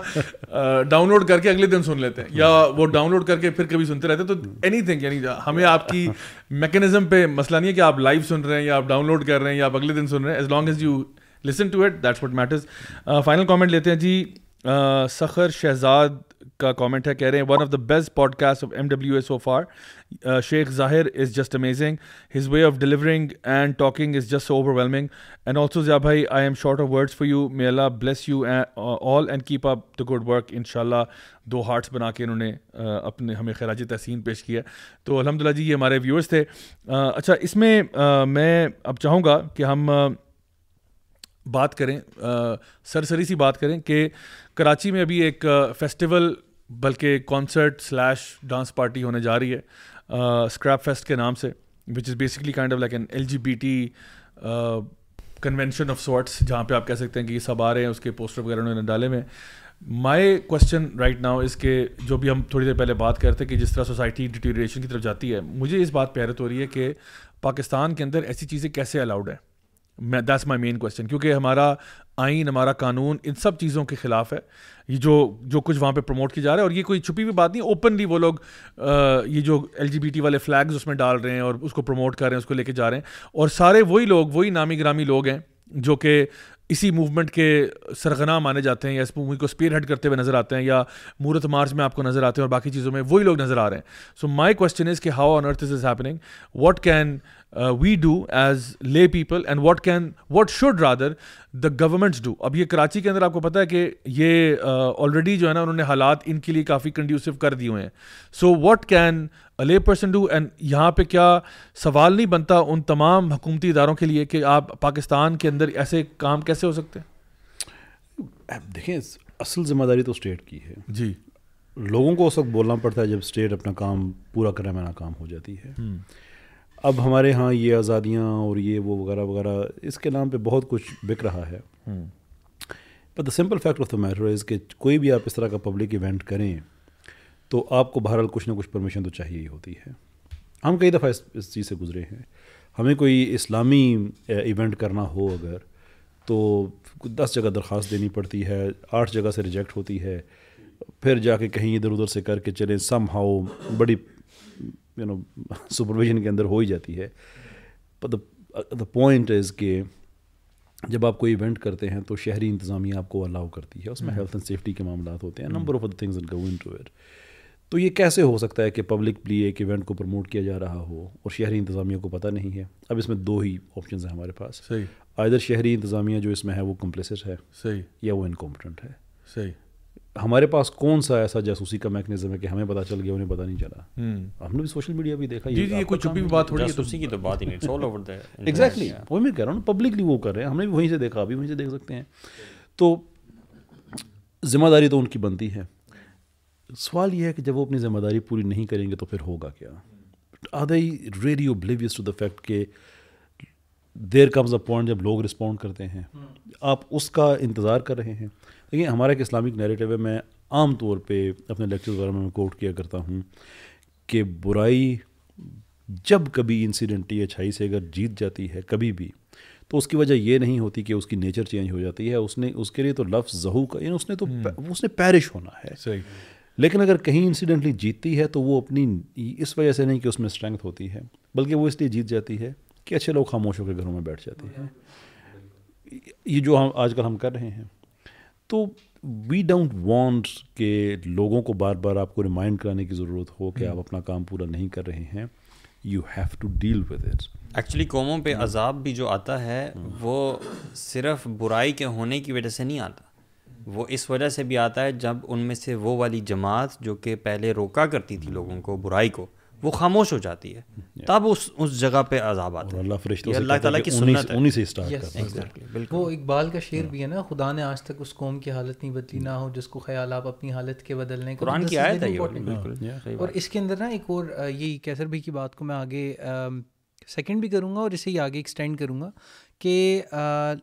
ڈاؤن لوڈ کر کے اگلے دن سن لیتے ہیں, یا وہ ڈاؤن لوڈ کر کے پھر کبھی سنتے رہتے ہیں. تو اینی تھنگ, یعنی ہمیں آپ کی میکینزم پہ مسئلہ نہیں ہے کہ آپ لائیو سن رہے ہیں یا آپ ڈاؤن لوڈ کر رہے ہیں یا آپ اگلے دن سن رہے ہیں, as long as you listen to it that's what matters. Final comment لیتے ہیں جی, سخر شہزاد کا کامنٹ ہے, کہہ رہے ہیں one of the best podcast of M W A so far, Sheikh Zahir is just amazing, his way of delivering and talking is just so overwhelming, and also Zia بھائی I am short of words for you, may Allah bless you all and keep up the good work. ان شاء اللہ 2 hearts بنا کے انہوں نے اپنے ہمیں خراج تحسین پیش کیا. تو الحمد للہ جی یہ ہمارے ویورس تھے. اچھا اس میں میں اب چاہوں گا کہ ہم بات کریں, سرسری سی بات کریں کہ کراچی میں ابھی ایک فیسٹیول بلکہ کانسرٹ سلیش ڈانس پارٹی ہونے جا رہی ہے اسکریپ فیسٹ کے نام سے, which is basically kind of like an L G B T convention of sorts, جہاں پہ آپ کہہ سکتے ہیں کہ یہ سب آ رہے ہیں, اس کے پوسٹر وغیرہ انہوں نے ڈالے ہوئے. مائی کوشچن رائٹ ناؤ اس کے جو بھی ہم تھوڑی دیر پہلے بات کرتے کہ جس طرح سوسائٹی ڈیٹیریشن کی طرف جاتی ہے, مجھے اس بات پہ حیرت ہو رہی ہے کہ پاکستان کے اندر ایسی چیزیں کیسے الاؤڈ ہیں. That's my main question. کیونکہ ہمارا آئین, ہمارا قانون ان سب چیزوں کے خلاف ہے. یہ جو کچھ وہاں پہ پروموٹ کیا جا رہا ہے, اور یہ کوئی چھپی ہوئی بات نہیں, اوپنلی وہ لوگ یہ جو ایل جی بی ٹی والے فلیگز اس میں ڈال رہے ہیں اور اس کو پروموٹ کر رہے ہیں, اس کو لے کے جا رہے ہیں, اور سارے وہی لوگ, وہی نامی گرامی لوگ ہیں جو کہ اسی موومنٹ کے سرغنہ مانے جاتے ہیں, یا اس موومنٹ کو اسپیر ہیڈ کرتے ہوئے نظر آتے ہیں, یا مورت مارچ میں آپ کو نظر آتے ہیں, اور باقی چیزوں میں وہی لوگ نظر آ رہے ہیں. سو مائی کوشچن از کہ how on earth is is happening, what can we do as lay people, and what should rather the governments do. اب یہ کراچی کے اندر آپ کو پتہ ہے کہ یہ آلریڈی جو ہے نا انہوں نے حالات ان کے لیے کافی کنڈیوسو کر دیے ہوئے ہیں. So what can lay person do? And یہاں پہ کیا سوال نہیں بنتا ان تمام حکومتی اداروں کے لیے کہ آپ پاکستان کے اندر ایسے کام کیسے ہو سکتے ہیں؟ دیکھیں اصل ذمہ داری تو اسٹیٹ کی ہے جی. لوگوں کو اس وقت بولنا پڑتا ہے جب اسٹیٹ اپنا کام پورا کرنے میں ناکام ہو جاتی ہے. اب ہمارے ہاں یہ آزادیاں اور یہ وہ وغیرہ وغیرہ اس کے نام پہ بہت کچھ بک رہا ہے. But the simple fact of the matter is کہ کوئی بھی آپ اس طرح کا پبلک ایونٹ کریں تو آپ کو بہرحال کچھ نہ کچھ پرمیشن تو چاہیے ہی ہوتی ہے. ہم کئی دفعہ اس چیز سے گزرے ہیں. ہمیں کوئی اسلامی ایونٹ کرنا ہو اگر تو 10 جگہ درخواست دینی پڑتی ہے, 8 جگہ سے ریجیکٹ ہوتی ہے, پھر جا کے کہیں ادھر ادھر سے کر کے چلیں سم ہاؤ بڑی سپرویژن کے اندر ہو ہی جاتی ہے. دا پوائنٹ از کہ جب آپ کوئی ایونٹ کرتے ہیں تو شہری انتظامیہ آپ کو الاؤ کرتی ہے, اس میں ہیلتھ اینڈ سیفٹی کے معاملات ہوتے ہیں, number of other things go into it. تو یہ کیسے ہو سکتا ہے کہ پبلکلی ایک ایونٹ کو پروموٹ کیا جا رہا ہو اور شہری انتظامیہ کو پتہ نہیں ہے؟ اب اس میں 2 ہی آپشنز ہیں ہمارے پاس. صحیح. آئدر شہری انتظامیہ جو اس میں ہے وہ کمپلیسٹ ہے. صحیح. یا وہ انکمپٹنٹ ہے. صحیح. ہمارے پاس کون سا ایسا جاسوسی کا میکنزم ہے کہ ہمیں پتہ چل گیا انہیں پتہ نہیں چلا؟ ہم نے بھی سوشل میڈیا بھی دیکھا. جی کوئی چھپی ہوئی بات ہو رہی ہے جاسوسی کی تو بات ہی نہیں, it's all over the. Exactly وہی میں کہہ رہا ہوں, پبلکلی وہ کر رہے ہیں, ہم نے بھی وہیں سے دیکھا, ابھی وہیں سے دیکھ سکتے ہیں. تو ذمہ داری تو ان کی بنتی ہے. سوال یہ ہے کہ جب وہ اپنی ذمہ داری پوری نہیں کریں گے تو پھر ہوگا کیا؟ Are they really oblivious to the fact کہ دیر کمز اے پوائنٹ جب لوگ رسپونڈ کرتے ہیں, آپ اس کا انتظار کر رہے ہیں. دیکھیے ہمارا ایک اسلامک نیریٹو ہے, میں عام طور پہ اپنے لیکچرز وغیرہ میں کوٹ کیا کرتا ہوں کہ برائی جب کبھی انسیڈنٹلی اچھائی سے اگر جیت جاتی ہے کبھی بھی, تو اس کی وجہ یہ نہیں ہوتی کہ اس کی نیچر چینج ہو جاتی ہے. اس نے اس کے لیے تو لفظ زہو کا یعنی اس نے پیرش ہونا ہے. صحیح. لیکن اگر کہیں انسیڈنٹلی جیتتی ہے تو وہ اپنی اس وجہ سے نہیں کہ اس میں اسٹرینگتھ ہوتی ہے, بلکہ وہ اس لیے جیت جاتی ہے کہ اچھے لوگ خاموش ہو کے گھروں میں بیٹھ جاتے ہیں. یہ جو ہم آج کل ہم کر رہے ہیں, تو وی ڈونٹ وانٹ کہ لوگوں کو بار بار آپ کو ریمائنڈ کرانے کی ضرورت ہو کہ آپ اپنا کام پورا نہیں کر رہے ہیں. You have to deal with it. Actually قوموں پہ عذاب بھی جو آتا ہے وہ صرف برائی کے ہونے کی وجہ سے نہیں آتا, وہ اس وجہ سے بھی آتا ہے جب ان میں سے وہ والی جماعت جو کہ پہلے روکا کرتی تھی لوگوں کو برائی کو, وہ خاموش ہو جاتی ہے, تب اس جگہ پہ عذاب آتا ہے. اللہ تعالیٰ کی سنت ہے. وہ اقبال کا شعر بھی ہے نا, خدا نے آج تک اس قوم کی حالت نہیں بدلی نہ ہو جس کو خیال آپ اپنی حالت کے بدلنے. قرآن کی آیت ہے. اور اس کے اندر نا ایک اور یہی کیسر بھائی کی بات کو میں آگے سیکنڈ بھی کروں گا اور اسے آگے ایکسٹینڈ کروں گا کہ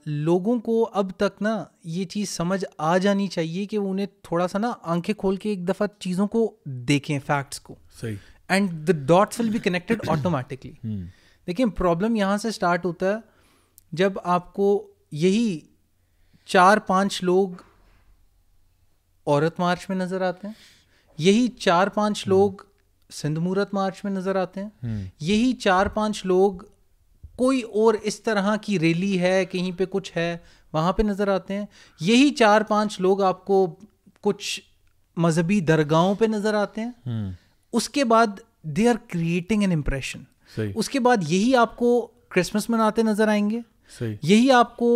لوگوں کو اب تک نا یہ چیز سمجھ آ جانی چاہیے کہ انہیں تھوڑا سا نا آنکھیں کھول کے ایک دفعہ چیزوں کو دیکھیں, فیکٹس کو. صحیح. And the dots will be connected automatically. دیکھیں پرابلم یہاں سے اسٹارٹ ہوتا ہے جب آپ کو یہی 4-5 لوگ عورت مارچ میں نظر آتے ہیں, یہی 4-5 لوگ سندھ مورت مارچ میں نظر آتے ہیں, یہی 4-5 لوگ کوئی اور اس طرح کی ریلی ہے کہیں پہ کچھ ہے وہاں پہ نظر آتے ہیں, یہی 4-5 لوگ آپ کو کچھ مذہبی درگاہوں پہ نظر آتے ہیں. اس کے بعد they are creating an impression. اس کے بعد یہی آپ کو کرسمس مناتے نظر آئیں گے, یہی آپ کو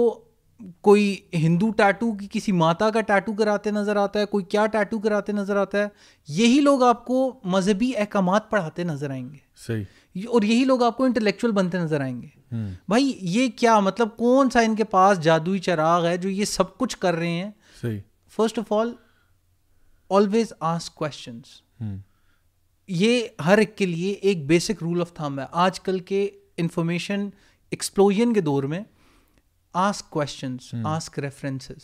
کوئی ہندو ٹیٹو کی کسی ماتا کا ٹیٹو کراتے نظر آتا ہے, کوئی کیا ٹیٹو کراتے نظر آتا ہے, یہی لوگ آپ کو مذہبی احکامات پڑھاتے نظر آئیں گے. صحیح. اور یہی لوگ آپ کو انٹلیکچوئل بنتے نظر آئیں گے. بھائی یہ کیا مطلب, کون سا ان کے پاس جادوئی چراغ ہے جو یہ سب کچھ کر رہے ہیں؟ صحیح. First of all always ask questions. یہ ہر ایک کے لیے ایک بیسک رول آف تھم ہے. آج کل کے انفارمیشن ایکسپلوژن کے دور میں ask questions, ask references,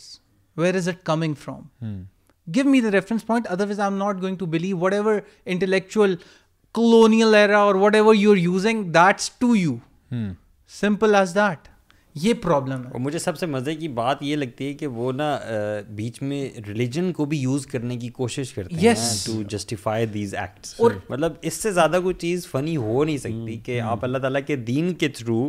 where is it coming from, give me the reference point, otherwise I am not going to believe whatever intellectual colonial era اور whatever you are using, that's to you, simple as that. یہ problem ہے. اور مجھے سب سے مزے کی بات یہ لگتی ہے کہ وہ نا بیچ میں ریلیجن کو بھی یوز کرنے کی کوشش کرتے ہیں ٹو جسٹیفائی دیز ایکٹس. اور مطلب اس سے زیادہ کوئی چیز فنی ہو نہیں سکتی کہ آپ اللہ تعالیٰ کے دین کے تھرو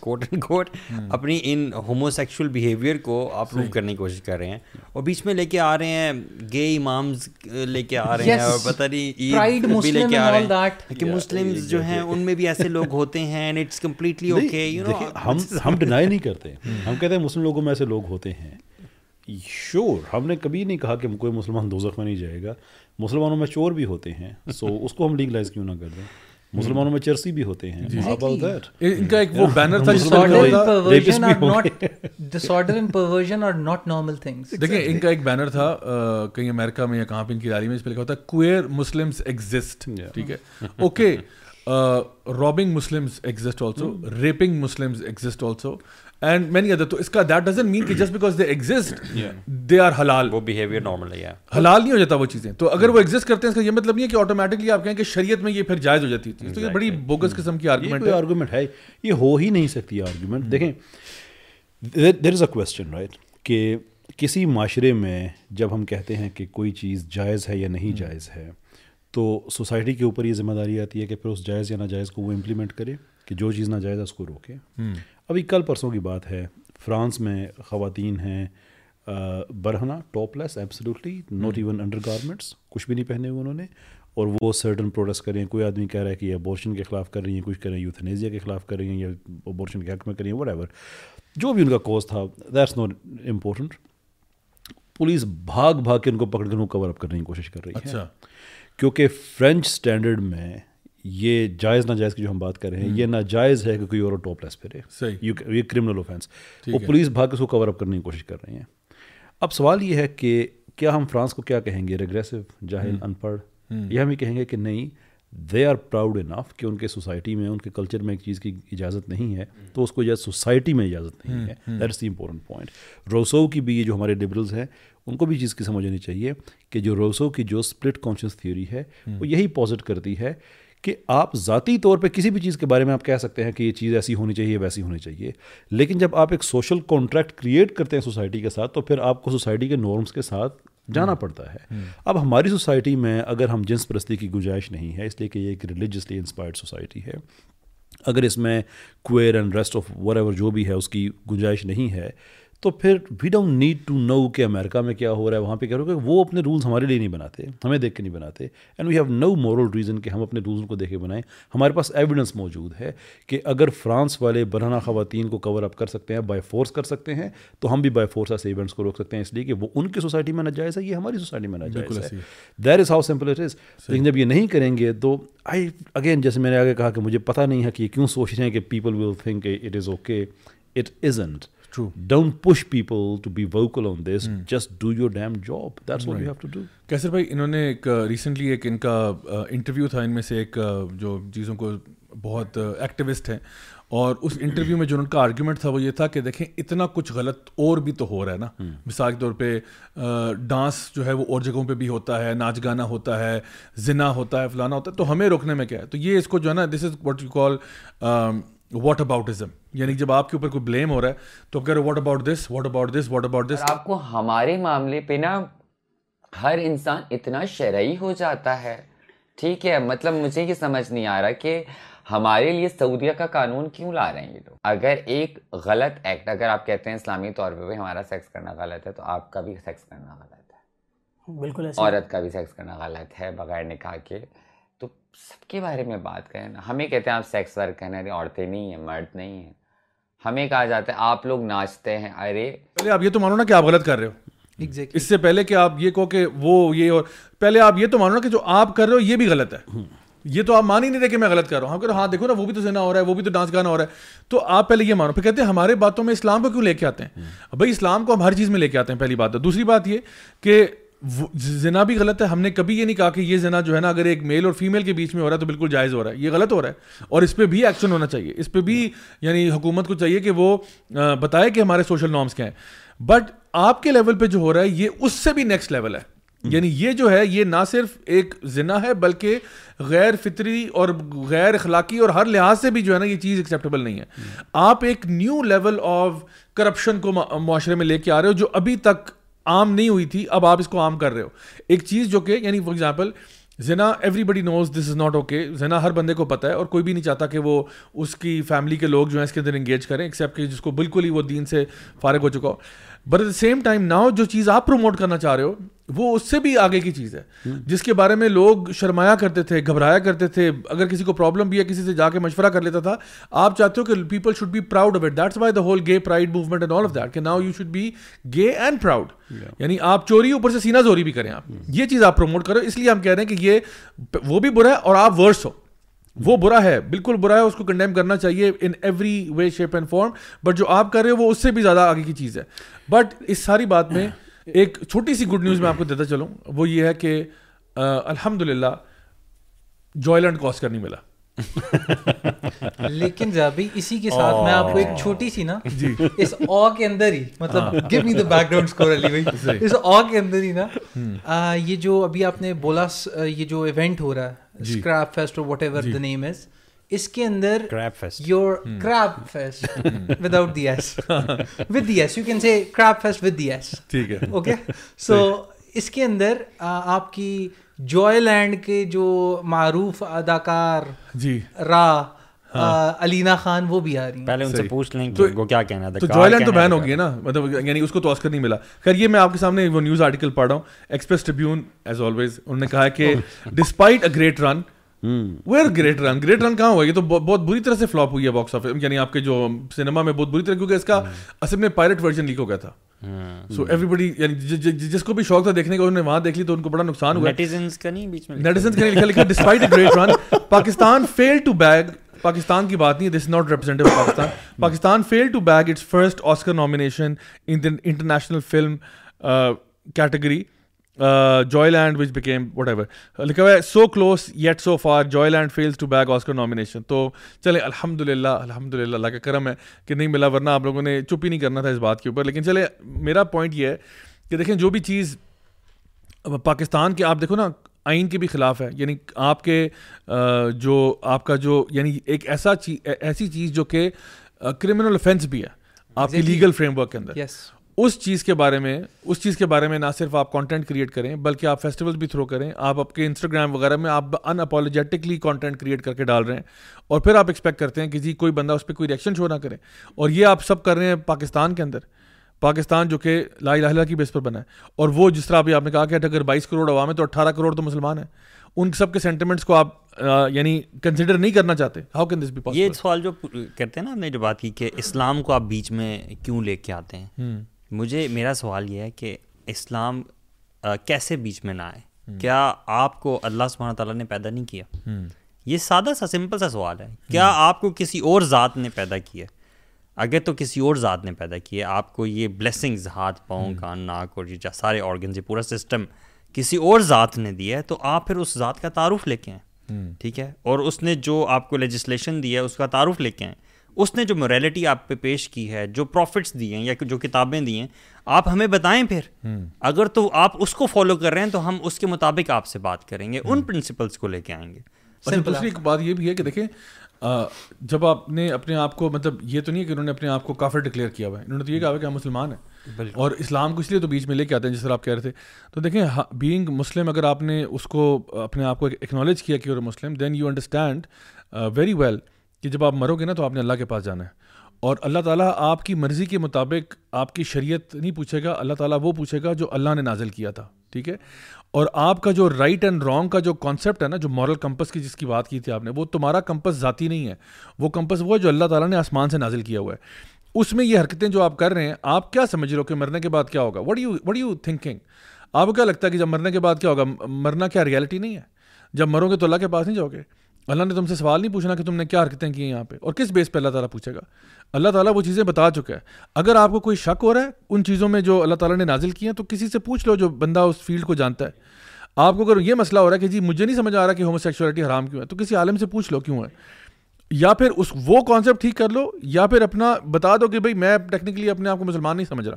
کوٹ اینڈ کوٹ اپنی ان ہومو سیکشول بیہیویئر کو اپروو کرنے کی کوشش کر رہے ہیں, اور بیچ میں لے کے آ رہے ہیں گے امامز لے کے آ رہے ہیں, اور پتہ نہیں عید بھی لے کے آ رہے ہیں کہ مسلمز جو ہیں ان میں بھی ایسے لوگ ہوتے ہیں, and it's completely okay. Deny نہیں کرتے. ہم کہتے ہیں مسلم لوگوں میں ایسے لوگ ہوتے ہیں. شور ہم نے کبھی نہیں کہا کہ کوئی مسلمان دوزخ میں نہیں جائے گا. مسلمانوں میں چور بھی ہوتے ہیں, سو اس کو ہم لیگلائز کیوں نہ کر دیں. مسلمانوں میں چرسی بھی ہوتے ہیں. ان کا ایک وہ بینر تھا دیکھیں, ان کا ایک بینر تھا کہیں امریکہ میں یا کہاں پہ ان کی تعلیم میں, اس پہ لکھا ہوتا کوئر مسلمز ایگزسٹ. ٹھیک ہے, okay, robbing Muslims exist also, raping Muslims exist also, and many other. تو اس کا that doesn't mean کہ just because they exist they are halal. وہ behavior normal ہے, halal نہیں ہو جاتا وہ چیزیں. تو اگر وہ exist کرتے ہیں اس کا یہ مطلب نہیں ہے کہ automatically آپ کہیں کہ شریعت میں یہ پھر جائز ہو جاتی ہے. تو یہ بڑی bogus قسم کی argument ہے. یہ argument ہے, یہ ہو ہی نہیں سکتی argument. دیکھیں, there is a question, right, کہ کسی معاشرے میں جب ہم کہتے ہیں کہ کوئی چیز جائز ہے یا نہیں جائز ہے, تو سوسائٹی کے اوپر یہ ذمہ داری آتی ہے کہ پھر اس جائز یا ناجائز کو وہ امپلیمنٹ کرے, کہ جو چیز ناجائز ہے اس کو روکے. ابھی کل پرسوں کی بات ہے, فرانس میں خواتین ہیں برہنہ, topless, absolutely not even undergarments, کچھ بھی نہیں پہنے ہوئے انہوں نے, اور وہ سرٹن پروٹیسٹ کر رہے ہیں. کوئی آدمی کہہ رہا ہے کہ یہ ابورشن کے خلاف کر رہی ہیں, کچھ کہہ رہے ہیں یوتھنیزیا کے خلاف کر رہی ہیں, یا ابورشن کے حق میں کر رہی ہیں, وٹ ایور جو بھی ان کا کوز تھا, دیٹس ناٹ امپورٹنٹ. پولیس بھاگ کے ان کو پکڑ کر ان کو کور اپ کرنے کی کوشش کر رہی ہے. اچھا, کیونکہ فرینچ اسٹینڈرڈ میں یہ جائز ناجائز کی جو ہم بات کر رہے ہیں, یہ ناجائز ہے کہ کوئی اور ٹاپ لیس پھیرے, یہ کرمنل اوفینس. وہ پولیس بھاگ کے اس کو کور اپ کرنے کی کوشش کر رہی ہیں. اب سوال یہ ہے کہ کیا ہم فرانس کو کیا کہیں گے, ریگریسو, جاہل, ان پڑھ, یہ ہم یہ کہیں گے کہ نہیں, دے آر پراؤڈ انف کہ ان کے سوسائٹی میں, ان کے کلچر میں ایک چیز کی اجازت نہیں ہے, تو اس کو سوسائٹی میں اجازت نہیں ہے. That is the important point. Rousseau کی بھی, یہ جو ہمارے لبرلز ہیں, ان کو بھی چیز کی سمجھنی چاہیے کہ جو روسو کی جو سپلٹ کانشیس تھیوری ہے, وہ یہی پوزٹ کرتی ہے کہ آپ ذاتی طور پہ کسی بھی چیز کے بارے میں آپ کہہ سکتے ہیں کہ یہ چیز ایسی ہونی چاہیے, ویسی ہونی چاہیے, لیکن جب آپ ایک سوشل کانٹریکٹ کریٹ کرتے ہیں سوسائٹی کے ساتھ, تو پھر آپ کو سوسائٹی کے نارمس کے ساتھ جانا پڑتا ہے. اب ہماری سوسائٹی میں اگر ہم جنس پرستی کی گنجائش نہیں ہے, اس لیے کہ یہ ایک ریلیجسلی انسپائرڈ سوسائٹی ہے, اگر اس میں queer and rest of whatever جو بھی ہے اس کی گنجائش نہیں ہے, تو پھر we don't need to know کہ امریکہ میں کیا ہو رہا ہے, وہاں پہ کیا ہو رہا ہے. وہ اپنے رولز ہمارے لیے نہیں بناتے, ہمیں دیکھ کے نہیں بناتے, and we have no moral reason کہ ہم اپنے رولز کو دیکھ کے بنائیں. ہمارے پاس ایویڈنس موجود ہے کہ اگر فرانس والے برہنہ خواتین کو کور اپ کر سکتے ہیں, بائی فورس کر سکتے ہیں, تو ہم بھی بائی فورس ایسے ایونٹس کو روک سکتے ہیں, اس لیے کہ وہ ان کی سوسائٹی میں ناجائز ہے, یہ ہماری سوسائٹی میں ناجائز ہے. That is how simple it is. لیکن جب یہ نہیں کریں گے تو آئی اگین, جیسے میں نے آگے کہا کہ مجھے پتہ نہیں ہے کہ یہ کیوں سوچ رہے ہیں کہ people will think it is okay. It isn't. True. Don't push people to be vocal on this. Just do your damn job. That's what you have to do. کیسر بھائی, انہوں نے ایک ریسنٹلی ایک ان کا انٹرویو تھا, ان میں سے ایک جو چیزوں کو بہت ایکٹیوسٹ ہیں, اور اس انٹرویو میں جو ان کا آرگیومنٹ تھا وہ یہ تھا کہ دیکھیں اتنا کچھ غلط اور بھی تو ہو رہا ہے نا. مثال کے طور پہ ڈانس جو ہے وہ اور جگہوں پہ بھی ہوتا ہے, ناچ گانا ہوتا ہے, زنا ہوتا ہے, فلانا ہوتا ہے, تو ہمیں روکنے میں کیا ہے. تو یہ اس کو جو ہے نا, this is what you call whataboutism, یعنی جب آپ کے اوپر کوئی بلیم ہو رہا ہے تو آپ کہہ رہے ہو what about this, what about this, what about this. آپ کو ہمارے معاملے پہ نا ہر انسان اتنا شرعی ہو جاتا ہے, ٹھیک ہے. مطلب مجھے یہ سمجھ نہیں آ رہا کہ ہمارے لیے سعودیہ کا قانون کیوں لا رہے ہیں یہ لوگ. اگر ایک غلط ایکٹ, اگر آپ کہتے ہیں اسلامی طور پہ بھی ہمارا سیکس کرنا غلط ہے, تو آپ کا بھی سیکس کرنا غلط ہے, بالکل عورت کا بھی سیکس کرنا غلط ہے بغیر نکاح کے. تو سب کے بارے میں بات کریں نا. ہمیں کہتے ہیں آپ سیکس ورک کرنا ہے, عورتیں نہیں ہیں, مرد نہیں ہیں. ہمیں کہا جاتا ہے آپ لوگ ناچتے ہیں. ارے پہلے آپ یہ تو مانو نا کہ آپ غلط کر رہے ہو, اس سے پہلے کہ آپ یہ کہو کہ وہ یہ, اور پہلے آپ یہ تو مانو نا کہ جو آپ کر رہے ہو یہ بھی غلط ہے. یہ تو آپ مان ہی نہیں رہے کہ میں غلط کر رہا ہوں. ہم کہہ رہے ہاں دیکھو نا, وہ بھی تو زنا ہو رہا ہے, وہ بھی تو ڈانس گانا ہو رہا ہے. تو آپ پہلے یہ مانو, پھر کہتے ہیں ہمارے باتوں میں اسلام کو کیوں لے کے آتے ہیں. بھائی اسلام کو ہم ہر چیز میں لے کے آتے ہیں, پہلی بات ہے. دوسری بات یہ کہ زنا بھی غلط ہے. ہم نے کبھی یہ نہیں کہا کہ یہ زنا جو ہے نا اگر ایک میل اور فیمیل کے بیچ میں ہو رہا ہے تو بالکل جائز ہو رہا ہے. یہ غلط ہو رہا ہے اور اس پہ بھی ایکشن ہونا چاہیے, اس پہ بھی یعنی حکومت کو چاہیے کہ وہ بتائے کہ ہمارے سوشل نارمس کیا ہیں. بٹ آپ کے لیول پہ جو ہو رہا ہے یہ اس سے بھی نیکسٹ لیول ہے. یعنی یہ جو ہے یہ نہ صرف ایک زنا ہے بلکہ غیر فطری اور غیر اخلاقی اور ہر لحاظ سے بھی جو ہے نا یہ چیز ایکسیپٹیبل نہیں ہے. آپ ایک نیو لیول آف کرپشن کو معاشرے میں لے کے آ رہے ہو جو ابھی تک عام نہیں ہوئی تھی, اب آپ اس کو عام کر رہے ہو. ایک چیز جو کہ یعنی فار ایگزامپل زنا, everybody knows this is not okay. زنا ہر بندے کو پتہ ہے اور کوئی بھی نہیں چاہتا کہ وہ اس کی فیملی کے لوگ جو ہیں اس کے اندر انگیج کریں, ایکسیپٹ کہ جس کو بالکل ہی وہ دین سے فارغ ہو چکا ہو. But at the same time now جو چیز آپ پروموٹ کرنا چاہ رہے ہو وہ اس سے بھی آگے کی چیز ہے جس کے بارے میں لوگ شرمایا کرتے تھے, گھبرایا کرتے تھے. اگر کسی کو پرابلم بھی ہے کسی سے جا کے مشورہ کر لیتا تھا. آپ چاہتے ہو کہ people should be proud of it, that's why the whole gay pride movement and all of that, کہ now you should be gay and proud. یعنی آپ چوری اوپر سے سینہ زوری بھی کریں, آپ یہ چیز آپ پروموٹ کرو. اس لیے ہم کہہ رہے ہیں کہ یہ وہ بھی برا ہے اور آپ ورس ہو. وہ برا ہے, بالکل برا ہے, اس کو کنڈیم کرنا چاہیے in every way shape and form, but جو آپ کر رہے ہو وہ اس سے بھی زیادہ آگے کی چیز ہے. بٹ اس ساری بات میں ایک چھوٹی سی گڈ نیوز میں آپ کو دیتا چلوں, وہ یہ ہے کہ الحمدللہ جوائلینڈ کو آسکر نہیں ملا. لیکن زابی اسی کے ساتھ میں آپ کو ایک چھوٹی سی نا اس آ کے اندر ہی, مطلب give me the background score Ali بھائی, اس آ کے اندر ہی نا یہ جو ابھی آپ نے بولا یہ جو ایونٹ ہو رہا ہے اسکریپ فیسٹ اور whatever the name is, اس کے اندر crab fest, your crab fest without the S, with the S you can say crab fest with the S, ٹھیک ہے اوکے. سو اس کے اندر آپ کی جوائے لینڈ کے جو معروف اداکار جی را علینا خان وہ بھی آ رہی ہیں. پہلے ان سے پوچھ لیں کہ وہ کیا کہنا تھا. تو جوائے لینڈ تو بین ہو گئی ہے نا, مطلب یعنی اس کو تو آسکر نہیں ملا. خیر یہ میں آپ کے سامنے وہ نیوز آرٹیکل پڑھ رہا ہوں, ایکسپریس ٹریبیون ایز آلویز, انہوں نے کہا کہ despite a great run, where great run, great run کہاں ہوا, یہ تو بہت بری طرح سے فلاپ ہوئی ہے باکس آفس, یعنی آپ کے جو سنیما میں بہت بری طرح, کیونکہ اس کا اصل میں پائرٹ ورژن لیک ہو گیا تھا. سو ایوری بڈی یعنی جس کو بھی شوق تھا دیکھنے کا انہوں نے وہاں دیکھ لی تو ان کو بڑا نقصان ہوا. نیٹیزنز کا نہیں, بیچ میں نیٹیزنز کا لکھا despite a great run Pakistan fail to bag, Pakistan کی بات نہیں, this is not representative of Pakistan, Pakistan fail to bag its first Oscar nomination in the international film category. Joyland which became whatever like so close yet so far, Joyland fails to bag Oscar nomination. تو چلے الحمدللہ الحمدللہ اللہ کا کرم ہے کہ نہیں ملا, ورنہ آپ لوگوں نے چپ ہی نہیں کرنا تھا اس بات کے اوپر. لیکن چلے میرا پوائنٹ یہ ہے کہ دیکھیں جو بھی چیز پاکستان کے آپ دیکھو نا آئین کے بھی خلاف ہے, یعنی آپ کے جو آپ کا جو یعنی ایک ایسا چیز ایسی چیز جو کہ کرمنل افینس بھی ہے آپ کے لیگل فریم ورک کے اندر, اس چیز کے بارے میں نہ صرف آپ کانٹینٹ کریٹ کریں بلکہ آپ فیسٹیول بھی تھرو کریں. آپ کے انسٹاگرام وغیرہ میں آپ ان اپالوجیٹکلی کانٹینٹ کریٹ کر کے ڈال رہے ہیں اور پھر آپ ایکسپیکٹ کرتے ہیں کہ جی کوئی بندہ اس پہ کوئی ریئیکشن شو نہ کرے, اور یہ آپ سب کر رہے ہیں پاکستان کے اندر, پاکستان جو کہ لا الہ الا اللہ کی بیس پر بنا ہے. اور وہ جس طرح ابھی آپ نے کہا کہ اگر 22 کروڑ عوام ہے تو 18 کروڑ تو مسلمان ہیں, ان سب کے سینٹیمنٹس کو آپ یعنی کنسیڈر نہیں کرنا چاہتے. How can this be possible? یہ سوال جو کرتے ہیں نا, آپ نے جو بات کی کہ اسلام کو آپ بیچ میں کیوں لے کے آتے ہیں, مجھے میرا سوال یہ ہے کہ اسلام کیسے بیچ میں نہ آئے؟ کیا آپ کو اللہ سبحانہ تعالیٰ نے پیدا نہیں کیا؟ یہ سادہ سا سمپل سا سوال ہے. کیا آپ کو کسی اور ذات نے پیدا کیا؟ اگر تو کسی اور ذات نے پیدا کیا, آپ کو یہ بلیسنگز ہاتھ پاؤں کان ناک اور یہ سارے آرگنز یہ پورا سسٹم کسی اور ذات نے دیا ہے, تو آپ پھر اس ذات کا تعارف لے کے آئیں, ٹھیک ہے, اور اس نے جو آپ کو لیجسلیشن دیا ہے اس کا تعارف لے کے آئیں, اس نے جو موریلٹی آپ پہ پیش کی ہے, جو پروفٹس دیے ہیں یا جو کتابیں دی ہیں, آپ ہمیں بتائیں. پھر اگر تو آپ اس کو فالو کر رہے ہیں تو ہم اس کے مطابق آپ سے بات کریں گے, ان پرنسپلس کو لے کے آئیں گے. دوسری ایک بات یہ بھی ہے کہ دیکھیں جب آپ نے اپنے آپ کو, مطلب یہ تو نہیں ہے کہ انہوں نے اپنے آپ کو کافر ڈکلیئر کیا ہوا ہے, انہوں نے تو یہ کہا ہوا کہ ہم مسلمان ہیں اور اسلام کو اس لیے تو بیچ میں لے کے آتے ہیں جس طرح آپ کہہ رہے تھے. تو دیکھیں بینگ مسلم, اگر آپ نے اس کو اپنے آپ کو ایکنالج کیا کہ you are a Muslim, then you understand very well کہ جب آپ مرو گے نا تو آپ نے اللہ کے پاس جانا ہے, اور اللہ تعالیٰ آپ کی مرضی کے مطابق آپ کی شریعت نہیں پوچھے گا, اللہ تعالیٰ وہ پوچھے گا جو اللہ نے نازل کیا تھا, ٹھیک ہے. اور آپ کا جو رائٹ اینڈ رانگ کا جو کانسیپٹ ہے نا, جو مورل کمپس کی جس کی بات کی تھی آپ نے, وہ تمہارا کمپس ذاتی نہیں ہے, وہ کمپس وہ ہے جو اللہ تعالیٰ نے آسمان سے نازل کیا ہوا ہے. اس میں یہ حرکتیں جو آپ کر رہے ہیں, آپ کیا سمجھ رہے ہو کہ مرنے کے بعد کیا ہوگا؟ What you thinking? آپ کو کیا لگتا ہے کہ جب مرنے کے بعد کیا ہوگا؟ مرنا کیا ریالٹی نہیں ہے؟ جب مرو گے تو اللہ کے پاس نہیں جاؤ گے, اللہ نے تم سے سوال نہیں پوچھنا کہ تم نے کیا حرکتیں کی ہیں یہاں پہ, اور کس بیس پہ اللہ تعالیٰ پوچھے گا. اللہ تعالیٰ وہ چیزیں بتا چکا ہے. اگر آپ کو کوئی شک ہو رہا ہے ان چیزوں میں جو اللہ تعالیٰ نے نازل کی ہیں تو کسی سے پوچھ لو جو بندہ اس فیلڈ کو جانتا ہے. آپ کو اگر یہ مسئلہ ہو رہا ہے کہ جی مجھے نہیں سمجھ آ رہا کہ ہومو سیکشولیٹی حرام کیوں ہے, تو کسی عالم سے پوچھ لو کیوں ہے, یا پھر اس وہ کانسیپٹ ٹھیک کر لو, یا پھر اپنا بتا دو کہ بھائی میں ٹیکنیکلی اپنے آپ کو مسلمان نہیں سمجھ رہا,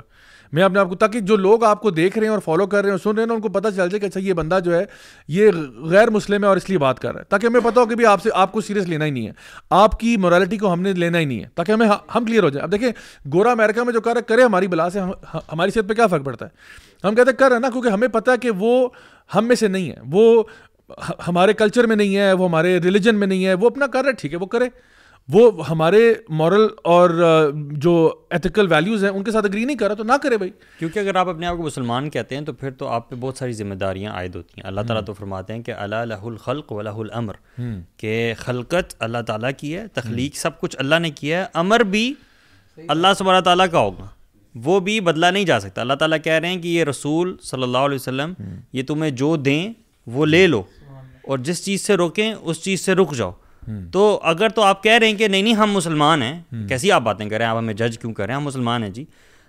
میں اپنے آپ کو, تاکہ جو لوگ آپ کو دیکھ رہے ہیں اور فالو کر رہے ہیں اور سن رہے ہیں ان کو پتہ چل جائے کہ اچھا یہ بندہ جو ہے یہ غیر مسلم ہے اور اس لیے بات کر رہا ہے, تاکہ ہمیں پتہ ہو کہ بھی آپ سے آپ کو سیریس لینا ہی نہیں ہے, آپ کی مورالٹی کو ہم نے لینا ہی نہیں ہے, تاکہ ہمیں ہم کلیئر ہو جائیں. اب دیکھیں گورا امریکہ میں جو کر رہا ہے کرے ہماری بلا سے, ہماری صحت پہ کیا فرق پڑتا ہے؟ ہم کہتے ہیں کر رہا ہے نا, کیونکہ ہمیں پتہ ہے کہ وہ ہم میں سے نہیں ہے, وہ ہمارے کلچر میں نہیں ہے, وہ ہمارے ریلیجن میں نہیں ہے, وہ اپنا کر رہا ہے, ٹھیک ہے وہ کرے, وہ ہمارے مورل اور جو ایتھیکل ویلیوز ہیں ان کے ساتھ اگری نہیں کر رہا تو نہ کرے بھائی. کیونکہ اگر آپ اپنے آپ کو مسلمان کہتے ہیں تو پھر تو آپ پہ بہت ساری ذمہ داریاں عائد ہوتی ہیں. اللہ تعالیٰ تو فرماتے ہیں کہ الا لہ الخلق و لہ الامر, کہ خلقت اللہ تعالیٰ کی ہے, تخلیق سب کچھ اللہ نے کیا ہے, امر بھی اللہ سبحانہ تعالیٰ کا ہوگا, وہ بھی بدلا نہیں جا سکتا. اللہ تعالیٰ کہہ رہے ہیں کہ یہ رسول صلی اللہ علیہ وسلم یہ تمہیں جو دیں وہ لے لو اور جس چیز سے روکیں اس چیز سے رک جاؤ. تو اگر تو آپ کہہ رہے ہیں کہ نہیں نہیں ہم مسلمان ہیں, کیسی آپ باتیں کر رہے ہیں, آپ ہمیں جج کیوں کر رہے ہیں, ہم مسلمان ہیں جی,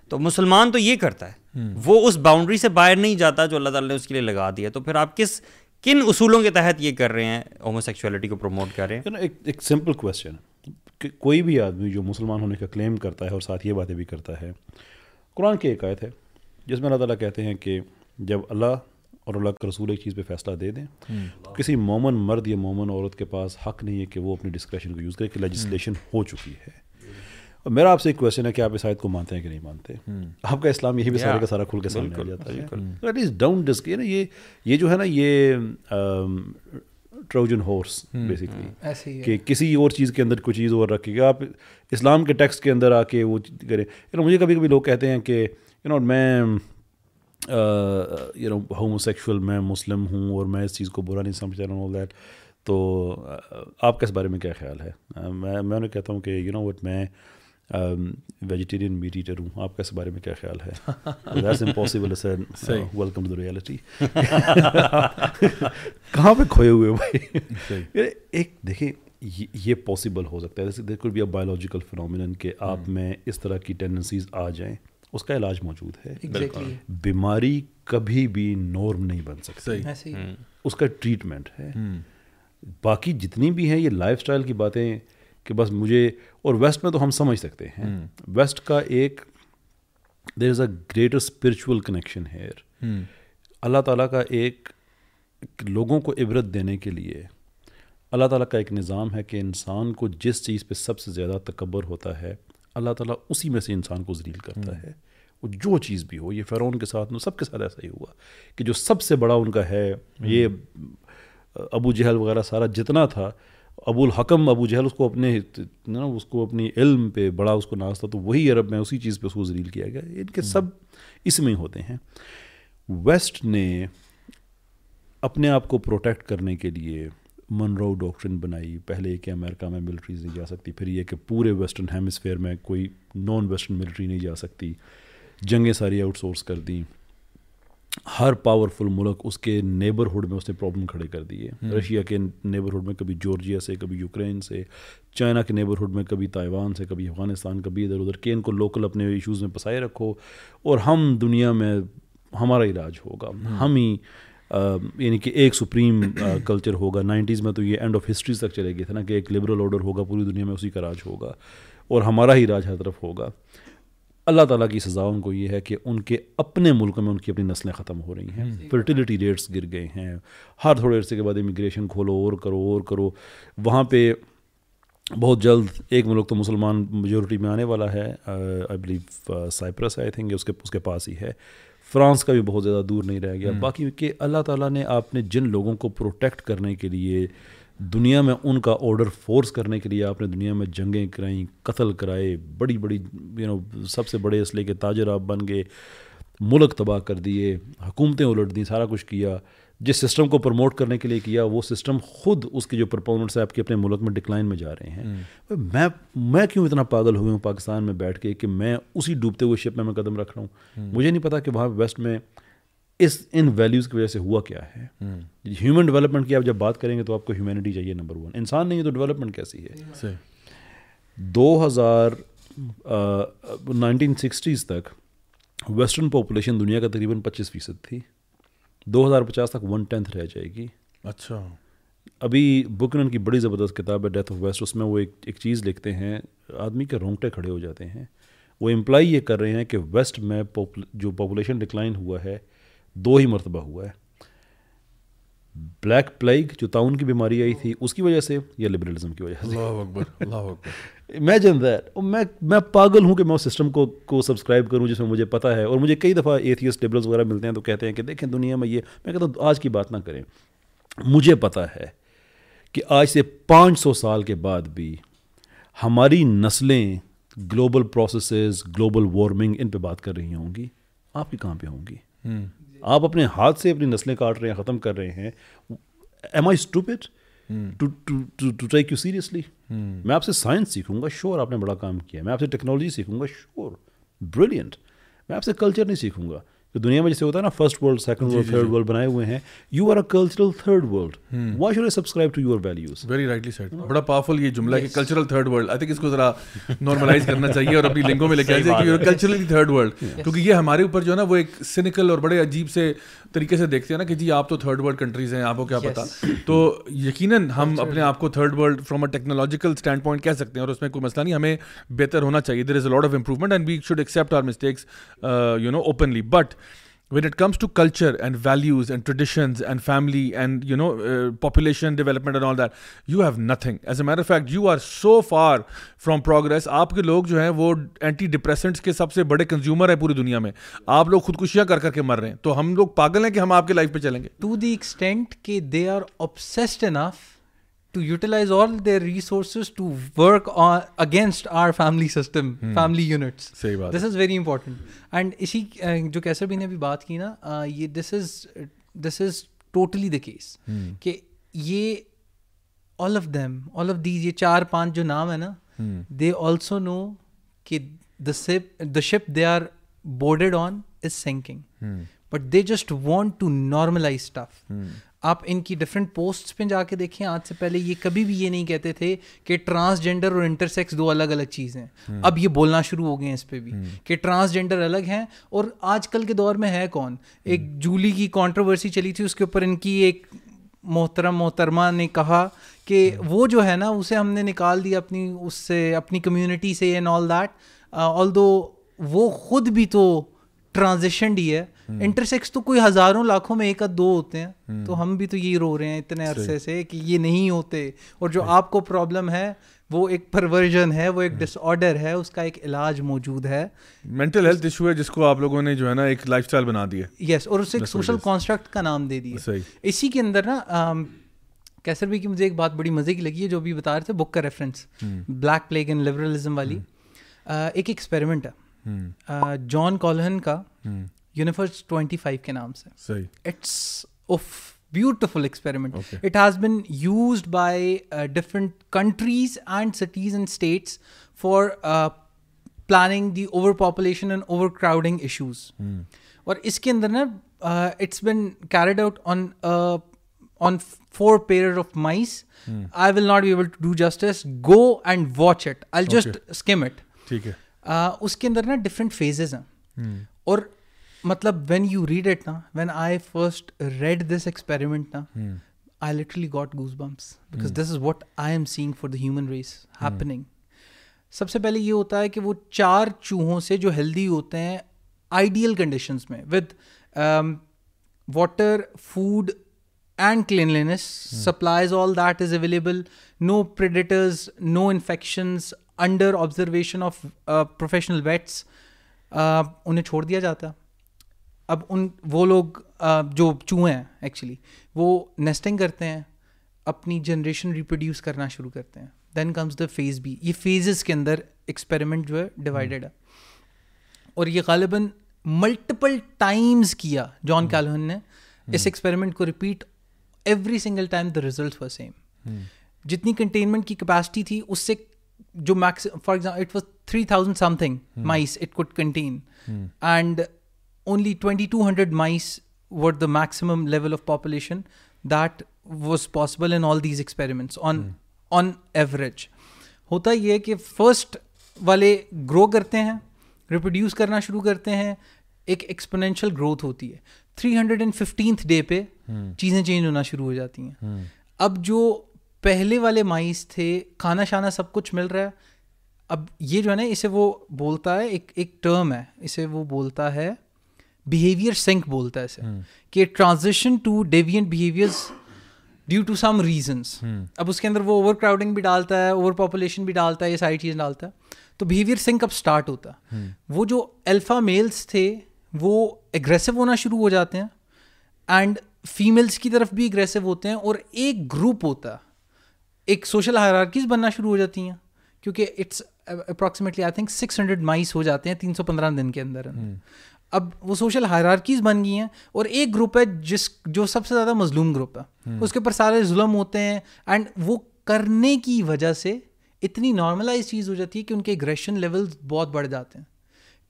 تو مسلمان تو یہ کرتا ہے, وہ اس باؤنڈری سے باہر نہیں جاتا جو اللہ تعالیٰ نے اس کے لیے لگا دیا. تو پھر آپ کس کن اصولوں کے تحت یہ کر رہے ہیں, ہومو سیکسولیٹی کو پروموٹ کر رہے ہیں؟ ایک سمپل کویسچن ہے کہ کوئی بھی آدمی جو مسلمان ہونے کا کلیم کرتا ہے اور ساتھ یہ باتیں بھی کرتا ہے, قرآن کی ایک آیت ہے جس میں اللہ تعالیٰ کہتے ہیں کہ جب اللہ اور اللہ کے رسول ایک چیز پہ فیصلہ دے دیں, کسی مومن مرد یا مومن عورت کے پاس حق نہیں ہے کہ وہ اپنی ڈسکریشن کو یوز کرے, کہ لیجسلیشن ہو چکی ہے. اور میرا آپ سے ایک کویشچن ہے کہ آپ اس آیت کو مانتے ہیں کہ نہیں مانتے؟ آپ کا اسلام یہی بھی سارے کا سارا کھل کے سامنے آ جاتا ہے. اٹ از ڈاؤن ڈسک, یہ جو ہے نا یہ ٹروجن ہارس بیسکلی, کہ کسی اور چیز کے اندر کوئی چیز اور رکھے گا, آپ اسلام کے ٹیکسٹ کے اندر آ کے وہ کریں. مجھے کبھی کبھی لوگ کہتے ہیں کہ میں ہومو سیکشول, میں مسلم ہوں اور میں اس چیز کو برا نہیں سمجھتا ہوں, آل دیٹ, تو آپ کا اس بارے میں کیا خیال ہے؟ میں انہیں کہتا ہوں کہ میں ویجیٹیرین میٹ ایٹر ہوں, آپ کا اس بارے میں کیا خیال ہے؟ That's impossible, welcome to the reality. کہاں پہ کھوئے ہوئے بھائی؟ ایک دیکھیں یہ پاسبل ہو سکتا ہے, there could be a biological phenomenon کہ آپ میں اس طرح کی ٹینڈنسیز آ جائیں, اس کا علاج موجود ہے. بیماری کبھی بھی نورم نہیں بن سکتی, اس کا ٹریٹمنٹ ہے. باقی جتنی بھی ہیں یہ لائف سٹائل کی باتیں کہ بس مجھے, اور ویسٹ میں تو ہم سمجھ سکتے ہیں, ویسٹ کا ایک there is a greater spiritual connection here. اللہ تعالیٰ کا ایک لوگوں کو عبرت دینے کے لیے اللہ تعالیٰ کا ایک نظام ہے کہ انسان کو جس چیز پہ سب سے زیادہ تکبر ہوتا ہے اللہ تعالیٰ اسی میں سے انسان کو ذلیل کرتا ہے, وہ جو چیز بھی ہو. یہ فرعون کے ساتھ سب کے ساتھ ایسا ہی ہوا کہ جو سب سے بڑا ان کا ہے, یہ ابو جہل وغیرہ سارا جتنا تھا, ابو الحکم ابو جہل, اس کو اپنی علم پہ بڑا اس کو ناز تھا, تو وہی عرب میں اسی چیز پہ اس کو ذلیل کیا گیا. ان کے سب اس میں ہوتے ہیں. ویسٹ نے اپنے آپ کو پروٹیکٹ کرنے کے لیے منرو ڈاکٹرن بنائی, پہلے کہ امریکہ میں ملٹریز نہیں جا سکتی, پھر یہ کہ پورے ویسٹرن ہیمسفیئر میں کوئی نان ویسٹرن ملٹری نہیں جا سکتی, جنگیں ساری آؤٹ سورس کر دیں, ہر پاورفل ملک اس کے نیبرہڈ میں اس نے پرابلم کھڑے کر دیے. رشیا کے نیبرہڈ میں کبھی جورجیا سے, کبھی یوکرین سے, چائنا کے نیبرہڈ میں کبھی تائیوان سے, کبھی افغانستان, کبھی ادھر ادھر, کہ ان کو لوکل اپنے ایشوز میں پھنسائے رکھو اور ہم دنیا میں ہمارا علاج ہوگا, ہم ہی یعنی کہ ایک سپریم کلچر ہوگا. 90s میں تو یہ اینڈ آف ہسٹری تک چلے گئے تھے نا, کہ ایک لبرل آرڈر ہوگا پوری دنیا میں, اسی کا راج ہوگا اور ہمارا ہی راج ہر طرف ہوگا. اللہ تعالیٰ کی سزا ان کو یہ ہے کہ ان کے اپنے ملک میں ان کی اپنی نسلیں ختم ہو رہی ہیں, فرٹیلیٹی ریٹس گر گئے ہیں, ہر تھوڑے عرصے کے بعد امیگریشن کھولو اور کرو اور کرو. وہاں پہ بہت جلد ایک ملک تو مسلمان میجورٹی میں آنے والا ہے, I believe Cyprus I think, اس کے پاس ہی ہے. فرانس کا بھی بہت زیادہ دور نہیں رہ گیا. باقی کہ اللہ تعالیٰ نے آپ نے جن لوگوں کو پروٹیکٹ کرنے کے لیے دنیا میں ان کا آرڈر فورس کرنے کے لیے آپ نے دنیا میں جنگیں کرائیں, قتل کرائے, بڑی بڑی سب سے بڑے اسلحے کے تاجر آپ بن گئے, ملک تباہ کر دیے, حکومتیں الٹ دیں, سارا کچھ کیا. جس سسٹم کو پروموٹ کرنے کے لیے کیا وہ سسٹم خود اس کے جو پرپوننٹس ہیں آپ کے اپنے ملک میں ڈکلائن میں جا رہے ہیں. میں کیوں اتنا پاگل ہوئے ہوں پاکستان میں بیٹھ کے کہ میں اسی ڈوبتے ہوئے شپ میں قدم رکھ رہا ہوں؟ مجھے نہیں پتا کہ وہاں ویسٹ میں اس ان ویلیوز کی وجہ سے ہوا کیا ہے. ہیومن ڈیولپمنٹ کی آپ جب بات کریں گے تو آپ کو ہیومینٹی چاہیے نمبر ون, انسان نہیں ہے تو ڈیولپمنٹ کیسی ہے؟ 1960s تک ویسٹرن پاپولیشن دنیا کا تقریباً 25% تھی, 2050 تک 1/10 رہ جائے گی. اچھا, ابھی بکنن کی بڑی زبردست کتاب ہے ڈیتھ آف ویسٹ, اس میں وہ ایک چیز لکھتے ہیں آدمی کے رونگٹے کھڑے ہو جاتے ہیں. وہ امپلائی یہ کر رہے ہیں کہ ویسٹ میں جو پاپولیشن ڈکلائن ہوا ہے 2 مرتبہ ہوا ہے, بلیک پلیگ جو طاعون کی بیماری آئی تھی اس کی وجہ سے, یا لبرلزم کی وجہ سے. اللہ اکبر, اللہ اکبر. Imagine that. میں پاگل ہوں کہ میں اس سسٹم کو سبسکرائب کروں جس میں مجھے پتہ ہے. اور مجھے کئی دفعہ ایتھیسٹ لبرلز وغیرہ ملتے ہیں تو کہتے ہیں کہ دیکھیں دنیا میں یہ, میں کہتا ہوں آج کی بات نہ کریں, مجھے پتہ ہے کہ آج سے 500 سال کے بعد بھی ہماری نسلیں گلوبل پروسیسز، گلوبل وارمنگ، ان پہ بات کر رہی ہوں گی، آپ کی کہاں پہ ہوں گی؟ آپ اپنے ہاتھ سے اپنی نسلیں کاٹ رہے ہیں، ختم کر رہے ہیں. Am I stupid to take you seriously? میں آپ سے سائنس سیکھوں گا، شور آپ نے بڑا کام کیا. میں آپ سے ٹیکنالوجی سیکھوں گا، شور بریلینٹ. میں آپ سے کلچر نہیں سیکھوں گا. دنیا میں جیسے ہوتا ہے نا، first world, second world, third world بنائے ہوئے ہیں. You are a cultural third world. Why should I subscribe to your values? Very rightly said. بڑا پاورفل یہ جملہ کہ cultural third world. I think اس کو ذرا نارملائز کرنا چاہیے اور اپنی لنگوں میں لے کے آنا چاہیے کہ کلچرلی تھرڈ ورلڈ، کیونکہ یہ ہمارے اوپر جو ہے نا وہ ایک سینیکل اور بڑے عجیب سے طریقے سے دیکھتے ہیں نا کہ جی آپ تو تھرڈ ورلڈ کنٹریز ہیں، آپ کو کیا پتا. تو یقیناً ہم اپنے آپ کو third world from a technological standpoint کہہ سکتے ہیں اور اس میں کوئی مسئلہ نہیں، ہمیں بہتر ہونا چاہیے. There is a lot of improvement and we should accept our mistakes openly. But when it comes to culture and values and traditions and family and population development and all that, you have nothing. As a matter of fact, you are so far from progress. آپ کے لوگ جو ہیں وہ anti depressants کے سب سے بڑے consumer ہیں پوری دنیا میں. آپ لوگ خودکشیاں کر کر کے مر رہے ہیں، تو ہم لوگ پاگل ہیں کہ ہم آپ کے لائف پہ چلیں گے. To the extent کہ they are obsessed enough to utilize all their resources to work on against our family system, family units. This is very important. And isi jo Kaisar bhi ne abhi baat ki na, ye this is totally the case. Ke ye all of these ye 4-5 jo naam hai na, they also know ke the ship they are boarded on is sinking. But they just want to normalize stuff. آپ ان کی different posts پہ جا کے دیکھیں، آج سے پہلے یہ کبھی بھی یہ نہیں کہتے تھے کہ ٹرانسجینڈر اور انٹرسیکس دو الگ الگ چیزیں ہیں. اب یہ بولنا شروع ہو گئے ہیں اس پہ بھی کہ ٹرانسجینڈر الگ ہیں. اور آج کل کے دور میں ہے کون، ایک جولی کی کانٹروورسی چلی تھی، اس کے اوپر ان کی ایک محترمہ نے کہا کہ وہ جو ہے نا اسے ہم نے نکال دیا اپنی اس سے، اپنی کمیونٹی سے، اینڈ آل دیٹ. آلدو وہ خود بھی تو ٹرانزیشنڈ ہی ہے. انٹرسیکس تو کوئی ہزاروں لاکھوں میں ایک دو ہوتے ہیں. تو ہم بھی تو یہ رو رہے ہیں اتنے عرصے سے کہ یہ نہیں ہوتے. اور جو آپ کو پرابلم ہے وہ ایک پرورژن ہے، وہ ایک ڈس آرڈر ہے، اس کا ایک علاج موجود ہے. مینٹل ہیلتھ ایشو ہے جس کو آپ لوگوں نے جو ہے نا ایک لائف اسٹائل بنا دیا. یس، اور اسے ایک سوشل کانسٹرکٹ کا نام دے دیا. اسی کے اندر نا کیسر بھی کہ مجھے ایک بات بڑی مزے کی لگی ہے جو بھی بتا رہے تھے، بک کا reference, black plague and liberalism والی ایک ایکسپیریمنٹ ہے جان کالہن کا یونیورس 25 کے نام سے. It's of beautiful experiment. It has been used by different countries and cities and states for planning the overpopulation and overcrowding issues. اور اس کے اندر نا it's been carried out on 4 pairs of mice. I will not be able to do justice. Go and watch it. I'll just skim it. ٹھیک ہے. اس کے اندر نا ڈفرینٹ فیزز ہیں. اور مطلب وین یو ریڈ اٹ نا، when I first read this experiment نا، I literally got goosebumps because this is what I am seeing for the human race happening. سب سے پہلے یہ ہوتا ہے کہ وہ 4 چوہوں سے جو ہیلدی ہوتے ہیں آئیڈیل کنڈیشنز میں، with water, food and cleanliness supplies, all that is available, no predators, no infections, under observation of professional vets, انہیں چھوڑ دیا جاتا ہے. اب ان وہ لوگ جو چوہے ہیں ایکچولی وہ نیسٹنگ کرتے ہیں، اپنی جنریشن ریپروڈیوس کرنا شروع کرتے ہیں. Then comes the phase B. یہ فیزز کے اندر ایکسپیریمنٹ جو ہے ڈیوائڈیڈ ہے. اور یہ غالباً ملٹیپل ٹائمز کیا جان کیلہن نے اس ایکسپیریمنٹ کو repeat. Every single time the results were same. جتنی کنٹینمنٹ کی کیپیسٹی تھی اس سے جو max, for example it was 3000 something mice it could contain, and only 2200 mice were the maximum level of population that was possible in all these experiments on average. Hota ye hai ki first wale grow karte hain, reproduce karna shuru karte hain, ek exponential growth hoti hai. 315th day pe cheezein change hona shuru ho jati hain. Ab jo pehle wale mice the, khana shana sab kuch mil raha hai. Ab ye jo hai na ise wo bolta hai, ek term hai, ise wo bolta hai behavior sync bolta hai sir کہ transition to deviant behaviors due to some reasons. اب اس کے اندر وہ overcrowding بھی ڈالتا ہے، over population بھی ڈالتا ہے، یہ ساری چیزیں ڈالتا ہے. تو behavior sync اب start ہوتا. وہ جو الفا میلس تھے وہ aggressive ہونا شروع ہو جاتے ہیں and females کی طرف بھی aggressive ہوتے ہیں. اور ایک گروپ ہوتا ہے، ایک social hierarchies بننا شروع ہو جاتی ہیں کیونکہ it's approximately I think 600 mice ہو جاتے ہیں 315 دن کے اندر. اب وہ سوشل ہائرارکیز بن گئی ہیں اور ایک گروپ ہے جس جو سب سے زیادہ مظلوم گروپ ہے, اس کے اوپر سارے ظلم ہوتے ہیں اینڈ وہ کرنے کی وجہ سے اتنی نارملائز چیز ہو جاتی ہے کہ ان کے ایگریشن لیولز بہت بڑھ جاتے ہیں.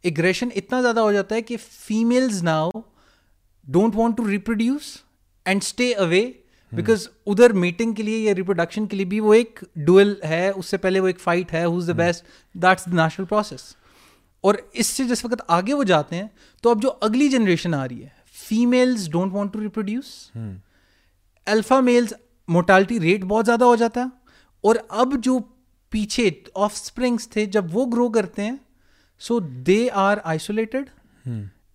ایگریشن اتنا زیادہ ہو جاتا ہے کہ females now don't want to reproduce and stay away, because ادھر میٹنگ کے لیے یا ریپروڈکشن کے لیے بھی وہ ایک ڈویل ہے, اس سے پہلے وہ ایک فائٹ ہے, who's the best, that's the natural process. اور اس سے جس وقت آگے وہ جاتے ہیں تو اب جو اگلی جنریشن آ رہی ہے, females don't want to reproduce, alpha males mortality rate بہت زیادہ ہو جاتا ہے, اور اب جو پیچھے آف اسپرنگس تھے جب وہ گرو کرتے ہیں so they are isolated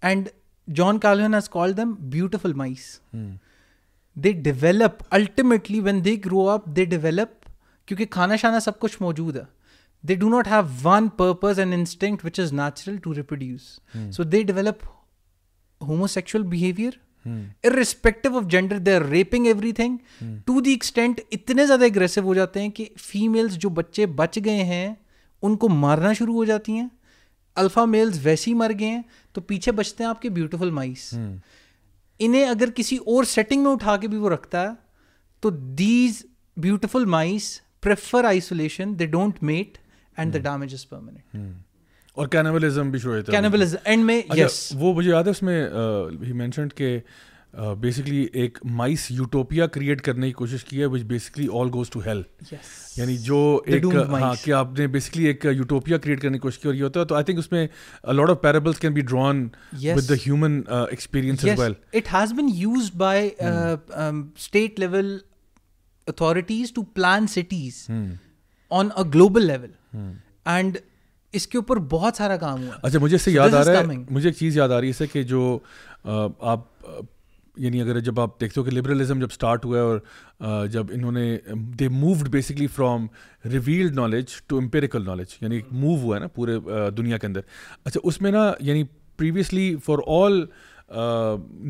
and John Colvin has called them beautiful mice. They develop ultimately when they grow up they develop, کیونکہ کھانا شانا سب کچھ موجود ہے. They do not have one purpose and instinct which is natural to reproduce. So they develop homosexual behavior. Irrespective of gender, they are raping everything. To the extent اتنے زیادہ aggressive ہو جاتے ہیں کہ females جو بچے بچ گئے ہیں ان کو مارنا شروع ہو جاتی ہیں. Alpha males ویسے ہی مر گئے ہیں تو پیچھے بچتے ہیں آپ کے beautiful mice. انہیں اگر کسی اور setting میں اٹھا کے بھی وہ رکھتا ہے تو these beautiful mice prefer isolation, they don't mate. And the damage is permanent. اور cannibalism بھی شو ہوتا ہے اینڈ میں. یس, وہ مجھے یاد ہے اس میں ہی مینشنڈ کہ بیسکلی ایک مائس یوٹوپیا کریٹ کرنے کی کوشش کی ہے, which basically all goes to hell. یعنی جو ایک کہ آپ نے بیسکلی ایک یوٹوپیا کریٹ کرنے کی کوشش کی, اور یہ ہوتا ہے تو آئی تھنک اس میں a lot of parables can be drawn with the human experience as well. It has been used by state level authorities to plan cities on a global level. And اس کے اوپر بہت سارا کام ہوا. اچھا, مجھے اس سے یاد آ رہا ہے, مجھے ایک چیز یاد آ رہی ہے اس سے کہ جو آپ یعنی اگر جب آپ دیکھتے ہو کہ لبرلزم جب اسٹارٹ ہوا ہے اور جب انہوں نے they moved basically from revealed knowledge to empirical knowledge, یعنی موو ہوا ہے نا پورے دنیا کے اندر. اچھا, اس میں نا یعنی پریویسلی فار آل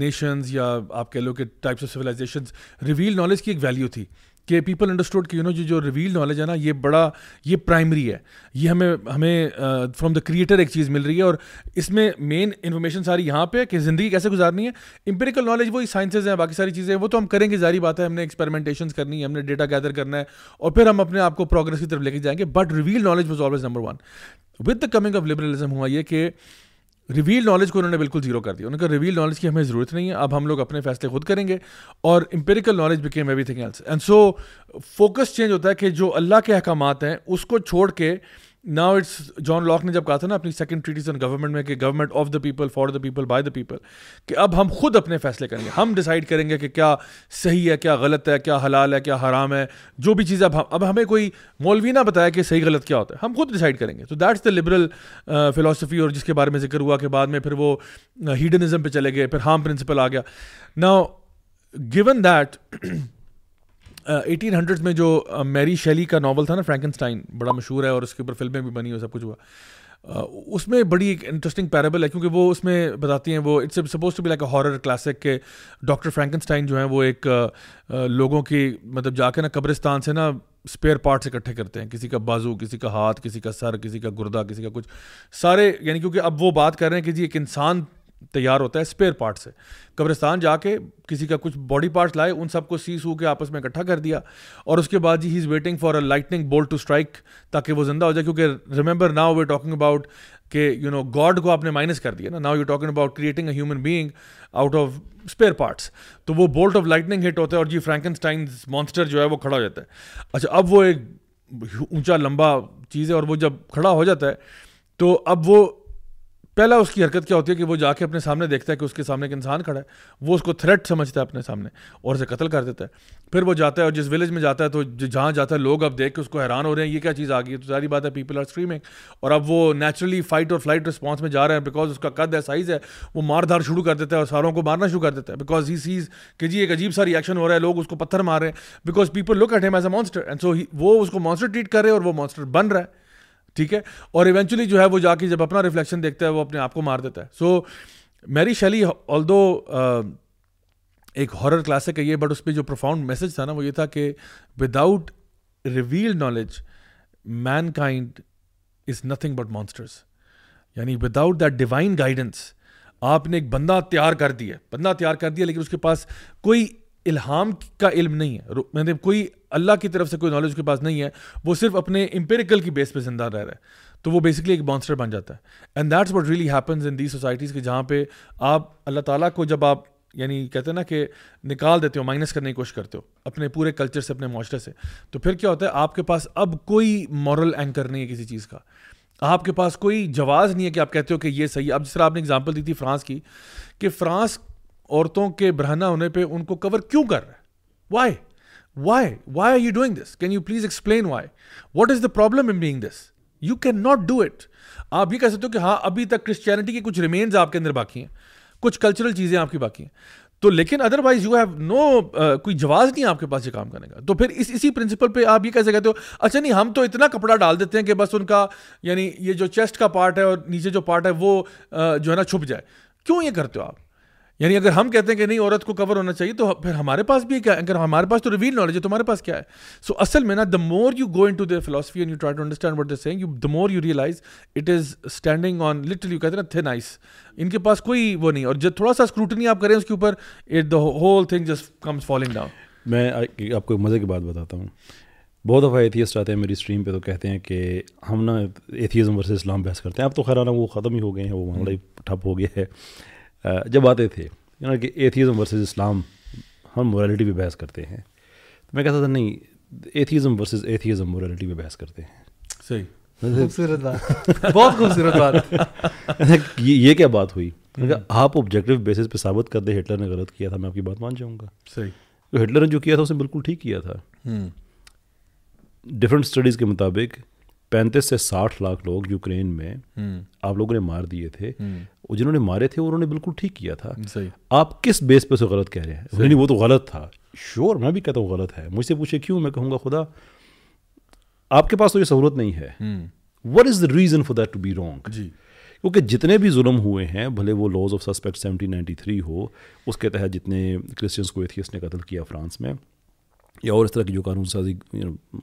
نیشنز یا آپ کہہ لو کہ types of civilisations revealed knowledge کی ایک ویلیو تھی کہ پیپل انڈرسٹوڈ کہ یو نو جو ریویل نالج ہے نا یہ بڑا یہ پرائمری ہے, یہ ہمیں فرام دا کریٹر ایک چیز مل رہی ہے اور اس میں مین انفارمیشن ساری یہاں پہ کہ زندگی کیسے گزارنی ہے. امپیریکل نالج وہی سائنسز ہیں, باقی ساری چیزیں وہ تو ہم کریں گے, ظاہری بات ہے, ہم نے ایکسپیریمنٹیشنس کرنی ہے, ہم نے ڈیٹا گیدر کرنا ہے اور پھر ہم اپنے آپ کو پروگریس کی طرف لے کے جائیں گے. But reveal knowledge was always number one. With the coming of liberalism ہوا یہ کہ ریویل نالج کو انہوں نے بالکل زیرو کر دیا. انہوں نے کہا ریویل نالج کی ہمیں ضرورت نہیں ہے, اب ہم لوگ اپنے فیصلے خود کریں گے, اور empirical knowledge became everything else. And so focus change ہوتا ہے کہ جو اللہ کے احکامات ہیں اس کو چھوڑ کے ناؤ اٹس, جان لاک نے جب کہا تھا نا اپنی سیکنڈ ٹریٹیز آن گورنمنٹ میں کہ government of the people for the people by the people, کہ اب ہم خود اپنے فیصلے کریں گے, ہم ڈیسائڈ کریں گے کہ کیا صحیح ہے, کیا غلط ہے, کیا حلال ہے, کیا حرام ہے, جو بھی چیز اب ہمیں کوئی مولوی نہ بتایا کہ صحیح غلط کیا ہوتا ہے, ہم خود ڈیسائڈ کریں گے. تو دیٹس دا لبرل فلاسفی, اور جس کے بارے میں ذکر ہوا کہ بعد میں پھر وہ ہیڈنزم پہ چلے گئے, پھر ہارم پرنسپل آ گیا. ناؤ گیون دیٹ 1800s میں جو میری شیلی کا ناول تھا نا فرینکنسٹائن, بڑا مشہور ہے اور اس کے اوپر فلمیں بھی بنی اور سب کچھ ہوا, اس میں بڑی ایک انٹرسٹنگ پیربل ہے کیونکہ وہ اس میں بتاتی ہیں, وہ it's suppose to be like a horror classic, کہ ڈاکٹر فرینکنسٹائن جو ہیں وہ ایک لوگوں کی مطلب جا کے نا قبرستان سے نا اسپیئر پارٹس اکٹھے کرتے ہیں, کسی کا بازو, کسی کا ہاتھ, کسی کا سر, کسی کا گردہ, کسی کا کچھ, سارے یعنی کیونکہ اب وہ بات کر رہے ہیں کہ جی ایک انسان تیار ہوتا ہے اسپیئر پارٹ سے, قبرستان جا کے کسی کا کچھ باڈی پارٹس لائے, ان سب کو سی سو کے آپس میں اکٹھا کر دیا, اور اس کے بعد جی he is waiting for a lightning bolt to strike تاکہ وہ زندہ ہو جائے. کیونکہ remember now we are talking about کہ یو نو گاڈ کو آپ نے مائنس کر دیا نا, now you are talking about creating a human being out of spare parts. تو وہ بولٹ آف لائٹنگ ہٹ ہوتا ہے اور جی فرینکنسٹائنز مانسٹر جو ہے وہ کھڑا ہو جاتا ہے. اچھا, اب وہ ایک اونچا لمبا چیز ہے اور وہ جب کھڑا ہو جاتا ہے تو اب وہ پہلا اس کی حرکت کیا ہوتی ہے کہ وہ جا کے اپنے سامنے دیکھتا ہے کہ اس کے سامنے ایک انسان کھڑا ہے, وہ اس کو تھریٹ سمجھتا ہے اپنے سامنے اور اسے قتل کر دیتا ہے. پھر وہ جاتا ہے اور جس ولیج میں جاتا ہے تو جہاں جاتا ہے لوگ اب دیکھ کے اس کو حیران ہو رہے ہیں یہ کیا چیز آ گئی ہے. تو ساری بات ہے پیپل آر اسٹریمنگ, اور اب وہ نیچرلی فائٹ اور فلائٹ رسپانس میں جا رہے ہیں بیکاز اس کا قد ہے, سائز ہے, وہ مار دھار شروع کر دیتا ہے اور ساروں کو مارنا شروع کر دیتا ہے بیکاز ہی سیز کہ جی ایک عجیب سا ریئیکشن ہو رہا ہے, لوگ اس کو پتھر مار رہے ہیں بیکاز پیپل لک ایٹ ہم as a monster. And so وہ اس کو مانسٹر ٹریٹ کر رہے ہیں اور وہ مانسٹر بن رہا ہے, ٹھیک ہے, اور ایونچولی جو ہے وہ جا کے جب اپنا ریفلیکشن دیکھتا ہے وہ اپنے آپ کو مار دیتا ہے. سو میری شیلی آلدو ایک ہارر کلاسک ہے یہ, بٹ اس پہ جو پروفاؤنڈ میسج تھا نا وہ یہ تھا کہ without reveal knowledge mankind is nothing but monsters. یعنی without that divine guidance آپ نے ایک بندہ تیار کر دیا لیکن اس کے پاس کوئی الہام کا علم نہیں ہے, مطلب کوئی اللہ کی طرف سے کوئی نالج اس کے پاس نہیں ہے, وہ صرف اپنے امپیریکل کی بیس پہ زندہ رہ رہا ہے, تو وہ بیسکلی ایک مانسٹر بن جاتا ہے. And that's what really happens in these societies, کہ جہاں پہ آپ اللہ تعالیٰ کو جب آپ یعنی کہتے ہیں نا کہ نکال دیتے ہو, مائنس کرنے کی کوشش کرتے ہو اپنے پورے کلچر سے, اپنے معاشرے سے, تو پھر کیا ہوتا ہے, آپ کے پاس اب کوئی مورل اینکر نہیں ہے کسی چیز کا, آپ کے پاس کوئی جواز نہیں ہے کہ آپ کہتے ہو کہ یہ صحیح ہے. اب جس طرح آپ نے اگزامپل دی تھی فرانس کی, کہ فرانس عورتوں کے برہنہ ہونے پہ ان کو کور کیوں کر رہا ہے؟ Why are you doing this? Can you please explain why? What is the problem in being this? You can not do it. آپ یہ کہہ سکتے ہو کہ ہاں ابھی تک کرسچینٹی کے کچھ ریمینز آپ کے اندر باقی ہیں, کچھ کلچرل چیزیں آپ کی باقی ہیں, تو لیکن ادروائز یو ہیو نو, کوئی جواز نہیں آپ کے پاس یہ کام کرنے کا. تو پھر اسی پرنسپل پہ آپ یہ کیسے کہتے ہو اچھا نہیں ہم تو اتنا کپڑا ڈال دیتے ہیں کہ بس ان کا یعنی یہ جو چیسٹ کا پارٹ ہے اور نیچے جو پارٹ ہے وہ جو ہے نا چھپ جائے, کیوں یہ کرتے ہو آپ؟ یعنی اگر ہم کہتے ہیں کہ نہیں عورت کو کور ہونا چاہیے, تو پھر ہمارے پاس بھی کیا, اگر ہمارے پاس تو ریویل نالج ہے, تمہارے پاس کیا ہے؟ سو اصل میں نا the more you go into their philosophy and you try to understand what they're saying, the more you realize it is standing on literally, کہتے ہیں نا thin ice, ان کے پاس کوئی وہ نہیں, اور جب تھوڑا سا اسکروٹنی آپ کریں اس کے اوپر the whole thing just comes falling down. میں آپ کو مزے کی بات بتاتا ہوں, بہت دفعہ ایتھیسٹ آتے ہیں میری اسٹریم پہ, تو کہتے ہیں کہ ہم نا ایتھیزم ورسز اسلام بحث کرتے ہیں. اب تو خیرانہ وہ ختم ہی ہو گئے ہیں, وہ معاملہ ٹھپ ہو گیا ہے. جب آتے تھے یعنی کہ ایتھیزم ورسز اسلام, ہم مورالٹی پہ بحث کرتے ہیں, تو میں کہتا تھا نہیں ایتھیزم ورسز ایتھیزم مورالٹی پہ بحث کرتے ہیں. صحیح, خوبصورت بات, بہت خوبصورت بات. یہ کیا بات ہوئی؟ آپ آبجیکٹو بیسس پہ ثابت کر دیں ہٹلر نے غلط کیا تھا, میں آپ کی بات مان جاؤں گا. صحیح, تو ہٹلر نے جو کیا تھا اس نے بالکل ٹھیک کیا تھا. ڈفرینٹ اسٹڈیز کے مطابق 35 سے 60 لاکھ لوگ یوکرین میں آپ لوگوں نے مار دیے تھے, جنہوں نے مارے تھے انہوں نے بالکل ٹھیک کیا تھا. آپ کس بیس پہ اسے غلط کہہ رہے ہیں؟ یعنی وہ تو غلط تھا, شور میں بھی کہتا ہوں غلط ہے. مجھ سے پوچھے کیوں, میں کہوں گا خدا آپ کے پاس تو یہ سہولت نہیں ہے. What is the reason for that to be wrong? کیونکہ جتنے بھی ظلم ہوئے ہیں, بھلے وہ لاز آف سسپیکٹ 1793 ہو, اس کے تحت جتنے کرسچنس کو ایتھیسٹ نے قتل کیا فرانس میں, یا اور اس طرح کی جو قانون سازی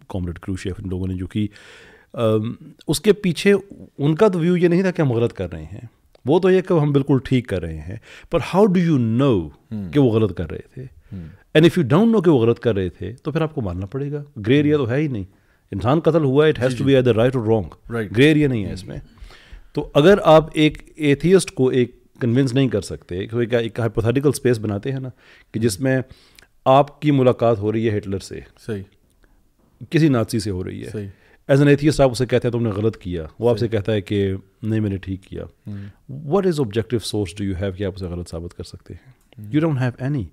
کامریڈ کروشیف ان لوگوں نے جو کی, اس کے پیچھے ان کا تو ویو یہ نہیں تھا کہ ہم غلط کر رہے ہیں, وہ تو یہ کہ ہم بالکل ٹھیک کر رہے ہیں. پر ہاؤ ڈو یو نو کہ وہ غلط کر رہے تھے؟ And if you don't know کہ وہ غلط کر رہے تھے تو پھر آپ کو ماننا پڑے گا. گرے ایریا تو ہے ہی نہیں, انسان قتل ہوا ہے, it has to be either right اور رانگ, گرے ایریا نہیں ہے اس میں. تو اگر آپ ایک ایتھیسٹ کو ایک کنونس نہیں کر سکتے, ایک ہائپوتھیٹیکل اسپیس بناتے ہیں نا کہ جس میں آپ کی ملاقات ہو رہی ہے ہٹلر سے, صحیح, کسی نازی سے ہو رہی ہے, ایز این ایتھیسٹ آپ اسے کہتے ہیں تم نے غلط کیا, وہ آپ سے کہتا ہے کہ نہیں میں نے ٹھیک کیا. What is objective source do you have کہ آپ اسے غلط ثابت کر سکتے ہیں؟ You don't have any.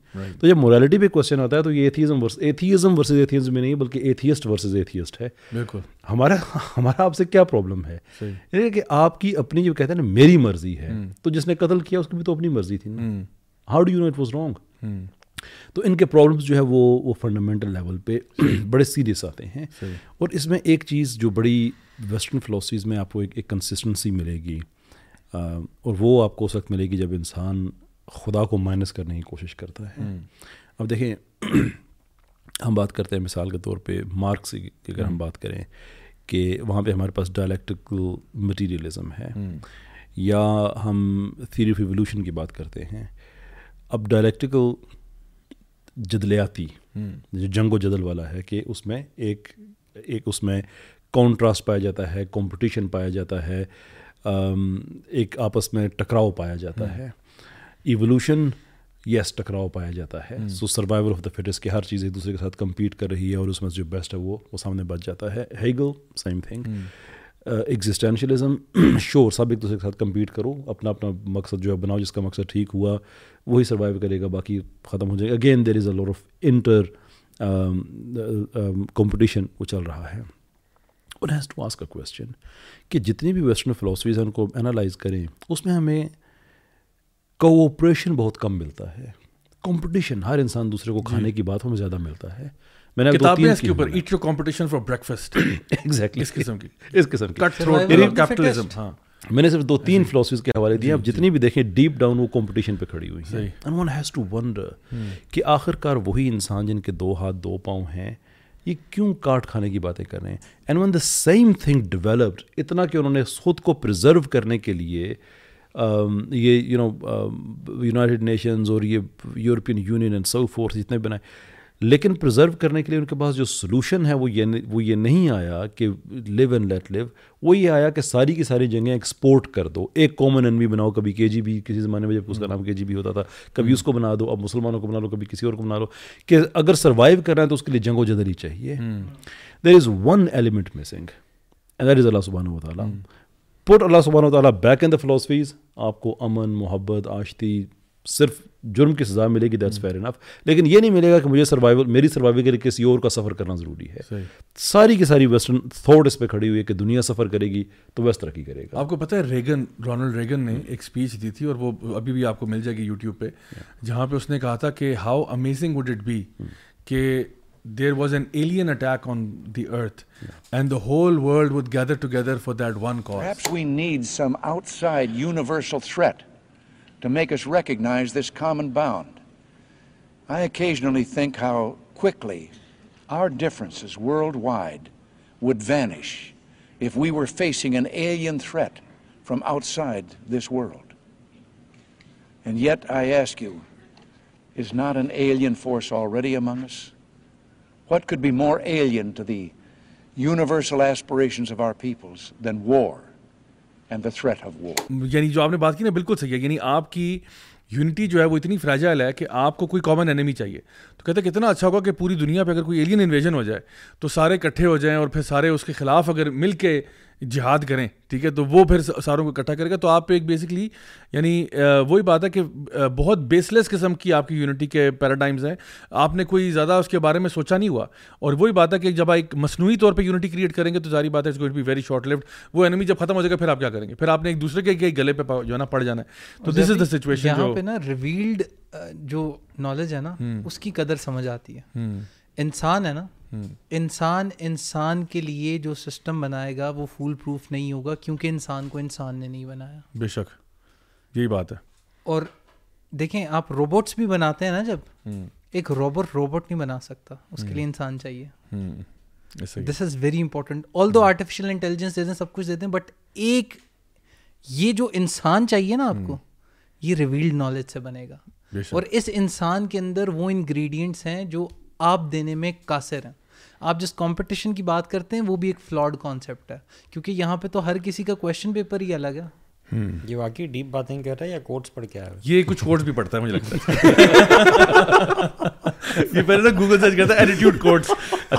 تو جب مورالٹی پہ کوشچن آتا ہے تو یہ ایتھیزم ورسز ایتھیزم میں نہیں بلکہ ایتھیسٹ ورسز ایتھیسٹ ہے. بالکل, ہمارا آپ سے کیا پرابلم ہے کہ آپ کی اپنی جو کہتے ہیں نا میری مرضی ہے, تو جس نے قتل کیا اس کی بھی تو اپنی مرضی تھی نا. How do you know it was wrong? تو ان کے پرابلمس جو ہے وہ فنڈامنٹل لیول پہ بڑے سیریس آتے ہیں. اور اس میں ایک چیز جو بڑی ویسٹرن فلاسفیز میں آپ کو ایک کنسسٹنسی ملے گی, اور وہ آپ کو اس وقت ملے گی جب انسان خدا کو مائنس کرنے کی کوشش کرتا ہے. اب دیکھیں ہم بات کرتے ہیں مثال کے طور پہ مارکس کی اگر ہم بات کریں کہ وہاں پہ ہمارے پاس ڈائلیکٹیکل مٹیریلزم ہے, یا ہم تھیوری آف ایوولوشن کی بات کرتے ہیں. اب ڈائلیکٹیکل جدلیاتی جو جنگ و جدل والا ہے کہ اس میں ایک اس میں کانٹراسٹ پایا جاتا ہے, کمپٹیشن پایا جاتا ہے, ایک آپس میں ٹکراؤ پایا جاتا ہے. ایوولوشن یس ٹکراؤ پایا جاتا ہے, سو سروائیول آف دا فٹس کہ ہر چیز ایک دوسرے کے ساتھ کمپیٹ کر رہی ہے اور اس میں جو بیسٹ ہے وہ سامنے بچ جاتا ہے. Hegel same thing. ایگزسٹینشلزم, شور سب ایک دوسرے کے ساتھ کمپیٹ کرو, اپنا اپنا مقصد جو ہے بناؤ, جس کا مقصد ٹھیک ہوا وہی سروائیو کرے گا, باقی ختم ہو جائے گا. Again there is a lot of inter competition وہ چل رہا ہے. One has to ask a question کہ جتنی بھی ویسٹرن فلاسفیز ہیں ان کو انالائز کریں, اس میں ہمیں کوآپریشن بہت کم ملتا ہے. کمپٹیشن, ہر انسان دوسرے کو کھانے کی بات ہمیں زیادہ ملتا ہے. کتابیں اس کے اوپر eat your competition for breakfast, exactly اس قسم کی کٹ تھروٹ کیپٹلزم. ہاں, میں نے صرف 2-3 فلاسفیز کے حوالے دیے, اب جتنی بھی دیکھیں ڈیپ ڈاؤن وہ کمپٹیشن پہ کھڑی ہوئی ہیں. And one has to wonder کہ آخر کار وہی انسان جن کے 2 ہاتھ 2 پاؤں ہیں, یہ کیوں کاٹ کھانے کی باتیں کر رہے ہیں. And when the same thing developed اتنا کہ انہوں نے خود کو پرزرو کرنے کے لیے یہ یو نو یونائٹڈ نیشنز اور یہ European union and so force جتنے بنائے, لیکن پرزرو کرنے کے لیے ان کے پاس جو سلوشن ہے وہ یہ نہیں آیا کہ لیو اینڈ لیٹ لیو, وہ یہ آیا کہ ساری کی ساری جنگیں ایکسپورٹ کر دو, ایک کامن انمی بناؤ. کبھی KGB کسی زمانے میں جب اس کا نام KGB ہوتا تھا, کبھی اس کو بنا دو, اب مسلمانوں کو بنا لو, کبھی کسی اور کو بنا لو, کہ اگر سروائیو کرنا ہے تو اس کے لیے جنگ و جدل ہی چاہیے. There is one element missing and that is اللہ سبحانہ و تعالیٰ. پٹ اللہ سبحانہ و تعالیٰ بیک ان دا فلاسفیز, آپ کو امن, محبت, آشتی, صرف جرم کی سزا ملے گی, دیٹس فیئر انف, لیکن یہ نہیں ملے گا کہ مجھے سروائیول, میری سروائیول کے لیے کسی اور کا سفر کرنا ضروری ہے. ساری کی ساری ویسٹرن تھاٹ اس پہ کھڑی ہوئی ہے کہ دنیا سفر کرے گی تو ویسٹ ترقی کرے گا. آپ کو پتہ ہے رونلڈ ریگن نے ایک اسپیچ دی تھی, اور وہ ابھی بھی آپ کو مل جائے گی یوٹیوب پہ, جہاں پہ اس نے کہا تھا کہ how amazing would it be کہ there was an alien attack on the earth and the whole world would gather together for that one cause. Perhaps we need some outside universal threat to make us recognize this common bound. I occasionally think how quickly our differences worldwide would vanish if we were facing an alien threat from outside this world. And yet I ask you, is not an alien force already among us? What could be more alien to the universal aspirations of our peoples than war? And the threat of war. یعنی جو آپ نے بات کی نا بالکل صحیح ہے, یعنی آپ کی یونٹی جو ہے وہ اتنی فریجائل ہے کہ آپ کو کوئی کامن انیمی چاہیے. تو کہتے ہیں کتنا اچھا ہوگا کہ پوری دنیا پہ اگر کوئی ایلین انویژن ہو جائے تو سارے اکٹھے ہو جائیں, اور پھر سارے اس کے خلاف اگر مل کے جہاد کریں, ٹھیک ہے, تو وہ پھر ساروں کو اکٹھا کرے گا. تو آپ ایک بیسکلی یعنی وہی بات ہے کہ بہت بیس لیس قسم کی آپ کی یونٹی کے پیراڈائمز ہیں, آپ نے کوئی زیادہ اس کے بارے میں سوچا نہیں ہوا. اور وہی بات ہے کہ جب آپ ایک مصنوعی طور پہ یونٹی کریٹ کریں گے تو ظاہری بات ہے it's going to be very short lived. وہ انیمی جب ختم ہو جائے گا پھر آپ کیا کریں گے, پھر آپ نے ایک دوسرے کے گلے پہ جو ہے نا پڑ جانا ہے. تو دس از دا سچویشن. یہاں پہ نا ریویلڈ جو نالج ہے نا اس کی قدر سمجھ آتی ہے. انسان ہے نا, انسان کے لیے جو سسٹم بنائے گا وہ فول پروف نہیں ہوگا, کیونکہ انسان کو انسان نے نہیں بنایا. بے شک یہی بات ہے. اور دیکھیں آپ روبوٹس بھی بناتے ہیں نا, جب ایک روبوٹ نہیں بنا سکتا, اس کے لیے انسان چاہیے. This is very important. Although artificial intelligence دیتے ہیں, سب کچھ دیتے ہیں, بٹ ایک یہ جو انسان چاہیے نا آپ کو, یہ ریویلڈ نالج سے بنے گا. اور اس انسان کے اندر وہ انگریڈینٹس ہیں جو آپ دینے میں قاصر ہیں. آپ جس کمپٹیشن کی بات کرتے ہیں وہ بھی ایک فلاڈ کانسیپٹ ہے, کیونکہ یہاں پہ تو ہر کسی کا کویشچن پیپر ہی الگ ہے. یہ واقعی ڈیپ باتیں کر رہا ہے یا کوٹس پڑھ کے آ رہا ہے؟ یہ کچھ کوٹس بھی پڑھتا ہے مجھے لگتا ہے. یہ پہلے نا گوگل سرچ کرتا ہے attitude quotes,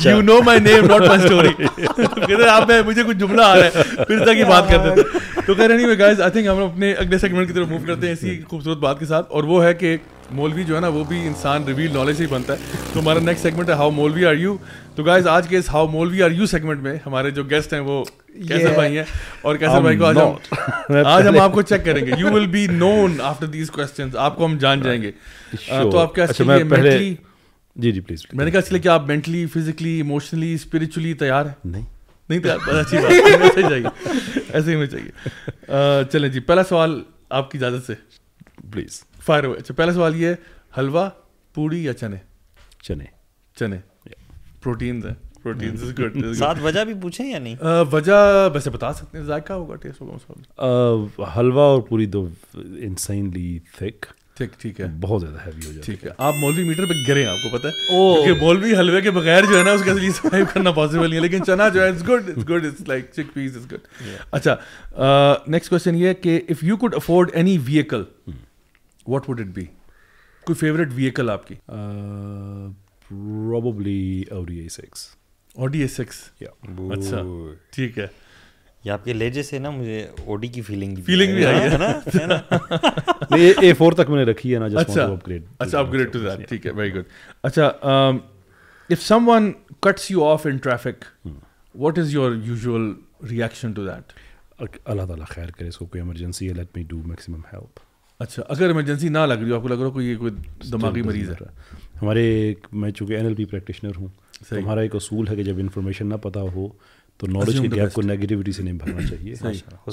you know my name not my story. کہتے ہیں آپ مجھے کچھ جملہ آ رہا ہے پھر تک یہ بات کرتے تھے. تو کہہ رہے نہیں گائز, آئی تھنک ہم اپنے اگلے سیگمنٹ کی طرف موو کرتے ہیں اسی خوبصورت بات کے ساتھ, اور وہ ہے کہ مولوی جو ہے نا وہ بھی انسان ریویل نالج سے ہی بنتا ہے. تو ہمارا نیکسٹ سیگمنٹ ہے ہاؤ مولوی آر یو. تو گائز آج کے اس ہاؤ مولوی آر یو سیگمنٹ میں ہمارے جو گیسٹ ہیں وہ کیسر بھائی ہیں, اور کیسر بھائی کو آج ہم آپ کو چیک کریں گے. You will be known after these questions, آپ کو ہم جان جائیں گے. تو آپ کیسے, جی جی پلیز, میں نے کہا اس لیے کہ آپ مینٹلی, فزیکلی, ایموشنلی, اسپرچولی تیار ہیں؟ نہیں تیار, اچھی بات چاہیے, ایسے ہی میں چاہیے. چلیں جی, پہلا سوال آپ کی اجازت سے پلیز فائر ہوئے. اچھا پہلا سوال یہ ہے, حلوہ, پوڑی یا چنے؟ چنے. پروٹینز ہیں, پروٹینز از گڈ. ساتھ وجہ بھی پوچھیں یا نہیں؟ وجہ ویسے بتا سکتے ہیں, ذائقہ ہوگا, ٹیسٹ ہوگا. حلوہ اور پوری دو انسینلی تھک, ٹھیک ہے, بہت زیادہ ہیوی ہو جاتا ہے. ٹھیک ہے, آپ مولوی میٹر پہ گرے ہیں, آپ کو پتہ ہے, کیونکہ مولوی حلوے کے بغیر جو ہے نا اس کا لیے سروائیو کرنا پاسبل نہیں ہے. لیکن چنا جو ہے اٹس گڈ, اٹس لائک چک پیز از گڈ. اچھا نیکسٹ کوسچن یہ ہے کہ if you could afford any vehicle, what would it be? کوئی فیوریٹ وہیکل آپ کی؟ probably Audi A6. اچھا ٹھیک ہے, یہ آپ کے لہجے سے نا مجھے Audi کی فیلنگ بھی آئی ہے نا. A4 تک میں نے رکھی ہے نا, just want to upgrade to that. ٹھیک ہے, very good. اچھا if someone cuts you off in traffic, what is your usual reaction to that? اللہ تعالیٰ خیر کرے, اس کو کوئی ایمرجنسی ہے, let me do maximum help. اچھا اگر ایمرجنسی نہ لگ رہی ہو, آپ کو لگ رہا ہو کوئی دماغی مریض ہے. ہمارے میں چونکہ NLP پریکٹیشنر ہوں, ہمارا ایک اصول ہے کہ جب انفارمیشن نہ پتہ ہو تو نالج کے گیپ کو نیگیٹیوٹی سے نہیں بھرنا چاہیے.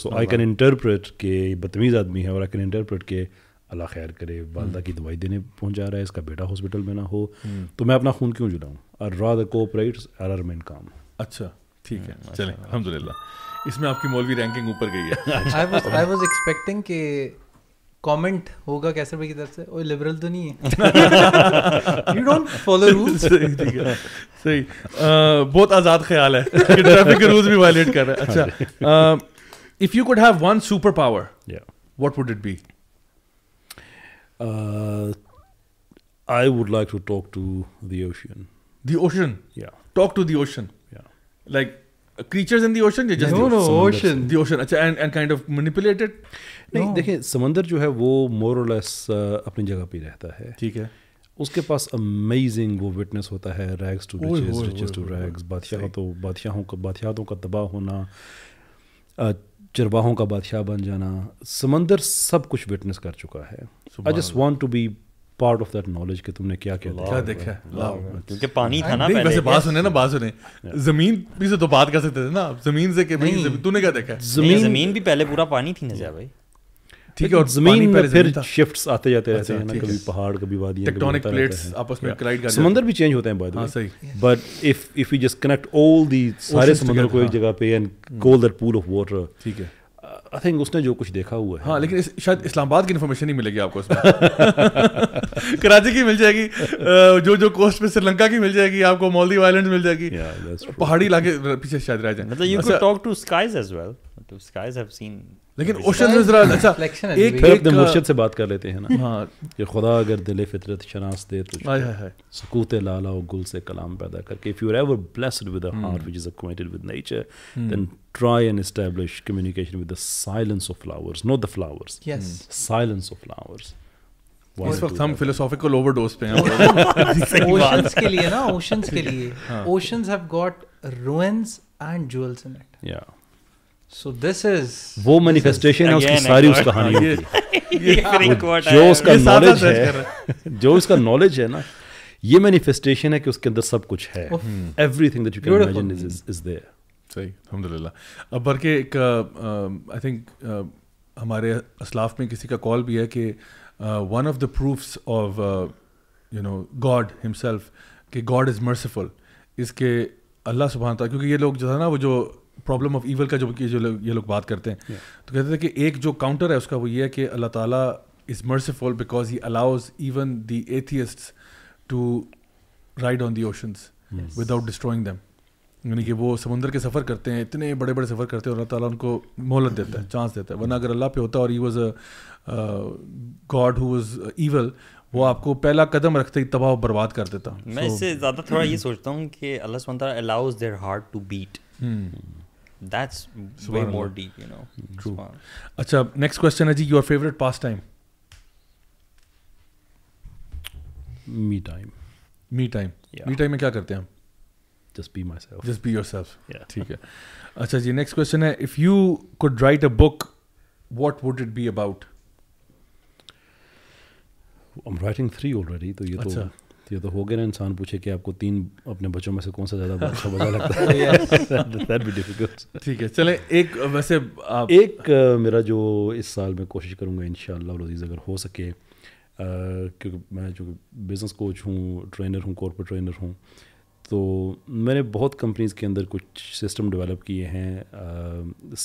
سو آئی کین انٹرپریٹ کہ بدتمیز آدمی ہے, اور آئی کین انٹرپریٹ کہ اللہ خیر کرے, والدہ کی دوائی دینے پہنچ جا رہا ہے, اس کا بیٹا ہاسپٹل میں نہ ہو, تو میں اپنا خون کیوں جلاؤں, اور راد کوپریٹس ارر مین کام. اچھا ٹھیک ہے, چلیں الحمد للہ. اس میں آپ کی مولوی رینکنگ اوپر گئی ہے. آئی واز ایکسپیکٹنگ کہ کامنٹ ہوگا کیسر بھائی کی طرف سے, وہ لبرل تو نہیں ہے, یو ڈونٹ فالو رولز. صحیح, بہت آزاد خیال ہے کہ ٹریفک کے رولز بھی وائلیٹ کر رہا ہے. اچھا, if you could have one super power, yeah, what would it be? I would like to talk to the ocean. The ocean? Yeah. Talk to the ocean? Yeah. Like creatures in the ocean? Just no, no, ocean. The ocean. Achha, and kind of manipulate it? No. دیکھیں, سمندر جو ہے وہ more or less اپنی جگہ پہ رہتا ہے. ٹھیک ہے. اس کے پاس امیزنگ وہ وٹنس ہوتا ہے, rags to riches, riches to rags, بادشاہتوں کا تباہ ہونا, چرواہوں کا بادشاہ بن جانا, سمندر سب کچھ وٹنس کر چکا ہے. I just want to be part of that knowledge کہ تم نے کیا کیا دیکھا ہے, کیونکہ پانی تھا نا. ویسے بات سنیں نا, بات سنیں, زمین بھی سے تو بات کر سکتے تھے نا آپ, زمین سے کہ تو نے کیا دیکھا ہے. زمین بھی پہلے پورا پانی تھی نظر بھائی, ٹھیک ہے, اور زمین میں پھر شفٹس آتے جاتے رہتے ہیں نا, کبھی پہاڑ کبھی وادیاں, ٹیکٹونک پلیٹس آپس میں کلائیڈ کرتے ہیں, سمندر بھی چینج ہوتے ہیں by the way. But if we just connect all the سارے سمندر کو ایک جگہ پہ and call that pool of water, ٹھیک ہے, I think اس نے جو کچھ دیکھا ہوا ہے. ہاں, لیکن شاید اسلام آباد کی انفارمیشن نہیں ملے گی آپ کو, اس میں کراچی کی مل جائے گی, جو کوسٹ پہ سری لنکا کی مل جائے گی آپ کو, مالدیو آئیلینڈ مل جائے گی, پہاڑی علاقے پیچھے شاید رہ جائیں. مطلب you could talk to skies as well, the skies have seen. لیکن اوشن, ایک اپنے مرشد سے بات کر لیتے ہیں نا, کہ خدا اگر دل فطرت شناس دے تو سکوت لالا و گل سے کلام پیدا کر کے, if you are ever blessed with a heart which is acquainted with nature, then try and establish communication with the silence of flowers, not the flowers. Yes, silence of flowers. اس وقت ہم فلسافیکل اوور ڈوز پہ ہیں oceans کے لیے نا, oceans کے لیے. Oceans have got ruins and jewels in it. Yeah. So this is وہ مینیفیسٹیشن ہے اس کی ساری, اس کہانی جو اس کا نالج ہے نا, یہ مینیفیسٹیشن ہے کہ اس کے اندر سب کچھ ہے, everything that you can imagine is there. صحیح, الحمد للہ. اب بلکہ ایک آئی تھنک ہمارے اسلاف میں کسی کا کال بھی ہے کہ one of the proofs of you know God himself, کہ گاڈ از مرسیفل, اس کے اللہ سبحانہ تعالیٰ, کیونکہ یہ لوگ جو ہے نا وہ جو پرابلم آف ایول کا جو یہ لوگ بات کرتے ہیں, تو کہتے تھے کہ ایک جو کاؤنٹر ہے اس کا وہ یہ ہے کہ اللہ تعالیٰ is merciful because he allows even the atheists to ride on the oceans without destroying them, یعنی کہ وہ سمندر کے سفر کرتے ہیں, اتنے بڑے بڑے سفر کرتے ہیں, اور اللہ تعالیٰ ان کو مہلت دیتا ہے, چانس دیتا ہے. ورنہ اگر اللہ پہ ہوتا اور he was a God who was evil, وہ آپ کو پہلا قدم رکھتے ہی تباہ و برباد کر دیتا. میں اس سے زیادہ تھوڑا یہ سوچتا ہوں کہ اللہ سبحانہ تعالیٰ allows their heart to beat. That's way more deep, you know. True. Acha, next question Haji, your favorite pastime? Me time. Me time. Yeah. Me time mein kya karte hain? Just be myself. Just be yourself. Yeah. Theek hai. Acha ji, next question hai, if you could write a book, what would it be about? I'm writing 3 already, to ye to یہ تو ہو گیا نا, انسان پوچھے کہ آپ کو 3 اپنے بچوں میں سے کون سا زیادہ اچھا مزہ لگتا ہے. ٹھیک ہے, چلیں ایک ویسے ایک میرا جو اس سال میں کوشش کروں گا ان شاء اللہ العزیز اگر ہو سکے, کیونکہ میں جو بزنس کوچ ہوں, ٹرینر ہوں, کارپوریٹ ٹرینر ہوں, تو میں نے بہت کمپنیز کے اندر کچھ سسٹم ڈیولپ کیے ہیں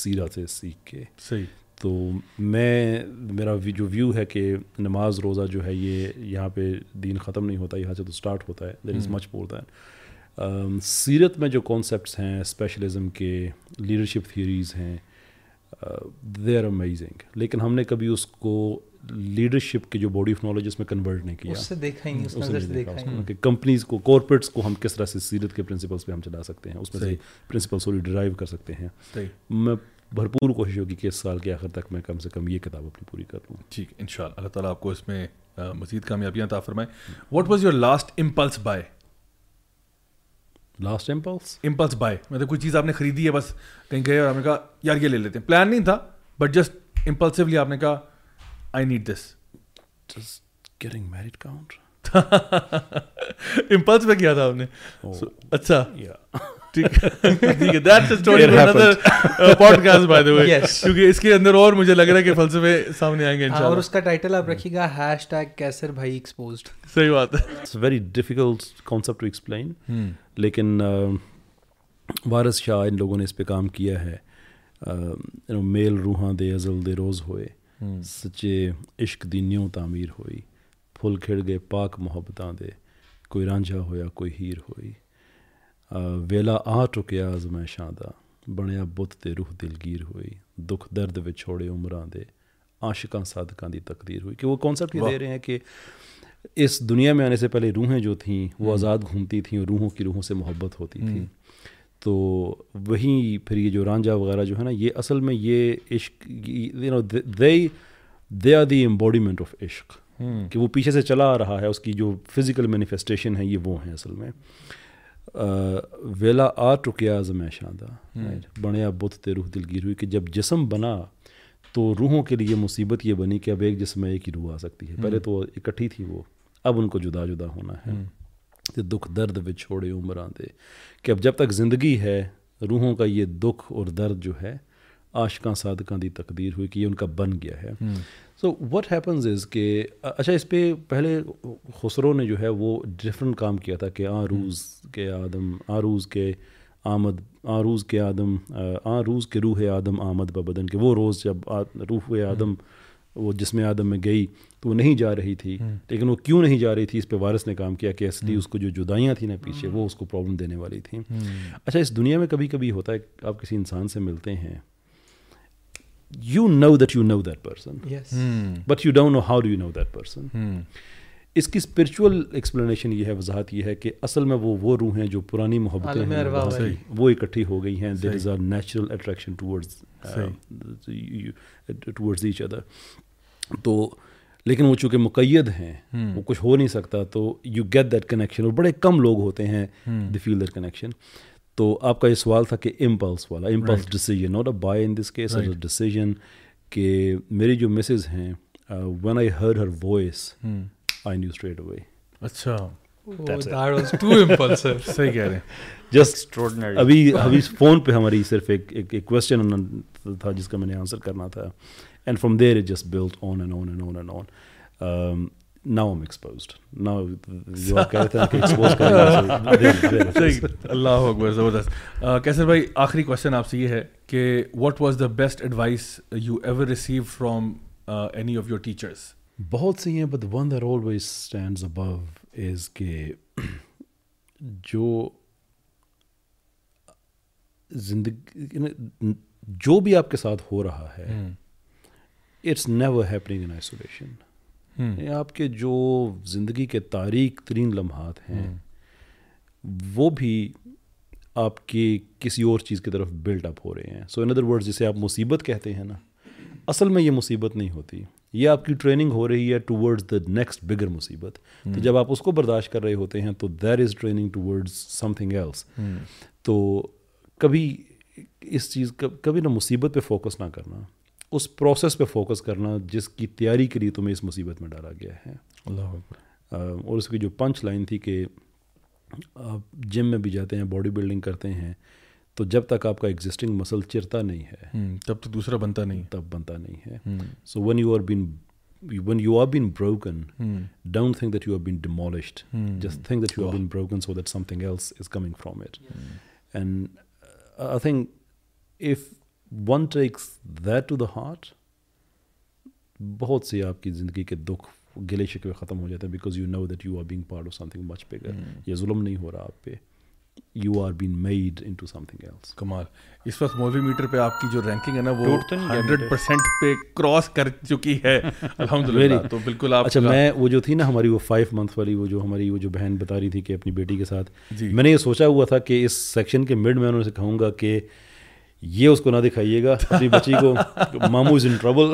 سیرہ سے سیکھ کے. صحیح. تو میں میرا جو ویو ہے کہ نماز روزہ جو ہے یہ یہاں پہ دین ختم نہیں ہوتا, یہاں سے تو سٹارٹ ہوتا ہے. دیر از مچ مور دین. سیرت میں جو کانسیپٹس ہیں اسپیشلزم کے, لیڈرشپ تھیوریز ہیں, دے آر امیزنگ, لیکن ہم نے کبھی اس کو لیڈرشپ کے جو باڈی آف نالج اس میں کنورٹ نہیں کیا. اس سے دیکھا ہی نہیں کہ کمپنیز کو, کارپوریٹس کو ہم کس طرح سے سیرت کے پرنسپلس پہ ہم چلا سکتے ہیں, اس میں سے پرنسپلس کو ڈرائیو کر سکتے ہیں. میں بھرپور کوشش ہوگی کہ اس سال کے آخر تک میں کم سے کم یہ کتاب اپنی پوری کر لوں. ٹھیک, ان شاء اللہ اللہ تعالیٰ آپ کو اس میں مزید کامیابیاں عطا فرمائے. What was your last impulse buy? Last impulse buy مطلب کوئی چیز آپ نے خریدی ہے, بس کہیں گئے اور آپ نے کہا یار یہ لے لیتے ہیں, پلان نہیں تھا بٹ جسٹ امپلسولی آپ نے کہا I need this. Just getting married count impulse پہ کیا تھا آپ نے? اچھا, That's a story for another podcast, by the way. Yes. کیونکہ اس کے اندر اور مجھے لگ رہا ہے کہ فلسفے سامنے آئیں گے انشاءاللہ. اور اس کا ٹائٹل آپ رکھیے گا #kaisarbhaiexposed. صحیح بات ہے. It's a very difficult concept to explain. لیکن وارث شاہ ان لوگوں نے اس پہ کام کیا ہے. میل روحاں دے ازل دے روز ہوئے, سچے عشق دی نیو تعمیر ہوئی, پھل کھڑ گئے پاک محبتاں دے, کوئی رانجھا ہویا کوئی ہیر ہوئی. ویلا آ ٹکیا آزمائشاں دا, بنیا بت تے روح دلگیر ہوئی. دکھ درد وچھوڑے عمراں دے, عاشقاں صادقاں دی تقدیر ہوئی. کہ وہ کانسیپٹ یہ دے رہے ہیں کہ اس دنیا میں آنے سے پہلے روحیں جو تھیں وہ آزاد گھومتی تھیں اور روحوں کی روحوں سے محبت ہوتی تھی. تو وہیں پھر یہ جو رانجھا وغیرہ جو ہے نا, یہ اصل میں یہ عشق you know they are the embodiment of عشق, کہ وہ پیچھے سے چلا آ رہا ہے, اس کی جو فزیکل مینیفیسٹیشن ہے یہ وہ ہیں اصل میں. ویلا آ ٹکیا آزمائشاں دا, بنیا بت تے روح دلگیر ہوئی. کہ جب جسم بنا تو روحوں کے لیے مصیبت یہ بنی کہ اب ایک جسم میں ایک ہی روح آ سکتی ہے. پہلے تو اکٹھی تھی وہ, اب ان کو جدا جدا ہونا ہے. دکھ درد وچ چھوڑے عمراں دے, کہ اب جب تک زندگی ہے روحوں کا یہ دکھ اور درد جو ہے عاشقاں صادقاں دی تقدیر ہوئی, کہ یہ ان کا بن گیا ہے. سو واٹ ہیپنز از کہ اچھا اس پہ پہلے خسرو نے جو ہے وہ ڈفرینٹ کام کیا تھا کہ آروز کے آدم آروز کے آمد آروز کے آدم آروز کے روح آدم آمد ببدن, کہ وہ روز جب روح آدم وہ جسم آدم میں گئی تو وہ نہیں جا رہی تھی, لیکن وہ کیوں نہیں جا رہی تھی اس پہ وارث نے کام کیا کہ اس لیے اس کو جو جدائیاں تھیں نا پیچھے وہ اس کو پرابلم دینے والی تھیں. اچھا اس دنیا میں کبھی کبھی ہوتا ہے آپ کسی انسان سے ملتے ہیں, you know that person but you don't know how do you know that person. اس کی اسپرچول ایکسپلینیشن یہ ہے, وضاحت یہ ہے کہ اصل میں وہ روح ہیں جو پرانی محبتیں ہیں وہ اکٹھی ہو گئی ہیں. There is a natural attraction towards each other. تو لیکن وہ چونکہ مقید ہیں, وہ کچھ ہو نہیں سکتا, تو یو گیٹ دیٹ کنیکشن. اور بڑے کم لوگ ہوتے ہیں دی فیل دیٹ کنیکشن. تو آپ کا یہ سوال تھا کہ امپلس والا, impulse decision, not a buy in this case, decision. کہ میری جو مسز ہیں, when I heard her voice I knew straight away. اچھا that was too impulsive. صحیح کہہ رہے ہیں, just extraordinary. ابھی فون پہ ہماری صرف ایک کویسچن تھا جس کا میں نے آنسر کرنا تھا, and from there it just built on and on and on and on. Now I'm exposed. Now you are کہتے ہیں کہ ایکسپوز کرنا. اللہ اکبر, زبردست. کیسر بھائی, آخری کویسچن آپ سے یہ ہے کہ what was the best advice you ever received from any of your teachers? بہت سی ہیں, but the one that always stands above is کہ جو بھی آپ کے ساتھ ہو رہا ہے, it's never happening in isolation. آپ کے جو زندگی کے تاریک ترین لمحات ہیں وہ بھی آپ کی کسی اور چیز کی طرف بلڈ اپ ہو رہے ہیں. سو ان ادر ورڈز, جسے آپ مصیبت کہتے ہیں نا, اصل میں یہ مصیبت نہیں ہوتی, یہ آپ کی ٹریننگ ہو رہی ہے ٹورڈز دا نیکسٹ بگر مصیبت. تو جب آپ اس کو برداشت کر رہے ہوتے ہیں تو that is training towards something else. تو کبھی اس چیز کا کبھی نہ مصیبت پہ فوکس نہ کرنا, اس پروسیس پہ فوکس کرنا جس کی تیاری کے لیے تمہیں اس مصیبت میں ڈالا گیا ہے. اللہ اکبر. اور اس کی جو پنچ لائن تھی کہ آپ جم میں بھی جاتے ہیں, باڈی بلڈنگ کرتے ہیں, تو جب تک آپ کا ایگزسٹنگ مسل چرتا نہیں ہے تب تو دوسرا بنتا نہیں, تب بنتا نہیں ہے. سو when you are being broken, don't think that you have been demolished. Just think that you have been broken so that something else is coming from it. And I think if one takes that to the heart, بہت سے آپ کی زندگی کے دکھ گلے شکوے ختم ہو جاتے ہیں, because you know that you are being part of something much bigger. یہ ظلم نہیں ہو رہا آپ پہ, you are being made into something else. کمال. اس وقت مووی میٹر پہ آپ کی جو رینکنگ ہے نا وہ 100% پہ کراس کر چکی ہے الحمدللہ. تو بالکل آپ, اچھا میں وہ جو تھی نا ہماری وہ 5 month والی, وہ جو ہماری وہ جو بہن بتا رہی تھی کہ اپنی بیٹی کے ساتھ, میں نے یہ سوچا ہوا تھا کہ اس سیکشن کے مڈ میں انہوں سے کہوں گا کہ یہ اس کو نہ دکھائیے گا اپنی بچی کو, مامو از ان ٹربل.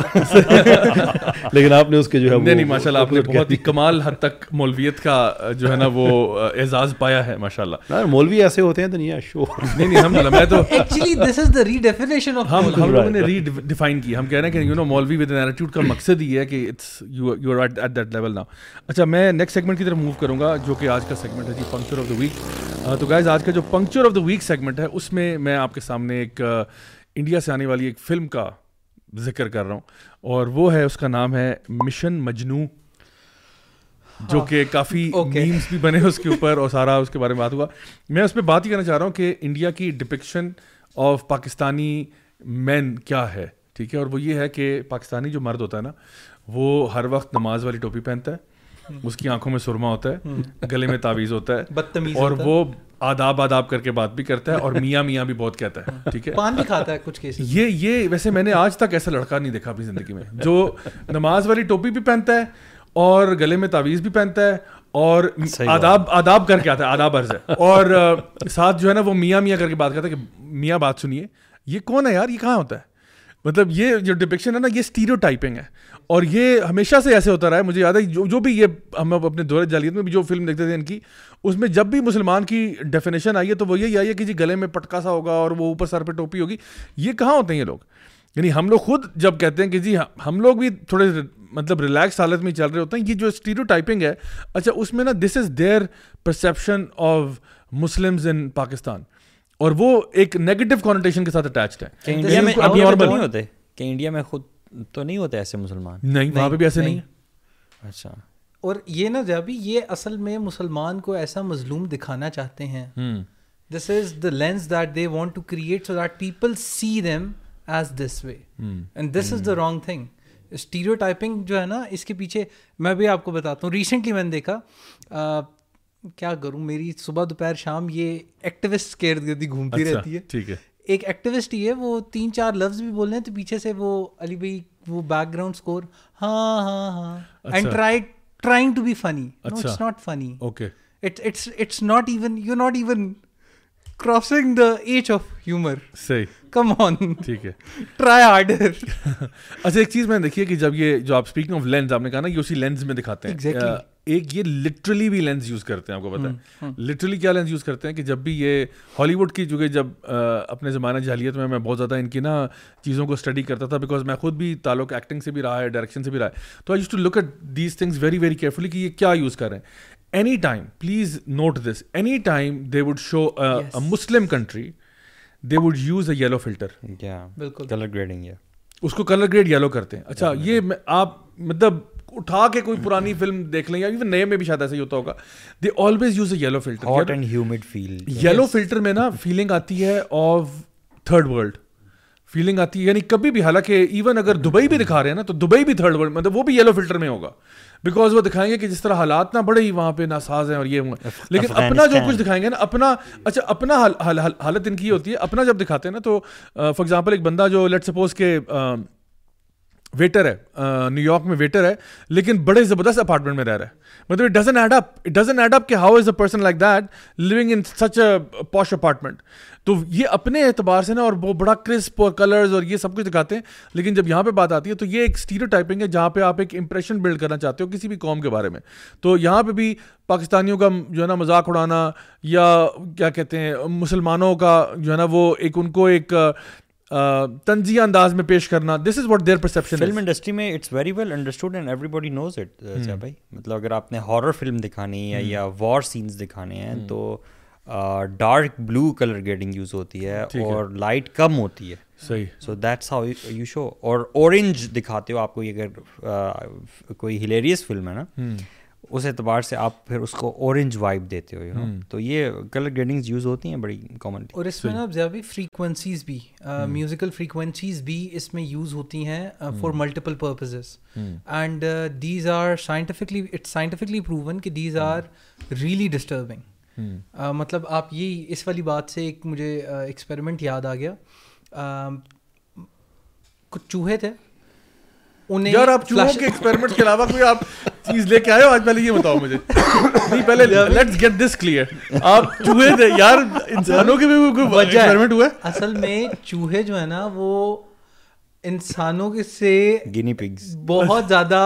لیکن آپ نے اس کے جو ہے نہیں, ماشاء اللہ آپ نے بہت ہی کمال حد تک مولویت کا جو ہے نا وہ اعزاز پایا ہے ماشاء اللہ. مولوی ایسے ہوتے ہیں تو نہیں, شو نہیں نہیں, الحمد للہ. میں تو actually this is the redefinition of, ہم لوگوں نے ری ڈیفائن کی, ہم کہہ رہے ہیں کہ یو نو مولوی ود این ایٹیٹیوڈ کا مقصد یہ ہے کہ it's you are at that level now. اچھا میں نیکسٹ سیگمنٹ کی طرف موو کروں گا جو کہ آج کا سیگمنٹ ہے جی, پنکچر آف دا ویک. تو گائز آج کا جو puncture of the week segment ہے اس میں میں آپ کے سامنے ایک انڈیا سے آنے والی ایک فلم کا ذکر کر رہا ہوں اور وہ ہے اس کا نام ہے مشن مجنوں جو کہ کافی میمز بھی بنے اس کے اوپر اور سارا اس کے بارے میں بات ہوا. میں اس پہ بات ہی کرنا چاہ رہا ہوں کہ انڈیا کی ڈپکشن آف پاکستانی مین کیا ہے. ٹھیک ہے, اور وہ یہ ہے کہ پاکستانی جو مرد ہوتا ہے نا وہ ہر وقت نماز والی ٹوپی پہنتا ہے, اس کی آنکھوں میں سرما ہوتا ہے, گلے میں تعویذ ہوتا ہے, بدتمیز, اور وہ آداب آداب کر کے بات بھی کرتا ہے اور میاں میاں بھی بہت کہتا ہے. ٹھیک ہے, پان بھی کھاتا ہے کچھ کیسز. یہ ویسے میں نے آج تک ایسا لڑکا نہیں دیکھا اپنی زندگی میں جو نماز والی ٹوپی بھی پہنتا ہے اور گلے میں تعویذ بھی پہنتا ہے اور آداب کر کے آتا ہے, آداب عرض ہے, اور ساتھ جو ہے نا وہ میاں میاں کر کے بات کرتا ہے کہ میاں بات سنیے. یہ کون ہے یار, یہ کہاں ہوتا ہے؟ مطلب یہ جو ڈپکشن ہے نا یہ اسٹیریوٹائپنگ ہے اور یہ ہمیشہ سے ایسے ہوتا رہا ہے. مجھے یاد ہے جو بھی یہ ہم اپنے دور جاہلیت میں بھی جو فلم دیکھتے تھے ان کی, اس میں جب بھی مسلمان کی ڈیفینیشن آئی ہے تو وہ یہی آئی ہے کہ جی گلے میں پٹکا سا ہوگا اور وہ اوپر سر پہ ٹوپی ہوگی. یہ کہاں ہوتے ہیں یہ لوگ؟ یعنی ہم لوگ خود جب کہتے ہیں کہ جی ہم لوگ بھی تھوڑے مطلب ریلیکس حالت میں چل رہے ہوتے ہیں, یہ جو اسٹیریوٹائپنگ ہے, اچھا اس میں نا this is their perception of Muslims in Pakistan, اور وہ ایک نیگیٹو کانوٹیشن کے ساتھ اٹیچڈ ہے. کہ انڈیا میں ابھی اور نہیں ہوتے, کہ انڈیا میں خود تو نہیں ہوتے ایسے مسلمان, نہیں وہاں پہ بھی ایسے نہیں. اچھا, اور یہ نا جب یہ اصل میں مسلمان کو ایسا مظلوم دکھانا چاہتے ہیں, this is the lens that they want to create so that people see them as this way, and this is the wrong thing. Stereotyping جو ہے نا اس کے پیچھے میں بھی آپ کو بتاتا ہوں, ریسنٹلی میں نے دیکھا, کیا کروں میری صبح دوپہر شام یہ ایکٹیوسٹ کے ارد گرد گھومتی رہتی ہے. ٹھیک ہے, ایک ایکٹیوسٹ ہی ہے, وہ تین چار لفظ بھی بول رہے ہیں تو پیچھے سے وہ علی بھائی وہ بیک گراؤنڈ اسکور, ہاں ہاں ہاں, and trying to be funny. It's not funny, okay, it's not even, you not even crossing the age of humor. صحیح, come on, ٹھیک ہے, try harder. اچھا ایک چیز میں نے دیکھی ہے کہ جب یہ جو آپ speaking of lens آپ نے کہا نا یہ اسی lens میں دکھاتے ہیں, ایک یہ literally بھی lens use کرتے ہیں. آپ کو پتہ ہے literally کیا lens use کرتے ہیں؟ کہ جب بھی یہ ہالی ووڈ کی جو کہ جب اپنے زمانہ جہلیت میں بہت زیادہ ان کی نا چیزوں کو اسٹڈی کرتا تھا, بیکاز میں خود بھی تعلق ایکٹنگ سے بھی رہا ہے, ڈائریکشن سے بھی رہا ہے, تو I use to look at these things very very carefully کہ یہ کیا یوز کر رہے ہیں. Any time, please note this, any time they would show a Muslim country, they would use a yellow filter. Yeah, بالکل, color grading. Yeah, اس کو color grade yellow کرتے ہیں. اچھا یہ آپ مطلب اٹھا کے کوئی پرانی فلم دیکھ لیں یا ایون نئے میں بھی شاید ایسا ہی ہوتا ہوگا, they always use a yellow filter. Hot and humid feel. Yellow filter میں نا feeling آتی ہے of third world. فیلنگ آتی ہے, یعنی کبھی بھی, حالانکہ ایون اگر دبئی بھی دکھا رہے ہیں نا تو دبئی بھی تھرڈ ورلڈ, مطلب وہ بھی یلو فلٹر میں ہوگا, بیکاز وہ دکھائیں گے کہ جس طرح حالات نہ بڑے ہی وہاں پہ ناساز ہیں اور یہ ہوں گے, لیکن اپنا جو کچھ دکھائیں گے نا اپنا, اچھا اپنا حالت ان کی ہوتی ہے, اپنا جب دکھاتے ہیں نا تو فار ایگزامپل ایک بندہ جو لیٹ سپوز کہ ویٹر ہے, نیو یارک میں ویٹر ہے, لیکن بڑے زبردست اپارٹمنٹ میں رہ رہا ہے, مطلب اٹ ڈزنٹ ایڈ اپ کہ how is a person like that living in such a posh apartment. تو یہ اپنے اعتبار سے نا, اور وہ بڑا کرسپ اور کلرز اور یہ سب کچھ دکھاتے ہیں, لیکن جب یہاں پہ بات آتی ہے تو یہ ایک اسٹیریوٹائپنگ ہے جہاں پہ آپ ایک امپریشن بلڈ کرنا چاہتے ہو کسی بھی قوم کے بارے میں. تو یہاں پہ بھی پاکستانیوں کا جو ہے نا مذاق اڑانا, یا کیا کہتے ہیں مسلمانوں کا جو ہے نا وہ ایک ان کو ایک تنزیہ انداز میں پیش کرنا, this is what their perception. Film industry میں it's very well understood and everybody knows it. بھائی مطلب اگر آپ نے ہارر فلم دکھانی ہے یا وار سینس دکھانے ہیں تو dark blue colour grading use ہوتی ہے اور لائٹ کم ہوتی ہے. صحیح, so that's how you show. اور اورنج دکھاتے ہو آپ کو, اگر کوئی ہلیریس فلم ہے نا اس اعتبار سے آپ پھر اس کو اورنج وائب دیتے ہو, یو نو, تو یہ کلر گریڈنگز یوز ہوتی ہیں بڑی کامنلی. اور اس میں نا زیادہ فریکوینسیز بھی, میوزیکل فریکوینسیز بھی اس میں یوز ہوتی ہیں for multiple purposes, and these are scientifically proven کہ دیز آر ریئلی ڈسٹربنگ. مطلب آپ یہ اس والی بات سے ایک مجھے ایکسپیریمنٹ یاد آ گیا, کچھ چوہے تھے یار, آپ چوہوں کے ایکسپیریمنٹ کے علاوہ کوئی آپ چیز لے کے آئے ہو آج؟ پہلے یہ بتاؤ مجھے, نہیں پہلے لیٹس گیٹ دس کلیئر, آپ چوہے تھے یار, انسانوں کے بھی کوئی ایکسپیریمنٹ ہوا ہے؟ اصل میں چوہے جو ہے نا وہ انسانوں کے سے گینی پگز بہت زیادہ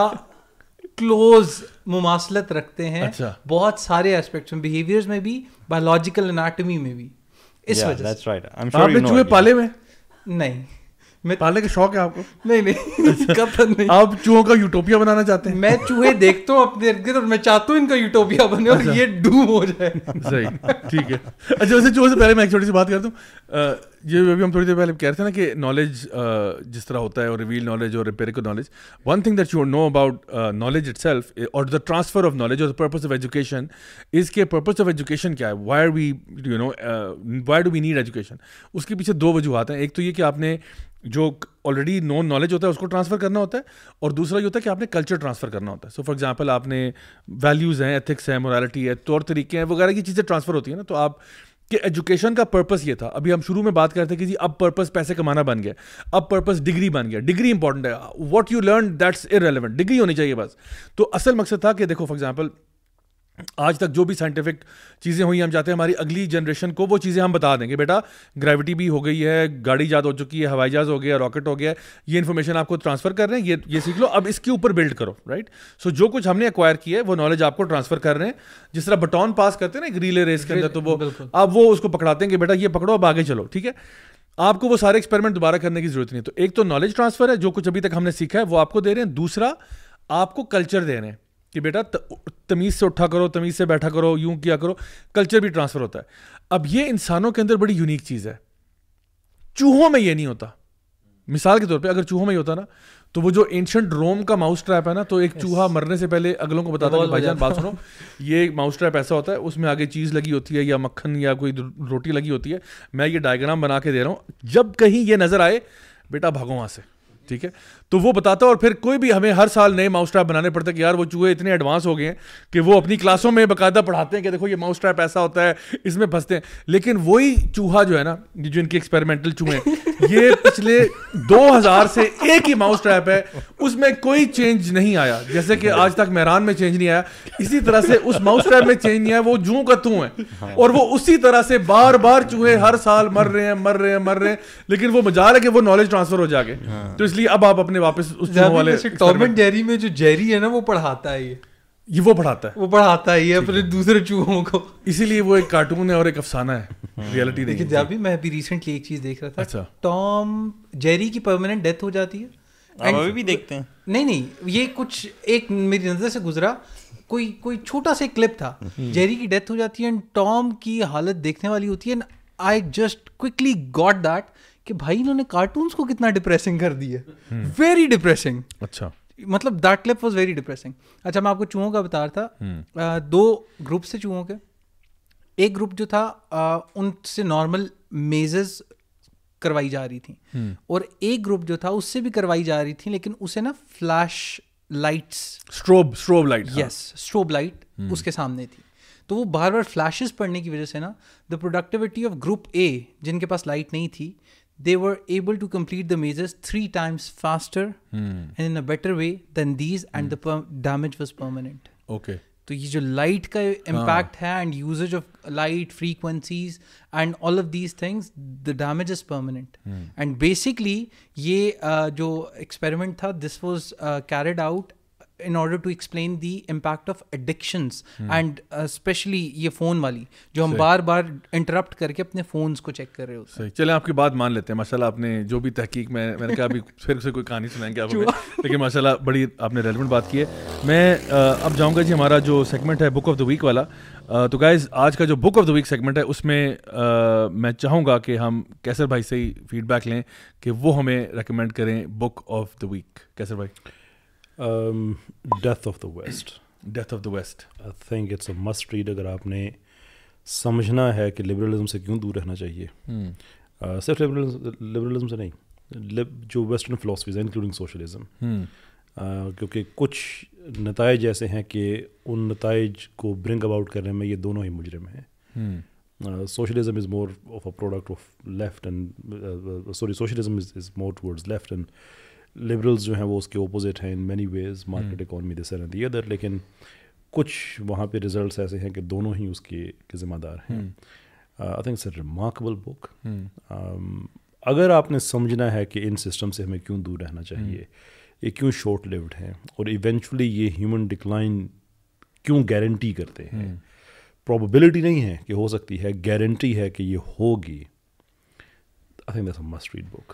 کلوز مماثلت رکھتے ہیں, بہت سارے ایسپیکٹس میں, بیہیویئرز میں بھی, بایولوجیکل اناٹمی میں بھی. اس وجہ سے آپ نے چوہے پالے ہوئے؟ نہیں, پالنے کا شوق ہے آپ کو؟ نہیں نہیں، آپ چوہوں کا یوٹوپیا بنانا چاہتے ہیں؟ میں چوہے دیکھتا ہوں اپنے ارد گرد اور میں چاہتا ہوں ان کا یوٹوپیا بنے اور یہ ڈوم ہو جائے. صحیح، ٹھیک ہے. اچھا ویسے چوہوں سے پہلے میں ایک چھوٹی سی بات کرتا ہوں. یہ بھی ہم تھوڑی دیر پہلے کہہ رہے تھے نا کہ نالج جس طرح ہوتا ہے اور ریویل نالج اور empirical knowledge. One thing that you know about knowledge itself اور دا ٹرانسفر آف نالج اور the purpose of education is کہ پرپز آف ایجوکیشن کیا ہے، why are we you know why do we need education. اس کے پیچھے دو وجوہات ہیں، ایک تو یہ کہ آپ نے جو آلریڈی نون نالج ہوتا ہے اس کو ٹرانسفر کرنا ہوتا ہے، اور دوسرا یہ ہوتا ہے کہ آپ نے کلچر ٹرانسفر کرنا ہوتا ہے. سو فار ایگزامپل آپ نے ویلیوز ہیں، ایتھکس ہیں، مورالٹی ہے، طور طریقے ہیں وغیرہ کی چیزیں ٹرانسفر ہوتی ہیں نا. تو آپ کہ ایجوکیشن کا پرپس یہ تھا، ابھی ہم شروع میں بات کرتے ہیں کہ جی اب پرپس پیسے کمانا بن گیا، اب پرپس ڈگری بن گیا، ڈگری امپورٹنٹ ہے، what you learn that's irrelevant, degree ہونی چاہیے بس. تو اصل مقصد تھا کہ دیکھو فار ایگزامپل آج تک جو بھی سائنٹیفک چیزیں ہوئی، ہم چاہتے ہیں ہماری اگلی جنریشن کو وہ چیزیں ہم بتا دیں گے، بیٹا گریوٹی بھی ہو گئی ہے، گاڑی ایجاد ہو چکی ہے، ہوائی جہاز ہو گیا، راکٹ ہو گیا، یہ انفارمیشن آپ کو ٹرانسفر کر رہے ہیں، یہ سیکھ لو، اب اس کے اوپر بلڈ کرو. رائٹ، سو جو کچھ ہم نے ایکوائر کیا ہے وہ نالج آپ کو ٹرانسفر کر رہے ہیں، جس طرح بٹون پاس کرتے ہیں نا ریلے ریس کے اندر، تو وہ اب وہ اس کو پکڑاتے ہیں کہ بیٹا یہ پکڑو اب آگے چلو. ٹھیک ہے، آپ کو وہ سارے ایکسپیریمنٹ دوبارہ کرنے کی ضرورت نہیں. تو ایک تو نالج ٹرانسفر ہے، جو کچھ ابھی تک ہم نے سیکھا ہے وہ آپ کو دے رہے ہیں، دوسرا آپ کو کلچر دے رہے ہیں کہ بیٹا تمیز سے اٹھا کرو، تمیز سے بیٹھا کرو، یوں کیا کرو. کلچر بھی ٹرانسفر ہوتا ہے. اب یہ انسانوں کے اندر بڑی یونیک چیز ہے، چوہوں میں یہ نہیں ہوتا. مثال کے طور پہ اگر چوہوں میں یہ ہوتا نا تو وہ جو اینشنٹ روم کا ماؤس ٹریپ ہے نا، تو ایک چوہا مرنے سے پہلے اگلوں کو بتاتا ہے بھائی جان بات سنو، یہ ماؤس ٹریپ ایسا ہوتا ہے، اس میں آگے چیز لگی ہوتی ہے یا مکھن یا کوئی روٹی لگی ہوتی ہے، میں یہ ڈائیگرام بنا کے دے رہا ہوں، جب کہیں یہ نظر آئے بیٹا بھاگو وہاں سے. ٹھیک ہے، تو وہ بتاتا ہے. اور پھر کوئی بھی ہمیں ہر سال نئے ماؤس ٹریپ بنانے پڑتے ہیں کہ یار وہ چوہے اتنے ایڈوانس ہو گئے ہیں کہ وہ اپنی کلاسوں میں باقاعدہ پڑھاتے ہیں کہ دیکھو یہ ماؤس ٹریپ ایسا ہوتا ہے، اس میں پھنستے ہیں. لیکن وہی چوہا جو ہے نا، جو ان کے ایکسپیریمنٹل چوہے ہیں، یہ پچھلے 2000 سے ایک ہی ماؤس ٹریپ ہے، اس میں کوئی چینج نہیں آیا. جیسے کہ آج تک مہران میں چینج نہیں آیا، اسی طرح سے اس ماؤس ٹریپ میں چینج نہیں آیا، وہ جوں کا توں ہے. اور وہ اسی طرح سے بار بار چوہے ہر سال مر رہے ہیں. لیکن وہ مجال ہے کہ وہ نالج ٹرانسفر ہو جا کے. تو اس لیے اب آپ اپنے واپس اس والے ٹام اینڈ جیری میں جو جیری ہے نا وہ پڑھاتا ہے، یہ وہ پڑھاتا ہے اپنے دوسرے چوہوں کو. اسی لیے وہ ایک کارٹون ہے اور ایک افسانہ ہے، ریئلٹی نہیں. دیکھیں ابھی میں بھی ریسنٹلی ایک چیز دیکھ رہا تھا، ٹام جیری کی پرماننٹ ڈیتھ ہو جاتی ہے. ابھی بھی دیکھتے ہیں؟ نہیں، یہ کچھ ایک میری نظر سے گزرا، کوئی چھوٹا سا کلپ تھا، جیری کی ڈیتھ ہو جاتی ہے اینڈ ٹام کی حالت دیکھنے والی ہوتی ہے. I just quickly got that کہ بھائی انہوں نے کارٹونس کو کتنا ڈپریسنگ کر دی ہے، ویری ڈپریسنگ. اچھا مطلب that clip was very depressing. اچھا میں آپ کو چوہوں کا بتا رہا تھا، دو گروپ سے چوہوں کے، ایک گروپ جو تھا ان سے نارمل میزز کروائی جا رہی تھیں، اور ایک گروپ جو تھا اس سے بھی کروائی جا رہی تھیں لیکن اسے نا flash lights, strobe light, yes strobe light اس کے سامنے تھی. تو وہ بار بار فلیشز پڑنے کی وجہ سے نا the productivity of group A, جن کے پاس لائٹ نہیں تھی، they were able to complete the mazes 3 times faster and in a better way than these, and the damage was permanent. Okay. So ye jo light ka impact hai and usage of light frequencies and all of these things, the damage is permanent. And basically ye jo experiment tha, this was carried out in order to explain the impact of addictions and especially ye phone wali jo hum baar baar interrupt karke apne phones ko check kar rahe hote hain. Chale aapki baat maan lete hain. MashaAllah aapne jo bhi tahqiq میں نے کہا ابھی پھر سے کوئی کہانی سنائیں گے آپ کو، لیکن ماشاءاللہ بڑی آپ نے ریلیونٹ بات کی ہے. میں اب جاؤں گا جی ہمارا جو سیگمنٹ ہے بک آف دا ویک والا. تو گائز آج کا جو book of the week segment ہے اس میں میں چاہوں گا کہ ہم کیسر بھائی سے ہی فیڈ بیک لیں کہ وہ ہمیں ریکمینڈ کریں بک آف دا ویک. کیسر بھائی، Death of the West. I think it's a must read اگر آپ نے سمجھنا ہے کہ لبرلزم سے کیوں دور رہنا چاہیے. صرف لبرلزم سے نہیں، جو ویسٹرن فلاسفیز ہیں انکلوڈنگ سوشلزم، کیونکہ کچھ نتائج ایسے ہیں کہ ان نتائج کو برنگ اباؤٹ کرنے میں یہ دونوں ہی مجرم ہیں. Socialism is more of a product of left and socialism is more towards left and liberals جو ہیں وہ اس کے اپوزٹ ہیں in many ways, market economy this and the other. لیکن کچھ وہاں پہ ریزلٹس ایسے ہیں کہ دونوں ہی اس کے ذمہ دار ہیں. I think it's a remarkable book. اگر آپ نے سمجھنا ہے کہ ان سسٹم سے ہمیں کیوں دور رہنا چاہیے، یہ کیوں شارٹ لیوڈ ہیں، اور ایونچولی یہ ہیومن ڈکلائن کیوں گارنٹی کرتے ہیں، پرابیبلٹی نہیں ہے کہ ہو سکتی ہے، گارنٹی ہے کہ یہ ہوگی. I think that's a must read book.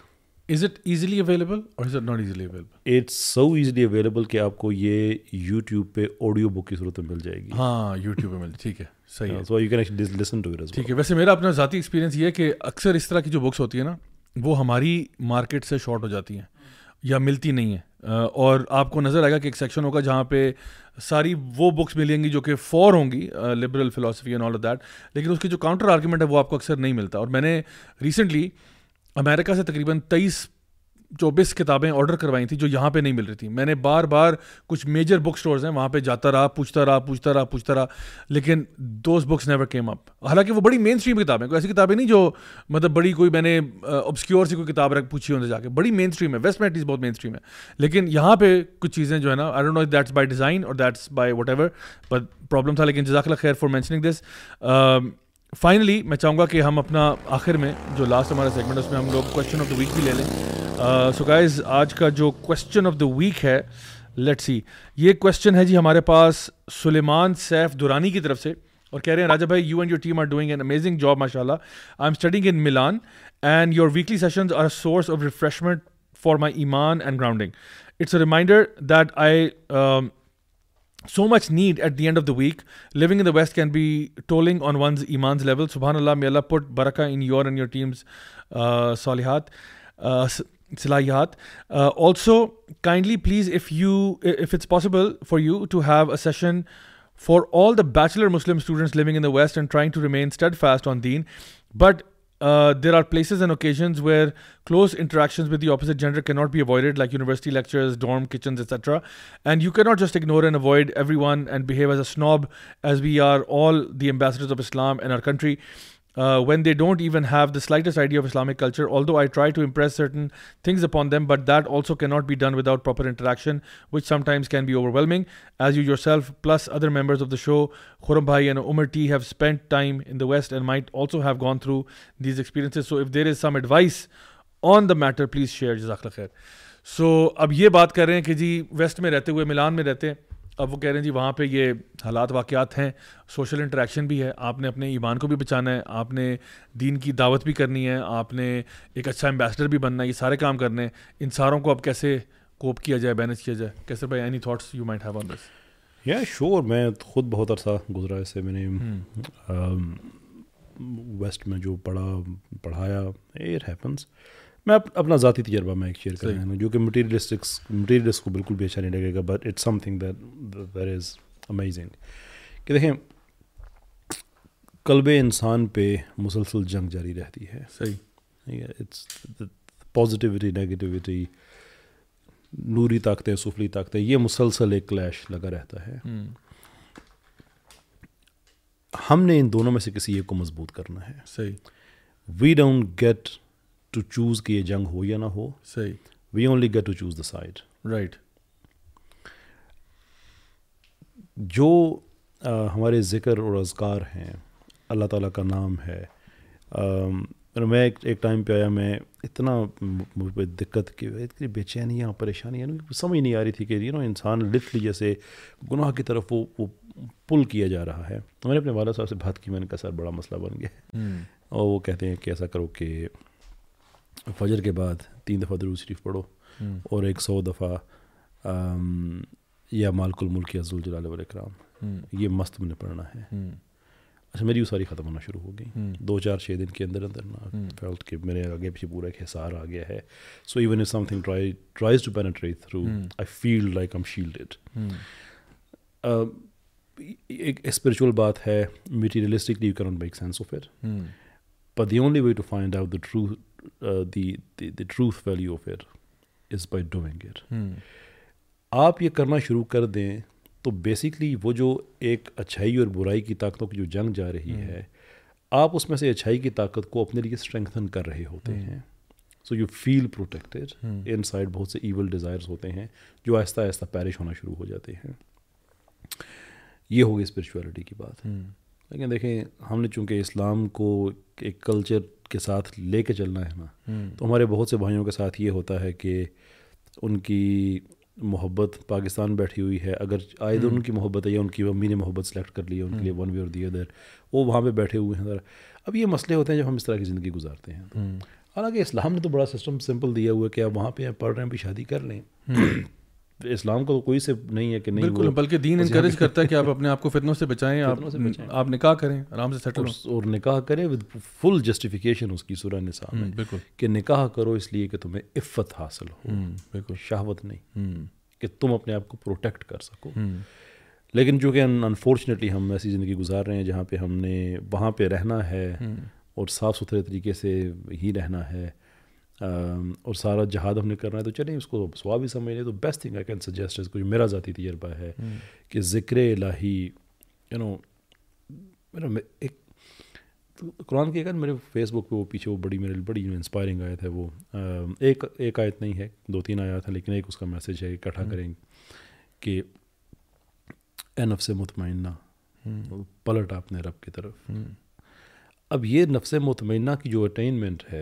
Is it easily available or is it not easily available? It's so easily available کہ آپ کو یہ YouTube پہ آڈیو بک کی صورت میں مل جائے گی. ہاں YouTube پہ مل جائے. ٹھیک ہے, صحیح ہے. So you can actually listen to it as well. ٹھیک ہے. ویسے میرا اپنا ذاتی ایکسپیرینس یہ ہے کہ اکثر اس طرح کی جو بکس ہوتی ہیں نا وہ ہماری مارکیٹ سے شارٹ ہو جاتی ہیں یا ملتی نہیں ہیں, اور آپ کو نظر آئے گا کہ ایک سیکشن ہوگا جہاں پہ ساری وہ بکس ملیں گی جو کہ فور ہوں گی, liberal philosophy and all of that, لیکن اس کی جو کاؤنٹر آرگیومنٹ ہے وہ آپ کو اکثر نہیں ملتا. اور میں نے ریسنٹلی امریکہ سے تقریباً 23-24 کتابیں آرڈر کروائی تھیں جو یہاں پہ نہیں مل رہی تھیں. میں نے بار بار کچھ میجر بک سٹورز ہیں وہاں پہ جاتا رہا, پوچھتا رہا, لیکن those books never came up. حالانکہ وہ بڑی مین اسٹریم کتابیں, کوئی ایسی کتابیں نہیں جو مطلب بڑی کوئی میں نے ابسکیور سی کوئی کتاب رکھ پوچھی ان سے جا کے, بڑی مین اسٹریم ہے, ویسٹ میٹریز بہت مین اسٹریم ہے, لیکن یہاں پہ کچھ چیزیں جو ہے نا, I don't know if that's by design اور that's by whatever, but problem تھا. لیکن جزاک اللہ خیر فار مینشننگ دس. فائنلی میں چاہوں گا کہ ہم اپنا آخر میں جو لاسٹ ہمارا سیگمنٹ ہے اس میں ہم لوگ کویشچن آف دا ویک بھی لے لیں. سو گائز, آج کا جو کویشچن آف دا ویک ہے, لیٹ سی, یہ کویشچن ہے جی ہمارے پاس سلیمان سیف دورانی کی طرف سے, اور کہہ رہے ہیں راجا بھائی, you and your team are doing an amazing job ماشاء اللہ. I am studying in Milan and your weekly sessions are a source of refreshment for my ایمان and grounding. It's a reminder that I so much need at the end of the week. Living in the West can be tolling on one's iman's level. Subhanallah, may Allah put barakah in your and your team's salihat, silahiat. Also, kindly please, if it's possible for you to have a session for all the bachelor Muslim students living in the West and trying to remain steadfast on deen. But there are places and occasions where close interactions with the opposite gender cannot be avoided, like university lectures, dorm kitchens, etc. And you cannot just ignore and avoid everyone and behave as a snob, as we are all the ambassadors of Islam in our country, when they don't even have the slightest idea of Islamic culture. Although I try to impress certain things upon them, but that also cannot be done without proper interaction, which sometimes can be overwhelming. As you yourself, plus other members of the show, Khurram Bhai and Umar T, have spent time in the West and might also have gone through these experiences. So if there is some advice on the matter, please share. Jazakallah khair. So ab ye baat kar rahe hain ki ji West mein rehte hue, Milan mein rehte hain, اب وہ کہہ رہے ہیں جی وہاں پہ یہ حالات واقعات ہیں, سوشل انٹریکشن بھی ہے, آپ نے اپنے ایمان کو بھی بچانا ہے, آپ نے دین کی دعوت بھی کرنی ہے, آپ نے ایک اچھا ایمبیسڈر بھی بننا ہے, یہ سارے کام کرنے ہیں. ان ساروں کو اب کیسے کوپ کیا جائے, مینیج کیا جائے کیسے بھائی, any thoughts you might have on this? یا شور, میں خود بہت عرصہ گزرا اس سے, میں نے ویسٹ میں جو پڑھایا, اٹ ہیپنس. میں اپنا ذاتی تجربہ میں ایک شیئر کر رہا ہوں جو کہ مٹیریلسٹ کو بالکل بھی اچھا نہیں لگے گا, but it's something that is amazing. کہ دیکھیں, قلب انسان پہ مسلسل جنگ جاری رہتی ہے. صحیح. اٹس پازیٹیوٹی, نگیٹیوٹی, نوری طاقتیں, سفلی طاقتیں, یہ مسلسل ایک کلیش لگا رہتا ہے. ہم نے ان دونوں میں سے کسی ایک کو مضبوط کرنا ہے. صحیح. We don't get to choose کہ یہ جنگ ہو یا نہ ہو. صحیح. We only get to choose the side. Right. جو ہمارے ذکر اور اذکار ہیں, اللہ تعالیٰ کا نام ہے. میں ایک ٹائم پہ آیا, میں اتنا مجھ پہ دقت کی اتنی بے چینیاں, پریشانیاں, سمجھ نہیں آ رہی تھی کہ یو نو انسان لٹرلی جیسے گناہ کی طرف وہ پل کیا جا رہا ہے. میں نے اپنے والد صاحب سے بات کی, میں نے کہا سر بڑا مسئلہ بن گیا, اور وہ کہتے ہیں کہ ایسا کرو کہ فجر کے بعد 3 دفعہ درود شریف پڑھو اور 100 دفعہ یا مالک الملک یا ذوالجلال والاکرام, یہ مست میں نے پڑھنا ہے. اچھا, میری وہ ساری ختم ہونا شروع ہو گئی 2-4-6 دن کے اندر اندر. فیلٹ کہ میرے آگے پیچھے پورا ایک حصار آ گیا ہے. So even if something tries to penetrate through, I feel like I am shielded. ایک اسپرچول بات ہے, میٹیریلسٹکلی یو کی not make sense of it, but the only way to find out the true the truth value of it is by doing it. آپ یہ کرنا شروع کر دیں تو بیسیکلی وہ جو ایک اچھائی اور برائی کی طاقتوں کی جو جنگ جا رہی ہے, آپ اس میں سے اچھائی کی طاقت کو اپنے لیے اسٹرینگتھن کر رہے ہوتے ہیں. So you feel protected. Inside بہت سے ایول ڈیزائرز ہوتے ہیں جو آہستہ آہستہ پیرش ہونا شروع ہو جاتے ہیں. یہ ہوگی اسپرچویلٹی کی بات. لیکن دیکھیں, ہم نے چونکہ اسلام کو ایک کلچر کے ساتھ لے کے چلنا ہے نا, تو ہمارے بہت سے بھائیوں کے ساتھ یہ ہوتا ہے کہ ان کی محبت پاکستان بیٹھی ہوئی ہے, اگر آئے دن ان کی محبت ہے یا ان کی امی نے محبت سلیکٹ کر لی ہے ان کے لیے, ون وے اور دی ادر, وہ وہاں پہ بیٹھے ہوئے ہیں. اب یہ مسئلے ہوتے ہیں جب ہم اس طرح کی زندگی گزارتے ہیں. حالانکہ اسلام نے تو بڑا سسٹم سمپل دیا ہوا ہے کہ آپ وہاں پہ پڑھ رہے ہیں بھی شادی کر لیں. اسلام کو کوئی سے نہیں ہے کہ نہیں, بالکل, بلکہ دین انکریج کرتا ہے کہ آپ اپنے آپ کو فتنوں سے بچائیں, آپ نکاح کریں, آرام سے سیٹل ہو, اور نکاح کریں ود فل جسٹیفیکیشن. اس کی سورہ نساء میں بالکل کہ نکاح کرو اس لیے کہ تمہیں عفت حاصل ہو, بالکل شہوت نہیں, کہ تم اپنے آپ کو پروٹیکٹ کر سکو. لیکن چونکہ انفارچونیٹلی ہم ایسی زندگی گزار رہے ہیں جہاں پہ ہم نے وہاں پہ رہنا ہے اور صاف ستھرے طریقے سے ہی رہنا ہے اور سارا جہاد ہم نے کرنا ہے. تو چلیں اس کو سواب ہی سمجھ لیں. تو best thing I can suggest کچھ میرا ذاتی تجربہ ہے کہ ذکر الہی ایک قرآن کی ایک میرے فیس بک پہ وہ پیچھے وہ بڑی میرے بڑی انسپائرنگ آیت ہے. وہ ایک آیت نہیں ہے, دو تین آیات ہیں, لیکن ایک اس کا میسیج ہے اکٹھا کریں کہ اے نفس مطمئنہ پلٹ اپنے رب کی طرف. اب یہ نفس مطمئنہ کی جو اٹینمنٹ ہے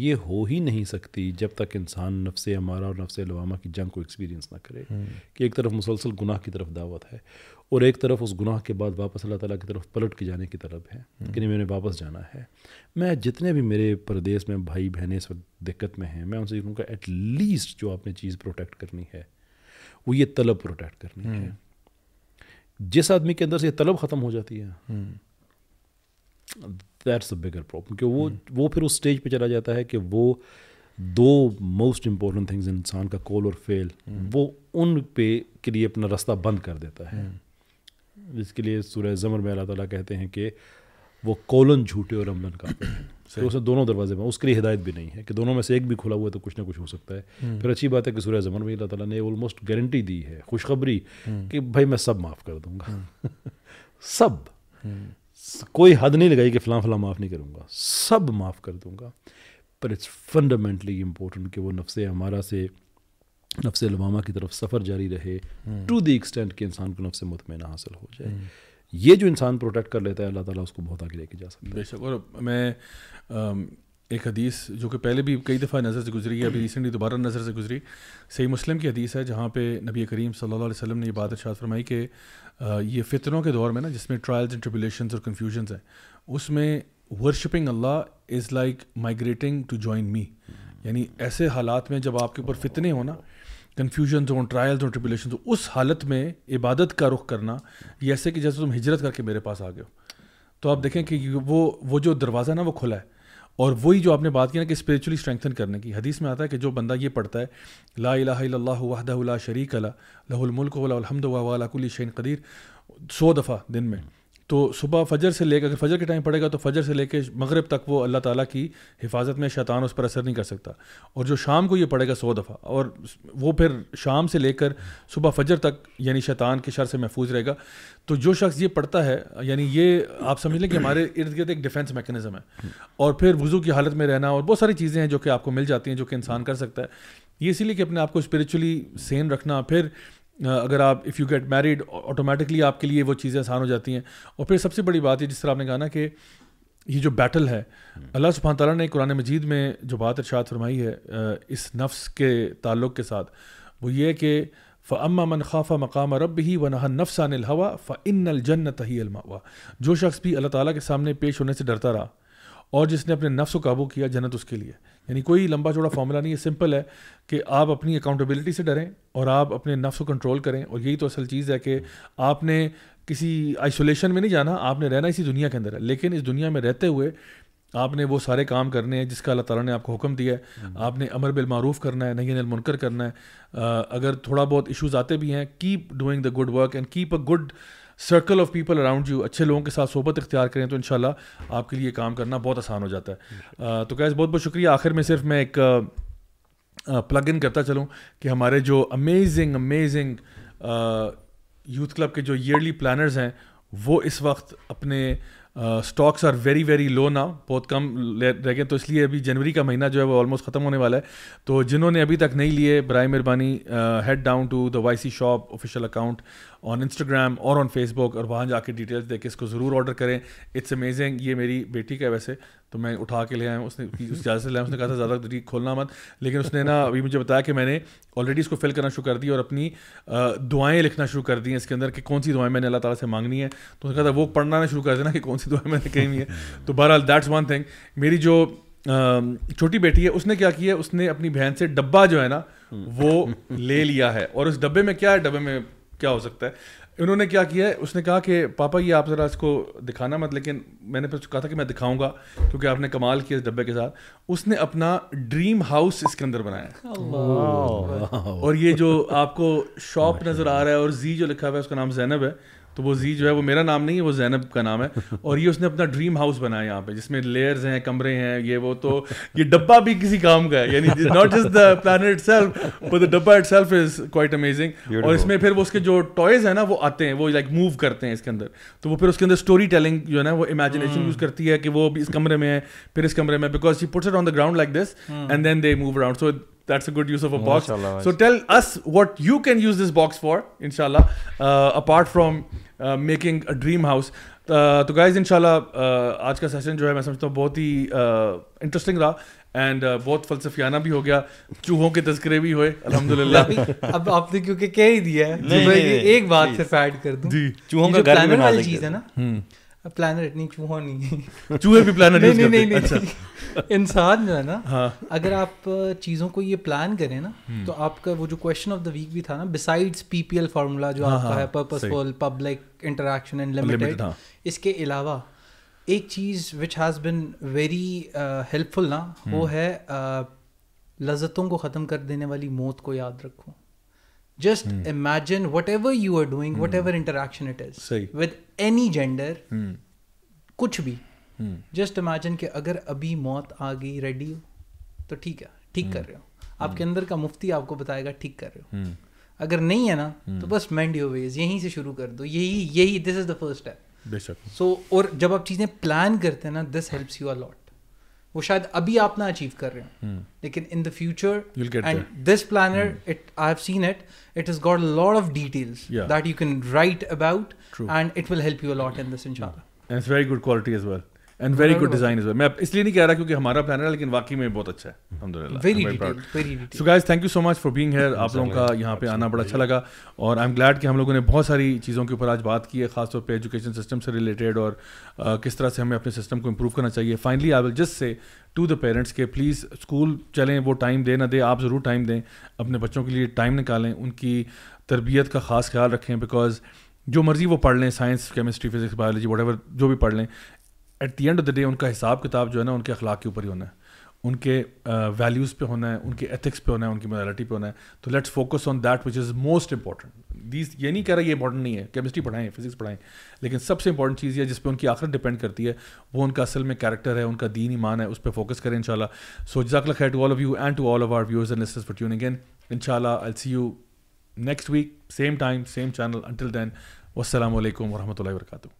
یہ ہو ہی نہیں سکتی جب تک انسان نفس امارہ اور نفس لوامہ کی جنگ کو ایکسپیرینس نہ کرے کہ ایک طرف مسلسل گناہ کی طرف دعوت ہے اور ایک طرف اس گناہ کے بعد واپس اللہ تعالیٰ کی طرف پلٹ کے جانے کی طلب ہے کہ نہیں میں نے واپس جانا ہے. میں جتنے بھی میرے پردیس میں بھائی بہنیں اس وقت دقت میں ہیں, میں ان سے کہوں گا ایٹ لیسٹ جو آپ نے چیز پروٹیکٹ کرنی ہے وہ یہ طلب پروٹیکٹ کرنی ہے. جس آدمی کے اندر سے یہ طلب ختم ہو جاتی ہے دیٹس اے بگر پرابلم, کہ وہ پھر اس اسٹیج پہ چلا جاتا ہے کہ وہ دو موسٹ امپورٹنٹ تھنگز انسان کا کول اور فیل, وہ ان پہ کے لیے اپنا راستہ بند کر دیتا ہے, جس کے لیے سورہ زمر میں اللہ تعالیٰ کہتے ہیں کہ وہ کولن جھوٹے اور عملاً کافر ہیں. تو اس نے دونوں دروازے میں اس کے لیے ہدایت بھی نہیں ہے کہ دونوں میں سے ایک بھی کھلا ہوا ہے تو کچھ نہ کچھ ہو سکتا ہے. پھر اچھی بات ہے کہ سورہ زمر میں اللہ تعالیٰ نے آلموسٹ گارنٹی دی ہے, خوشخبری, کہ بھائی میں سب معاف کر دوں گا, سب, کوئی حد نہیں لگائی کہ فلاں فلاں معاف نہیں کروں گا, سب معاف کر دوں گا. پر اٹس فنڈامنٹلی امپورٹنٹ کہ وہ نفس ہمارا سے نفس لوامہ کی طرف سفر جاری رہے ٹو دی ایکسٹینٹ کہ انسان کو نفس مطمئنہ حاصل ہو جائے. یہ جو انسان پروٹیکٹ کر لیتا ہے اللہ تعالیٰ اس کو بہت آگے لے کے جا سکتا ہے. بے شک. اور میں ایک حدیث جو کہ پہلے بھی کئی دفعہ نظر سے گزری ہے, ابھی ریسنٹلی دوبارہ نظر سے گزری, صحیح مسلم کی حدیث ہے جہاں پہ نبی کریم صلی اللہ علیہ وسلم نے یہ بات ارشاد فرمائی کہ یہ فتنوں کے دور میں نا, جس میں ٹرائلز اینڈ ٹریبولیشنز اور کنفیوژنز ہیں, اس میں worshipping Allah is like migrating to join me. یعنی ایسے حالات میں جب آپ کے اوپر فتنے ہونا, کنفیوژنز ہوں, ٹرائلز اور ٹریبولیشنز, اس حالت میں عبادت کا رخ کرنا یہ ایسے کہ جیسے تم ہجرت کر کے میرے پاس آ گئے ہو. تو آپ دیکھیں کہ وہ جو دروازہ نا وہ کھلا ہے. اور وہی جو آپ نے بات کی نا کہ اسپریچولی اسٹرینتھن کرنے کی, حدیث میں آتا ہے کہ جو بندہ یہ پڑھتا ہے لا الہ الا اللہ وحدہ لا شریک لہ لہ الملک و لہ الحمد وہو علی کل شیء قدیر 100 دفعہ دن میں, تو صبح فجر سے لے کے, اگر فجر کے ٹائم پڑھے گا تو فجر سے لے کے مغرب تک وہ اللہ تعالیٰ کی حفاظت میں, شیطان اس پر اثر نہیں کر سکتا. اور جو شام کو یہ پڑھے گا 100 دفعہ, اور وہ پھر شام سے لے کر صبح فجر تک یعنی شیطان کے شر سے محفوظ رہے گا. تو جو شخص یہ پڑھتا ہے, یعنی یہ آپ سمجھ لیں کہ ہمارے ارد گرد ایک ڈیفینس میکنزم ہے. اور پھر وضو کی حالت میں رہنا اور بہت ساری چیزیں ہیں جو کہ آپ کو مل جاتی ہیں, جو کہ انسان کر سکتا ہے. یہ اسی لیے کہ اپنے آپ کو اسپریچولی سین رکھنا. پھر اگر آپ if you get married automatically آپ کے لیے وہ چیزیں آسان ہو جاتی ہیں. اور پھر سب سے بڑی بات ہے جس طرح آپ نے کہا نا کہ یہ جو بیٹل ہے, اللہ سبحانہ تعالیٰ نے قرآن مجید میں جو بات ارشاد فرمائی ہے اس نفس کے تعلق کے ساتھ, وہ یہ کہ فَأَمَّا مَنْ خَافَ مَقَامَ رَبِّهِ وَنَهَى النَّفْسَ عَنِ الْهَوَىٰ فَإِنَّ الْجَنَّةَ هِيَ الْمَأْوَىٰ. جو شخص بھی اللہ تعالیٰ کے سامنے پیش ہونے سے ڈرتا رہا اور جس نے اپنے نفس کو قابو کیا, جنت اس کے لیے. یعنی کوئی لمبا چوڑا فارمولا نہیں ہے, سمپل ہے کہ آپ اپنی اکاؤنٹیبلٹی سے ڈریں اور آپ اپنے نفس کو کنٹرول کریں. اور یہی تو اصل چیز ہے کہ آپ نے کسی آئسولیشن میں نہیں جانا, آپ نے رہنا اسی دنیا کے اندر ہے, لیکن اس دنیا میں رہتے ہوئے آپ نے وہ سارے کام کرنے ہیں جس کا اللہ تعالیٰ نے آپ کو حکم دیا ہے. آپ نے امر بالمعروف کرنا ہے, نہی عن المنکر کرنا ہے. اگر تھوڑا بہت ایشوز آتے بھی ہیں, keep doing the good work and keep a good circle of people around you. اچھے لوگوں کے ساتھ صحبت اختیار کریں تو انشاءاللہ آپ کے لیے کام کرنا بہت آسان ہو جاتا ہے. تو گائز بہت بہت شکریہ. آخر میں صرف میں ایک پلگ ان کرتا چلوں کہ ہمارے جو امیزنگ یوتھ کلب کے جو ایئرلی پلانرز ہیں وہ اس وقت اپنے stocks are very very low نا, بہت کم رہ گئے. تو اس لیے ابھی جنوری کا مہینہ جو ہے وہ آلموسٹ ختم ہونے والا ہے. تو جنہوں نے ابھی تک نہیں لیے, برائے مہربانی head down to the Y C shop official account on Instagram اور آن فیس بک, اور وہاں جا کے ڈیٹیلس دے کے اس کو ضرور آرڈر کریں. It's amazing. یہ میری بیٹی کا ہے ویسے, تو میں اٹھا کے لے آیا ہوں. اس نے اجازت سے لایا, اس نے کہا تھا زیادہ دیر کھولنا مت, لیکن اس نے نا ابھی مجھے بتایا کہ میں نے آلریڈی اس کو فل کرنا شروع کر دی اور اپنی دعائیں لکھنا شروع کر دی ہیں اس کے اندر کہ کون سی دعائیں میں نے اللہ تعالیٰ سے مانگنی ہے. تو اس نے کہا تھا وہ پڑھنا نہ شروع کر دینا کہ کون سی دعائیں میں نے کہیں ہوئی ہے. تو بہرحال دیٹس ون تھنگ. میری جو چھوٹی بیٹی ہے, اس نے کیا کیا, اس نے اپنی بہن سے ڈبہ جو ہے نا وہ لے لیا ہے, اور اس ڈبے میں کیا ہے, ڈبے میں کیا ہو سکتا ہے, انہوں نے کیا کیا ہے, اس نے کہا کہ پاپا یہ آپ ذرا اس کو دکھانا مت, لیکن میں نے پھر کہا تھا کہ میں دکھاؤں گا کیونکہ آپ نے کمال کیا اس ڈبے کے ساتھ. اس نے اپنا ڈریم ہاؤس اس کے اندر بنایا ہے, اور یہ جو آپ کو شاپ نظر آ رہا ہے اور زی جو لکھا ہوا ہے اس کا نام زینب ہے, تو وہ زی جو ہے وہ میرا نام نہیں ہے, وہ زینب کا نام ہے, اور یہ اس نے اپنا ڈریم ہاؤس بنایا یہاں پہ, جس میں لیئرز ہیں, کمرے ہیں, یہ وہ. تو یہ ڈبہ بھی کسی کام کا ہے, یعنی not just the plant itself but the ڈبہ itself is quite amazing. اور اس میں پھر وہ اس کے جو ٹوائز ہیں نا وہ آتے ہیں, وہ لائک موو کرتے ہیں اس کے اندر, تو وہ پھر اس کے اندر اسٹوری ٹیلنگ جو ہے نا وہ امیجنیشن یوز کرتی ہے کہ وہ بھی اس کمرے میں ہے, پھر اس کمرے میں, because she puts it on the ground like this and then they move around. So that's a good use of a box. So tell us what you can use this box for, inshallah, apart from making a dream house. So guys, inshallah, aaj ka session jo hai main samajhta hu bahut hi interesting raha, and بہت فلسفیانہ بھی ہو گیا, چوہوں کے تذکرے بھی ہوئے الحمد للہ. اب آپ نے کیونکہ کہہ ہی دیا ہے, ایک بات صرف ایڈ کر دوں, چوہوں کا گھر بنانے والی چیز ہے نا, پلانٹ نہیں, چوہا نہیں, چوہے بھی پلانٹ نہیں, انسان جو ہے نا, اگر آپ چیزوں کو یہ پلان کریں نا, تو آپ کا وہ جو کوشچن آف دا ویک بھی تھا نا, besides P P L formula جو آپ کا ہے, purposeful, public interaction and limited, اس کے علاوہ ایک چیز which has been very helpful نا, وہ ہے لذتوں کو ختم کر دینے والی موت کو یاد رکھو. Just imagine whatever you are doing, whatever interaction it is, with any gender, kuch bhi, just imagine کہ اگر ابھی موت آ گئی, ریڈی ہو تو ٹھیک ہے, ٹھیک کر رہے ہو, آپ کے اندر کا مفتی آپ کو بتائے گا ٹھیک کر رہے ہو, اگر نہیں ہے نا تو بس مینڈ یور ویز, یہیں سے شروع کر دو, یہی دس از دا فرسٹ اسٹیپ بے شک. سو اور جب آپ چیزیں پلان کرتے ہیں نا, this helps you a lot. وہ شاید ابھی آپ نہ اچیو کر رہے ہیں, لیکن in the future and this planner it, I have seen it, it has got lot of details that you can write about, and it will help you a lot in this انشاءاللہ. And it's very good quality as well and very good design as well. میں اس لیے نہیں کہہ رہا کیونکہ ہمارا planner ہے, لیکن واقعی میں بہت اچھا ہے الحمدللہ, very detailed. So guys thank you so much for being here, آپ لوگوں کا یہاں پہ آنا بڑا اچھا لگا, اور آئی ایم گلیڈ کہ ہم لوگوں نے بہت ساری چیزوں کے اوپر آج بات کی ہے, خاص طور پہ ایجوکیشن سسٹم سے ریلیٹڈ, اور کس طرح سے ہمیں اپنے سسٹم کو امپروو کرنا چاہیے. Finally I will just say to the parents کہ پلیز اسکول چلیں, وہ ٹائم دیں نہ دیں, آپ ضرور ٹائم دیں اپنے بچوں کے لیے, ٹائم نکالیں, ان کی تربیت کا خاص خیال رکھیں, بیکاز جو مرضی وہ پڑھ لیں, science, chemistry, physics, biology, whatever جو بھی پڑھ لیں, at the end of the day ان کا حساب کتاب جو ہے نا ان کے اخلاق کے اوپر ہی ہونا ہے, ان کے ویلیوز پہ ہونا ہے, ان کے ایتھکس پہ ہونا ہے, ان کی مورالٹی پہ ہونا ہے. تو let's focus on that which is most important. These یہ نہیں کہہ رہا یہ امپورٹنٹ نہیں ہے, کیمسٹری پڑھائیں, فزکس پڑھائیں, لیکن سب سے امپورٹنٹ چیز یہ جس پہ ان کی آخرت ڈپینڈ کرتی ہے, وہ ان کا اصل میں کیریکٹر ہے, ان کا دین ایمان ہے, اس پہ فوکس کریں ان شاء اللہ. سو جزاک اللہ خیر to all of you and to all of our viewers and listeners for tuning in. ان شاء اللہ I see you next week, same time, same channel. Until then, والسلام علیکم ورحمۃ اللہ وبرکاتہ.